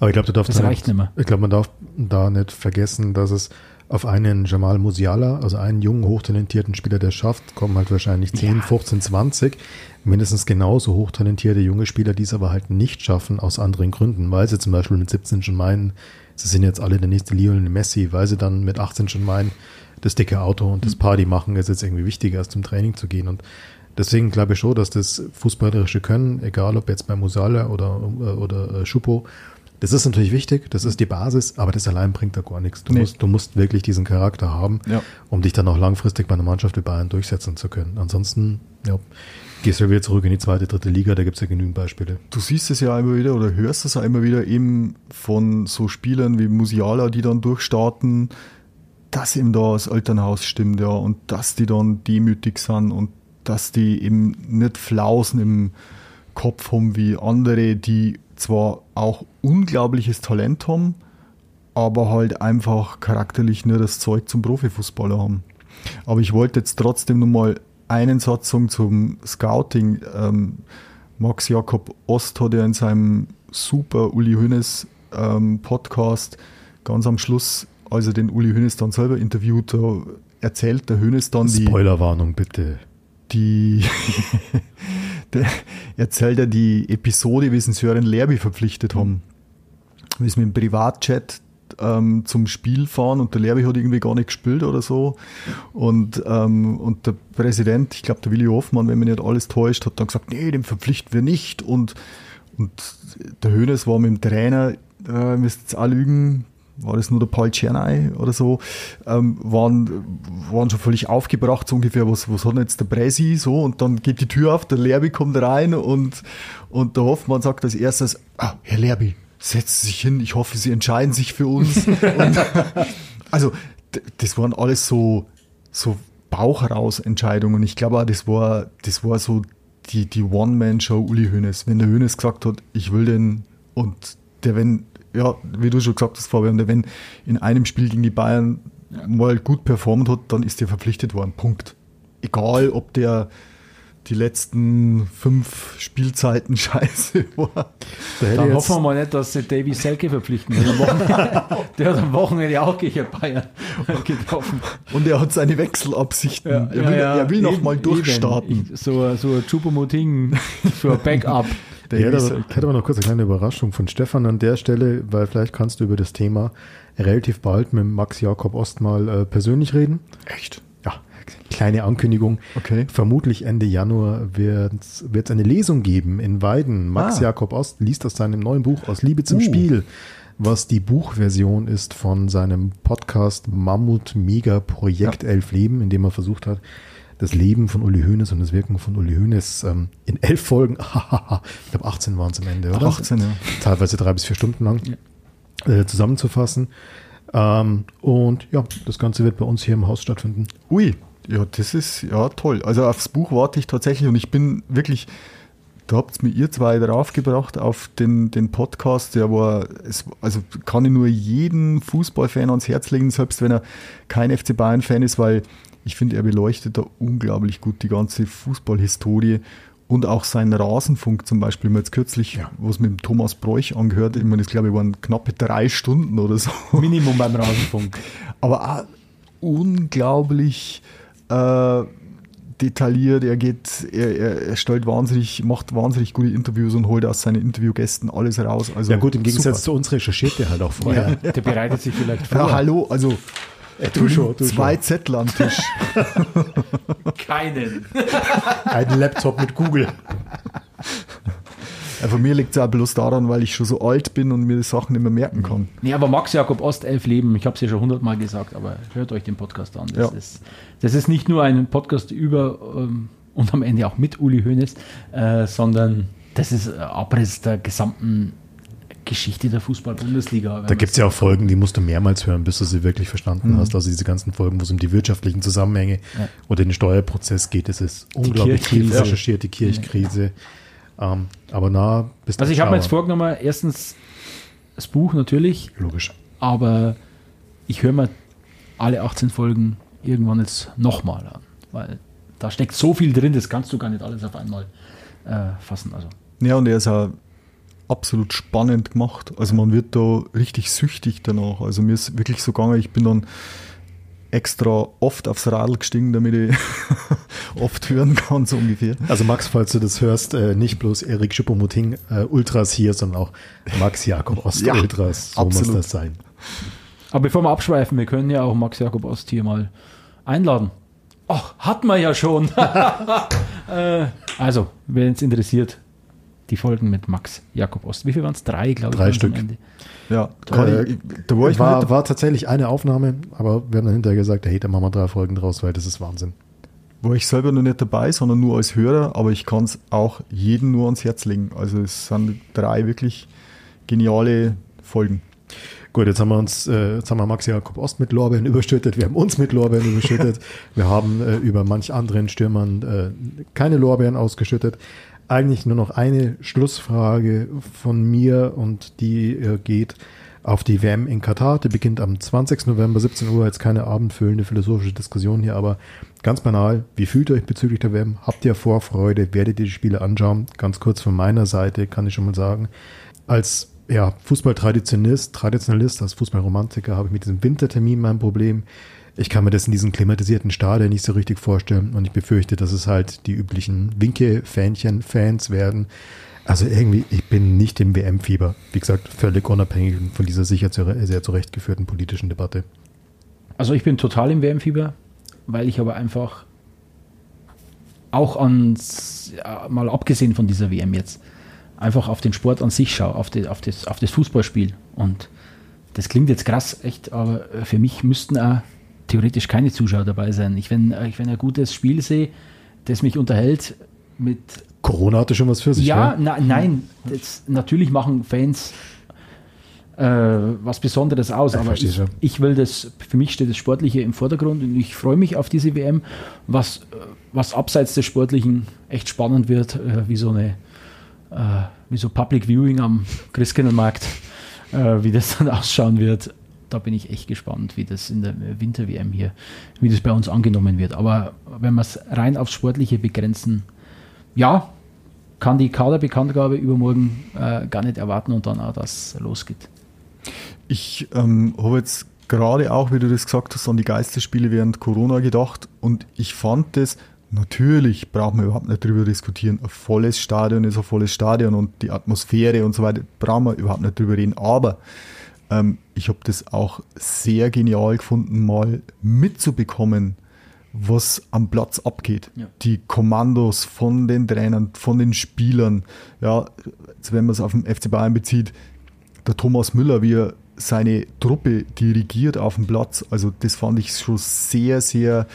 Aber ich glaube, das reicht nicht mehr. Ich glaube, man darf da nicht vergessen, dass es auf einen Jamal Musiala, also einen jungen, hochtalentierten Spieler, der schafft, kommen halt wahrscheinlich zehn, ja. fünfzehn, zwanzig, mindestens genauso hochtalentierte junge Spieler, die es aber halt nicht schaffen, aus anderen Gründen, weil sie zum Beispiel mit siebzehn schon meinen, sie sind jetzt alle der nächste Lionel Messi, weil sie dann mit achtzehn schon meinen, das dicke Auto und das Party machen ist jetzt irgendwie wichtiger, als zum Training zu gehen. Und deswegen glaube ich schon, dass das fußballerische Können, egal ob jetzt bei Musiala oder, oder Schupo, das ist natürlich wichtig, das ist die Basis, aber das allein bringt da gar nichts. Du, nee. musst, du musst wirklich diesen Charakter haben, ja. um dich dann auch langfristig bei einer Mannschaft wie Bayern durchsetzen zu können. Ansonsten ja, gehst du wieder zurück in die zweite, dritte Liga, da gibt es ja genügend Beispiele. Du siehst es ja immer wieder oder hörst es ja immer wieder eben von so Spielern wie Musiala, die dann durchstarten, dass eben da das Elternhaus stimmt, ja, und dass die dann demütig sind und dass die eben nicht Flausen im Kopf haben wie andere, die zwar auch unglaubliches Talent haben, aber halt einfach charakterlich nur das Zeug zum Profifußballer haben. Aber ich wollte jetzt trotzdem nochmal einen Satz sagen zum Scouting. Ähm, Max Jakob Ost hat ja in seinem super Uli Hoeneß ähm, Podcast ganz am Schluss, als er den Uli Hoeneß dann selber interviewt, erzählt der Hoeneß dann die... Spoilerwarnung bitte. Die... erzählt er die Episode, wie sie Sören Lerby verpflichtet haben. Wie sie mit dem Privatjet ähm, zum Spiel fahren und der Lerby hat irgendwie gar nicht gespielt oder so. Und, ähm, und der Präsident, ich glaube der Willi Hoffmann, wenn mich nicht alles täuscht, hat dann gesagt, nee, den verpflichten wir nicht. Und, und der Hoeneß war mit dem Trainer, äh, müsst jetzt auch lügen, war das nur der Paul Czernay oder so, ähm, waren, waren schon völlig aufgebracht, so ungefähr, was, was hat denn jetzt der Presi, so, und dann geht die Tür auf, der Lerby kommt rein und, und der Hoffmann sagt als erstes, ah, Herr Lerby, setzen Sie sich hin, ich hoffe, Sie entscheiden sich für uns. und, also, d- das waren alles so, so Bauchraus-Entscheidungen. Ich glaube auch, das war, das war so die, die One-Man-Show Uli Hoeneß. Wenn der Hoeneß gesagt hat, ich will den, und der, wenn, ja, wie du schon gesagt hast, Fabian, wenn in einem Spiel gegen die Bayern mal gut performt hat, dann ist der verpflichtet worden. Punkt. Egal, ob der die letzten fünf Spielzeiten scheiße war. Da dann hoffen wir mal nicht, dass sie Davy Selke verpflichten. Der hat am Wochenende auch gegen Bayern getroffen. Und er hat seine Wechselabsichten. Ja, er will, ja, ja, will nochmal durchstarten. Ich, so ein so Choupo-Moting, so ein Backup. Ich hätte aber noch kurz eine kleine Überraschung von Stefan an der Stelle, weil vielleicht kannst du über das Thema relativ bald mit Max Jakob Ost mal äh, persönlich reden. Echt? Ja, kleine Ankündigung. Okay. Vermutlich Ende Januar wird es eine Lesung geben in Weiden. Max ah. Jakob Ost liest aus seinem neuen Buch Aus Liebe zum uh. Spiel, was die Buchversion ist von seinem Podcast Mammut Mega Projekt ja. Elf Leben, in dem er versucht hat, das Leben von Uli Hoeneß und das Wirken von Uli Hoeneß ähm, in elf Folgen, ich glaube achtzehn waren es am Ende, oder? achtzehn, ja. Teilweise drei bis vier Stunden lang ja. äh, zusammenzufassen. Ähm, und ja, das Ganze wird bei uns hier im Haus stattfinden. Ui, ja, das ist ja toll. Also aufs Buch warte ich tatsächlich und ich bin wirklich, da habt es mir ihr zwei draufgebracht auf den, den Podcast, der war, es, also kann ich nur jedem Fußballfan ans Herz legen, selbst wenn er kein F C Bayern-Fan ist, weil ich finde, er beleuchtet da unglaublich gut die ganze Fußballhistorie und auch seinen Rasenfunk zum Beispiel. Jetzt kürzlich, ja. was mit dem Thomas Bräuch angehört, ich meine, das glaube ich waren knappe drei Stunden oder so. Minimum beim Rasenfunk. Aber auch unglaublich äh, detailliert. Er geht, er, er, er stellt wahnsinnig, macht wahnsinnig gute Interviews und holt aus seinen Interviewgästen alles raus. Also, ja gut, im Gegensatz super. Zu uns recherchiert der halt auch vorher. Ja, der bereitet sich vielleicht vor. Ja, hallo, also... Du schon, du zwei schon. Zettel am Tisch. Keinen. Ein Laptop mit Google. Ja, von mir liegt es auch bloß daran, weil ich schon so alt bin und mir die Sachen nicht mehr merken kann. Nee, aber Max Jakob Ost, Elf Leben, ich habe es ja schon hundertmal gesagt, aber hört euch den Podcast an. Das, ja. ist, das ist nicht nur ein Podcast über ähm, und am Ende auch mit Uli Hoeneß, äh, sondern das ist äh, Abriss der gesamten Geschichte der Fußball-Bundesliga. Da gibt es ja auch Folgen, die musst du mehrmals hören, bis du sie wirklich verstanden mhm. hast. Also diese ganzen Folgen, wo es um die wirtschaftlichen Zusammenhänge ja. oder den Steuerprozess geht. Es ist die unglaublich viel recherchiert, die Kirchkrise. Ja. Ähm, aber na, bis Also ich habe mir jetzt vorgenommen, erstens das Buch natürlich. Logisch. Aber ich höre mir alle achtzehn Folgen irgendwann jetzt nochmal an. Weil da steckt so viel drin, das kannst du gar nicht alles auf einmal äh, fassen. Also. Ja, und er ist ja absolut spannend gemacht. Also man wird da richtig süchtig danach. Also mir ist wirklich so gegangen, ich bin dann extra oft aufs Radl gestiegen, damit ich oft hören kann, so ungefähr. Also Max, falls du das hörst, nicht bloß Eric Choupo-Moting Ultras hier, sondern auch Max Jakob Ost ja, Ultras, so absolut. Muss das sein. Aber bevor wir abschweifen, wir können ja auch Max Jakob Ost hier mal einladen. Ach, hat man ja schon. Also, wenn es interessiert, die Folgen mit Max Jakob Ost. Wie viel waren es? Drei, glaube ich. Drei Stück. Ja, da, äh, ich, da war, ich war, war tatsächlich eine Aufnahme, aber wir haben dann hinterher gesagt, hey, da machen wir drei Folgen draus, weil das ist Wahnsinn. War ich selber noch nicht dabei, sondern nur als Hörer, aber ich kann es auch jedem nur ans Herz legen. Also es sind drei wirklich geniale Folgen. Gut, jetzt haben wir uns, äh, jetzt haben wir Max Jakob Ost mit Lorbeeren überschüttet, wir haben uns mit Lorbeeren überschüttet, wir haben äh, über manch anderen Stürmern äh, keine Lorbeeren ausgeschüttet. Eigentlich nur noch eine Schlussfrage von mir und die äh, geht auf die W M in Katar. Die beginnt am zwanzigsten November, siebzehn Uhr. Jetzt keine abendfüllende philosophische Diskussion hier, aber ganz banal. Wie fühlt ihr euch bezüglich der W M? Habt ihr Vorfreude? Werdet ihr die Spiele anschauen? Ganz kurz von meiner Seite kann ich schon mal sagen, als ja, Fußballtraditionist, Traditionalist, als Fußballromantiker habe ich mit diesem Wintertermin mein Problem. Ich kann mir das in diesen klimatisierten Stadien nicht so richtig vorstellen und ich befürchte, dass es halt die üblichen Winke-Fähnchen-Fans werden. Also irgendwie, ich bin nicht im W M-Fieber. Wie gesagt, völlig unabhängig von dieser sicher sehr zurechtgeführten politischen Debatte. Also ich bin total im W M-Fieber, weil ich aber einfach auch ans, ja, mal abgesehen von dieser W M jetzt, einfach auf den Sport an sich schaue, auf, die, auf, das, auf das Fußballspiel. Und das klingt jetzt krass, echt, aber für mich müssten auch theoretisch keine Zuschauer dabei sein. Ich, wenn, ich, wenn ein gutes Spiel sehe, das mich unterhält mit... Corona hatte schon was für sich. Ja, ne? na, nein, das, natürlich machen Fans äh, was Besonderes aus, ich aber ich, ja. ich will das, für mich steht das Sportliche im Vordergrund und ich freue mich auf diese W M, was, was abseits des Sportlichen echt spannend wird, äh, wie so eine äh, wie so Public Viewing am Christkindlmarkt, äh, wie das dann ausschauen wird. Da bin ich echt gespannt, wie das in der Winter-W M hier, wie das bei uns angenommen wird. Aber wenn wir es rein aufs Sportliche begrenzen, ja, kann die Kaderbekanntgabe übermorgen äh, gar nicht erwarten und dann auch, dass es losgeht. Ich ähm, habe jetzt gerade auch, wie du das gesagt hast, an die Geisterspiele während Corona gedacht und ich fand das, natürlich braucht man überhaupt nicht drüber diskutieren, ein volles Stadion ist ein volles Stadion und die Atmosphäre und so weiter, brauchen wir überhaupt nicht drüber reden, aber ich habe das auch sehr genial gefunden, mal mitzubekommen, was am Platz abgeht. Ja. Die Kommandos von den Trainern, von den Spielern. Ja, jetzt wenn man es auf den F C Bayern bezieht, der Thomas Müller, wie er seine Truppe dirigiert auf dem Platz. Also das fand ich schon sehr, sehr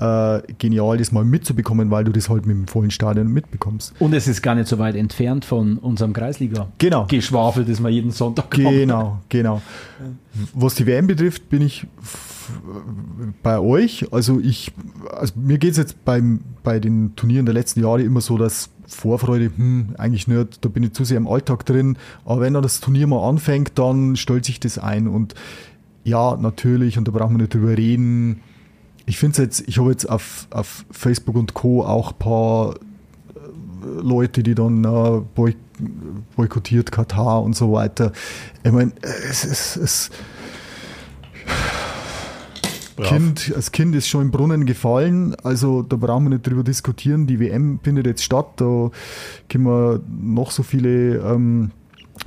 äh, genial, das mal mitzubekommen, weil du das halt mit dem vollen Stadion mitbekommst. Und es ist gar nicht so weit entfernt von unserem Kreisliga-Geschwafel, genau. Das wir jeden Sonntag haben. Genau, genau. Was die W M betrifft, bin ich f- bei euch. Also ich, also mir geht es jetzt beim, bei den Turnieren der letzten Jahre immer so, dass Vorfreude, hm, eigentlich nicht, da bin ich zu sehr im Alltag drin. Aber wenn dann das Turnier mal anfängt, dann stellt sich das ein. Und ja, natürlich, und da brauchen wir nicht drüber reden. Ich finde jetzt, ich habe jetzt auf, auf Facebook und Co. auch ein paar Leute, die dann uh, boy, boykottiert Katar und so weiter. Ich meine, es ist. Kind, das Kind ist schon im Brunnen gefallen, also da brauchen wir nicht drüber diskutieren. Die W M findet jetzt statt, da können wir noch so viele ähm,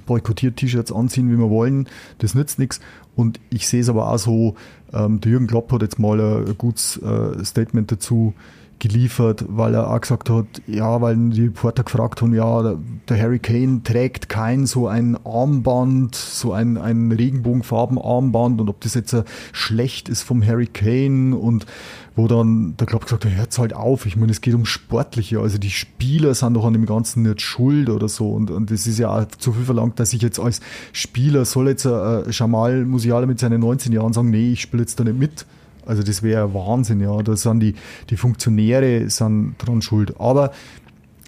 boykottiert T-Shirts anziehen, wie wir wollen. Das nützt nichts. Und ich sehe es aber auch so, ähm, der Jürgen Klopp hat jetzt mal ein gutes äh, Statement dazu geliefert, weil er auch gesagt hat, ja, weil die Reporter gefragt haben, ja, der Harry Kane trägt kein so ein Armband, so ein, ein Regenbogenfarben-Armband und ob das jetzt schlecht ist vom Harry Kane und wo dann der Klopp gesagt hat, hört's halt auf, ich meine, es geht um Sportliche, also die Spieler sind doch an dem Ganzen nicht schuld oder so und, und das ist ja auch zu viel verlangt, dass ich jetzt als Spieler soll jetzt äh, Jamal Musiala mit seinen neunzehn Jahren sagen, nee, ich spiele jetzt da nicht mit. Also das wäre Wahnsinn, ja. Da sind die, die Funktionäre sind dran schuld. Aber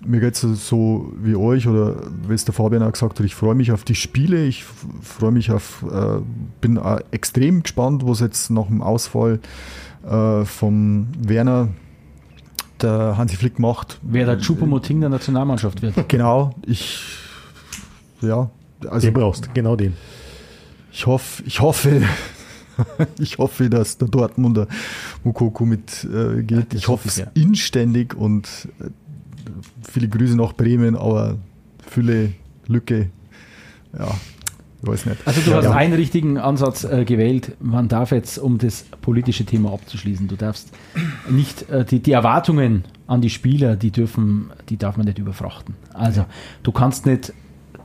mir geht es so wie euch oder wie es der Fabian auch gesagt hat, ich freue mich auf die Spiele, ich freue mich auf, äh, bin auch extrem gespannt, was jetzt nach dem Ausfall äh, vom Werner der Hansi Flick macht. Wer der Choupo-Moting der Nationalmannschaft wird. Genau, ich ja. Also, den brauchst, genau den. Ich hoffe, ich hoffe, ich hoffe, dass der Dortmunder Mukoko mit äh, geht. Ich hoffe es ja. inständig und äh, viele Grüße nach Bremen, aber Fülle, Lücke, ja, ich weiß nicht. Also du ja, hast ja. einen richtigen Ansatz äh, gewählt. Man darf jetzt, um das politische Thema abzuschließen, du darfst nicht, äh, die, die Erwartungen an die Spieler, die dürfen, die darf man nicht überfrachten. Also ja. du kannst nicht,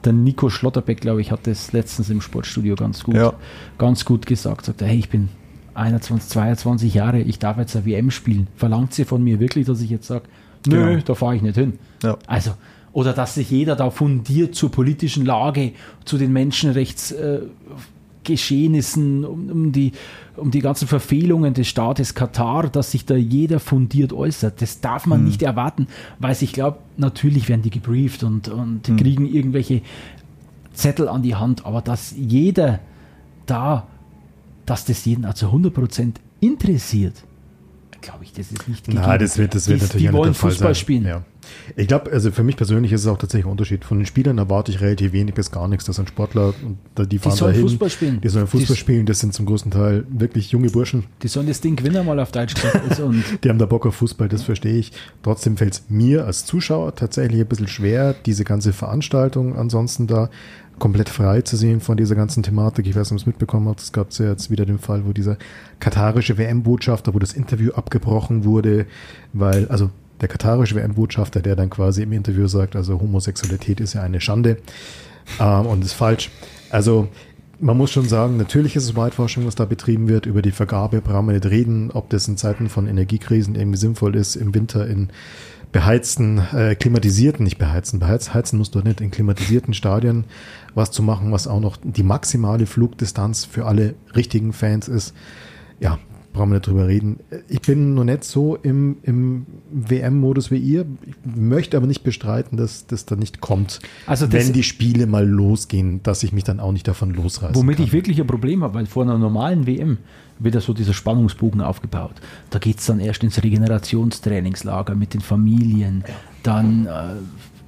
der Nico Schlotterbeck, glaube ich, hat das letztens im Sportstudio ganz gut, ja. ganz gut gesagt, sagt, hey, ich bin einundzwanzig, zweiundzwanzig Jahre, ich darf jetzt eine W M spielen. Verlangt sie von mir wirklich, dass ich jetzt sage, nö, genau. da fahre ich nicht hin. Ja. Also, oder dass sich jeder da fundiert zur politischen Lage, zu den Menschenrechtsgeschehnissen, äh, um, um, die, um die ganzen Verfehlungen des Staates Katar, dass sich da jeder fundiert äußert. Das darf man hm. nicht erwarten, weil ich glaube, natürlich werden die gebrieft und, und hm. kriegen irgendwelche Zettel an die Hand, aber dass jeder da, dass das jeden auch zu hundert Prozent interessiert, glaube ich, das ist nicht gegeben. Nein, das wird, das wird die, natürlich die nicht der Fall Fußball sein. Spielen. Ja. Ich glaube, also für mich persönlich ist es auch tatsächlich ein Unterschied. Von den Spielern erwarte ich relativ wenig bis gar nichts. Das sind Sportler, und die fahren die sollen dahin, Fußball spielen. Die sollen Fußball die spielen. Das sind zum größten Teil wirklich junge Burschen. Die sollen das Ding gewinnen, mal auf Deutsch gesagt. Und die haben da Bock auf Fußball, das verstehe ich. Trotzdem fällt es mir als Zuschauer tatsächlich ein bisschen schwer, diese ganze Veranstaltung ansonsten da komplett frei zu sehen von dieser ganzen Thematik. Ich weiß nicht, ob ihr es mitbekommen habt. Es gab ja jetzt wieder den Fall, wo dieser katarische W M-Botschafter, wo das Interview abgebrochen wurde, weil, also der katarische W M-Botschafter, der dann quasi im Interview sagt, also Homosexualität ist ja eine Schande ähm, und ist falsch. Also man muss schon sagen, natürlich ist es Weitforschung, was da betrieben wird. Über die Vergabe brauchen wir nicht reden, ob das in Zeiten von Energiekrisen irgendwie sinnvoll ist, im Winter in beheizten, äh, klimatisierten, nicht beheizen, beheizen, heizen musst du nicht, in klimatisierten Stadien was zu machen, was auch noch die maximale Flugdistanz für alle richtigen Fans ist. Ja, brauchen wir nicht drüber reden. Ich bin noch nicht so im, im W M-Modus wie ihr, ich möchte aber nicht bestreiten, dass das dann nicht kommt. Also das, wenn die Spiele mal losgehen, dass ich mich dann auch nicht davon losreißen womit kann. Ich wirklich ein Problem habe, weil vor einer normalen W M wird da so dieser Spannungsbogen aufgebaut. Da geht es dann erst ins Regenerationstrainingslager mit den Familien, dann äh,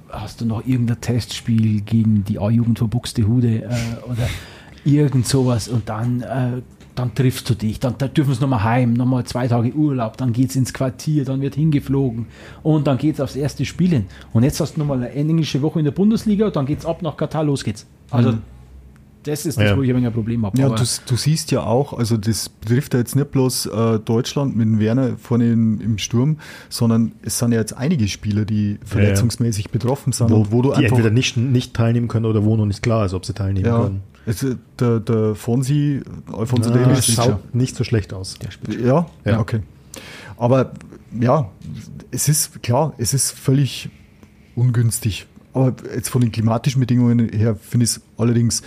hast du noch irgendein Testspiel gegen die A-Jugend von Buxtehude äh, oder irgend sowas und dann äh, dann triffst du dich, dann, dann dürfen sie nochmal heim, nochmal zwei Tage Urlaub, dann geht's ins Quartier, dann wird hingeflogen und dann geht's aufs erste Spielen. Und jetzt hast du nochmal eine englische Woche in der Bundesliga, dann geht's ab nach Katar, los geht's. Also mhm. das ist das, ja. wo ich ein wenig ein Problem habe. Ja, du, du siehst ja auch, also das betrifft ja jetzt nicht bloß äh, Deutschland mit Werner vorne in, im Sturm, sondern es sind ja jetzt einige Spieler, die verletzungsmäßig ja, ja. betroffen sind. Wo, wo du die einfach entweder nicht, nicht teilnehmen können oder wo noch nicht klar ist, ob sie teilnehmen ja. können. Also der, der Fonsi, Alfonso ah, Davies, schaut nicht so schlecht aus. Ja? ja, okay. Aber ja, es ist klar, es ist völlig ungünstig. Aber jetzt von den klimatischen Bedingungen her finde ich es allerdings,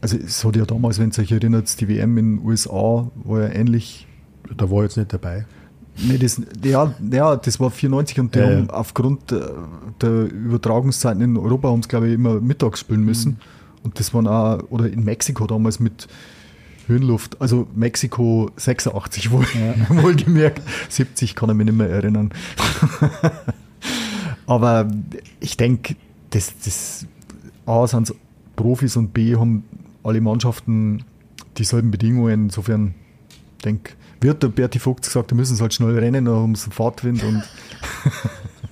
also es hat ja damals, wenn ihr euch erinnert, die W M in den U S A war ja ähnlich. Da war ich jetzt nicht dabei. Nee, das, ja, ja, das war vierundneunzig und die äh, haben aufgrund der Übertragungszeiten in Europa haben es, glaube ich, immer mittags spielen müssen. Mhm. Und das waren auch, oder in Mexiko damals mit Höhenluft, also Mexiko sechsundachtzig wohl, ja. wohlgemerkt, siebzig kann ich mich nicht mehr erinnern. Aber ich denke, das, das A sind es Profis und B haben alle Mannschaften dieselben Bedingungen. Insofern, denke, wird der Berti Vogt gesagt, da müssen sie halt schnell rennen, dann haben sie einen Fahrtwind und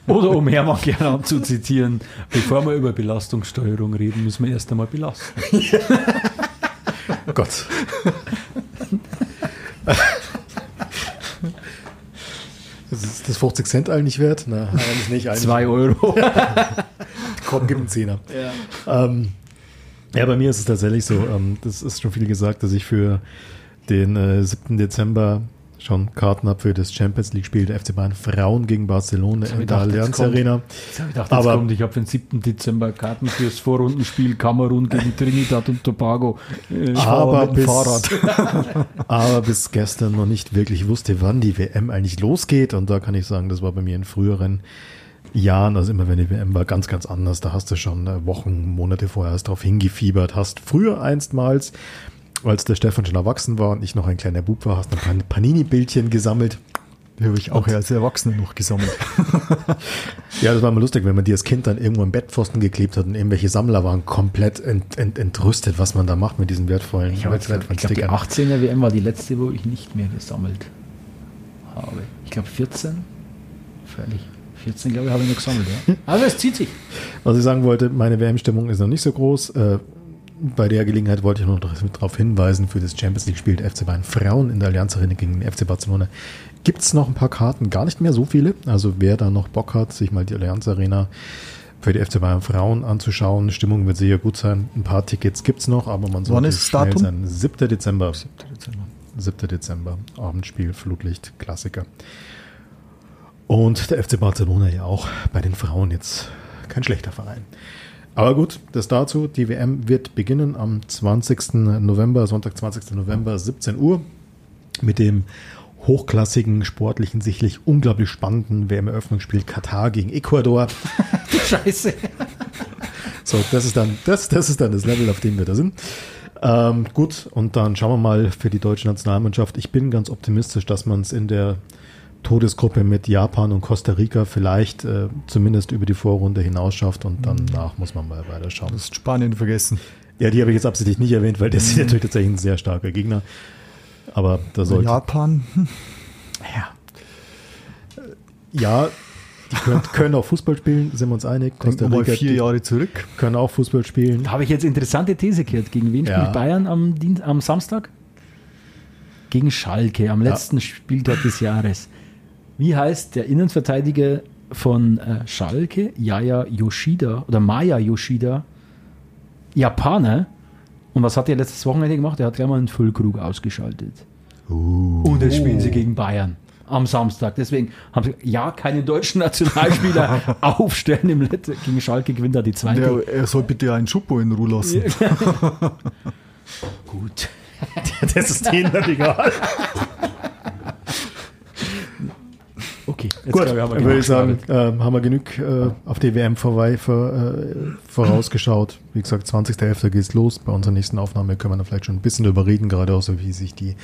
oder um Hermann Gerland zu zitieren, bevor wir über Belastungssteuerung reden, müssen wir erst einmal belasten. Ja. Oh Gott. Das ist das fünfzig Cent eigentlich wert? Nein, eigentlich nicht. Eigentlich. Zwei Euro. Komm, gib einen Zehner. Ja. Ähm, ja, bei mir ist es tatsächlich so, ähm, das ist schon viel gesagt, dass ich für den äh, siebten Dezember schon Karten ab für das Champions League Spiel der F C Bayern Frauen gegen Barcelona in der Allianz Arena. Jetzt habe ich gedacht, jetzt kommt. Ich habe für den siebten Dezember Karten fürs Vorrundenspiel Kamerun gegen Trinidad und Tobago. Ich aber, bis, Fahrrad. aber bis gestern noch nicht wirklich wusste, wann die W M eigentlich losgeht. Und da kann ich sagen, das war bei mir in früheren Jahren, also immer wenn die W M war, ganz, ganz anders. Da hast du schon Wochen, Monate vorher drauf hingefiebert. Hast früher einstmals, als der Stefan schon erwachsen war und ich noch ein kleiner Bub war, hast du ein Panini-Bildchen gesammelt. Die habe ich auch als Erwachsener noch gesammelt. Ja, das war mal lustig, wenn man die als Kind dann irgendwo im Bettpfosten geklebt hat und irgendwelche Sammler waren komplett ent, ent, entrüstet, was man da macht mit diesen wertvollen. Ich, ich glaube, die achtzehner W M war die letzte, wo ich nicht mehr gesammelt habe. Ich glaube vierzehn, völlig. vierzehn, glaube ich, habe ich noch gesammelt. Ja. Also es zieht sich. Was ich sagen wollte, meine W M-Stimmung ist noch nicht so groß. Bei der Gelegenheit wollte ich noch darauf hinweisen, für das Champions League Spiel der F C Bayern Frauen in der Allianz Arena gegen den F C Barcelona gibt es noch ein paar Karten, gar nicht mehr so viele. Also wer da noch Bock hat, sich mal die Allianz Arena für die F C Bayern Frauen anzuschauen. Die Stimmung wird sicher gut sein. Ein paar Tickets gibt es noch, aber man sollte schnell Datum? sein. siebter Dezember. siebter Dezember. siebter Dezember. Abendspiel, Flutlicht, Klassiker. Und der F C Barcelona ja auch bei den Frauen jetzt kein schlechter Verein. Aber gut, das dazu. Die W M wird beginnen am zwanzigsten November, Sonntag, zwanzigsten November, siebzehn Uhr mit dem hochklassigen, sportlichen, sicherlich unglaublich spannenden W M-Eröffnungsspiel Katar gegen Ecuador. Scheiße. So, das ist dann das, das ist dann das Level, auf dem wir da sind. Ähm, gut, und dann schauen wir mal für die deutsche Nationalmannschaft. Ich bin ganz optimistisch, dass man es in der Todesgruppe mit Japan und Costa Rica vielleicht äh, zumindest über die Vorrunde hinaus schafft und danach muss man mal weiterschauen. Du hast Spanien vergessen. Ja, die habe ich jetzt absichtlich nicht erwähnt, weil das ist natürlich tatsächlich ein sehr starker Gegner. Aber da sollte... Japan? Ja. Ja, die können, können auch Fußball spielen, sind wir uns einig. Costa Rica, mal vier Jahre zurück. Können auch Fußball spielen. Da habe ich jetzt interessante These gehört. Gegen wen ja. spielt Bayern am, Dienst, am Samstag? Gegen Schalke, am letzten ja. Spieltag des Jahres. Wie heißt der Innenverteidiger von äh, Schalke? Yaya Yoshida oder Maya Yoshida, Japaner. Und was hat er letztes Wochenende gemacht? Er hat gleich mal einen Füllkrug ausgeschaltet. Uh. Und jetzt spielen sie gegen Bayern am Samstag. Deswegen haben sie ja keine deutschen Nationalspieler aufstellen im Letzten. Gegen Schalke gewinnt er die zweite. Der, er soll bitte einen Schuppo in Ruhe lassen. Gut. Das ist denen dann egal. Okay, jetzt gut, glaube, würde ich sagen, äh, haben wir genug äh, auf die W M vorbei, vor, äh, vorausgeschaut. Wie gesagt, zwanzigsten elften geht es los. Bei unserer nächsten Aufnahme können wir da vielleicht schon ein bisschen drüber reden, gerade auch so, wie sich die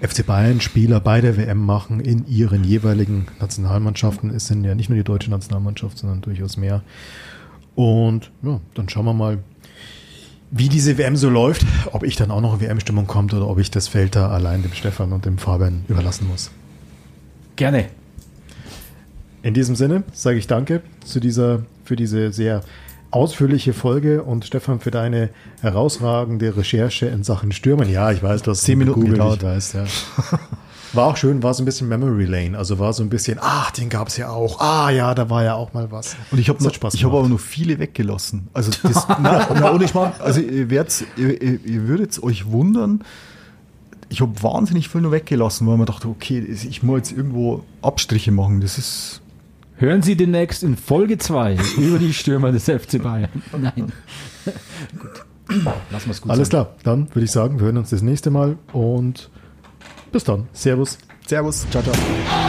F C Bayern-Spieler bei der W M machen in ihren jeweiligen Nationalmannschaften. Es sind ja nicht nur die deutsche Nationalmannschaft, sondern durchaus mehr. Und ja, dann schauen wir mal, wie diese W M so läuft, ob ich dann auch noch in W M-Stimmung kommt oder ob ich das Feld da allein dem Stefan und dem Fabian überlassen muss. Gerne. In diesem Sinne sage ich danke zu dieser, für diese sehr ausführliche Folge und Stefan für deine herausragende Recherche in Sachen Stürmen. Ja, ich weiß, du hast zehn Minuten gedauert. Ja. War auch schön, war so ein bisschen Memory Lane, also war so ein bisschen, ach, den gab es ja auch, ah ja, da war ja auch mal was. Und ich habe hab aber noch viele weggelassen. Also, das, na, na, ohne Schmarrn, also ihr, ihr, ihr würdet euch wundern, ich habe wahnsinnig viel noch weggelassen, weil man dachte, okay, ich muss jetzt irgendwo Abstriche machen, das ist... Hören Sie demnächst in Folge zwei über die Stürmer des F C Bayern. Nein. Gut. Lassen wir es gut. Alles sein. Klar, dann würde ich sagen, wir hören uns das nächste Mal und bis dann. Servus. Servus. Ciao, ciao.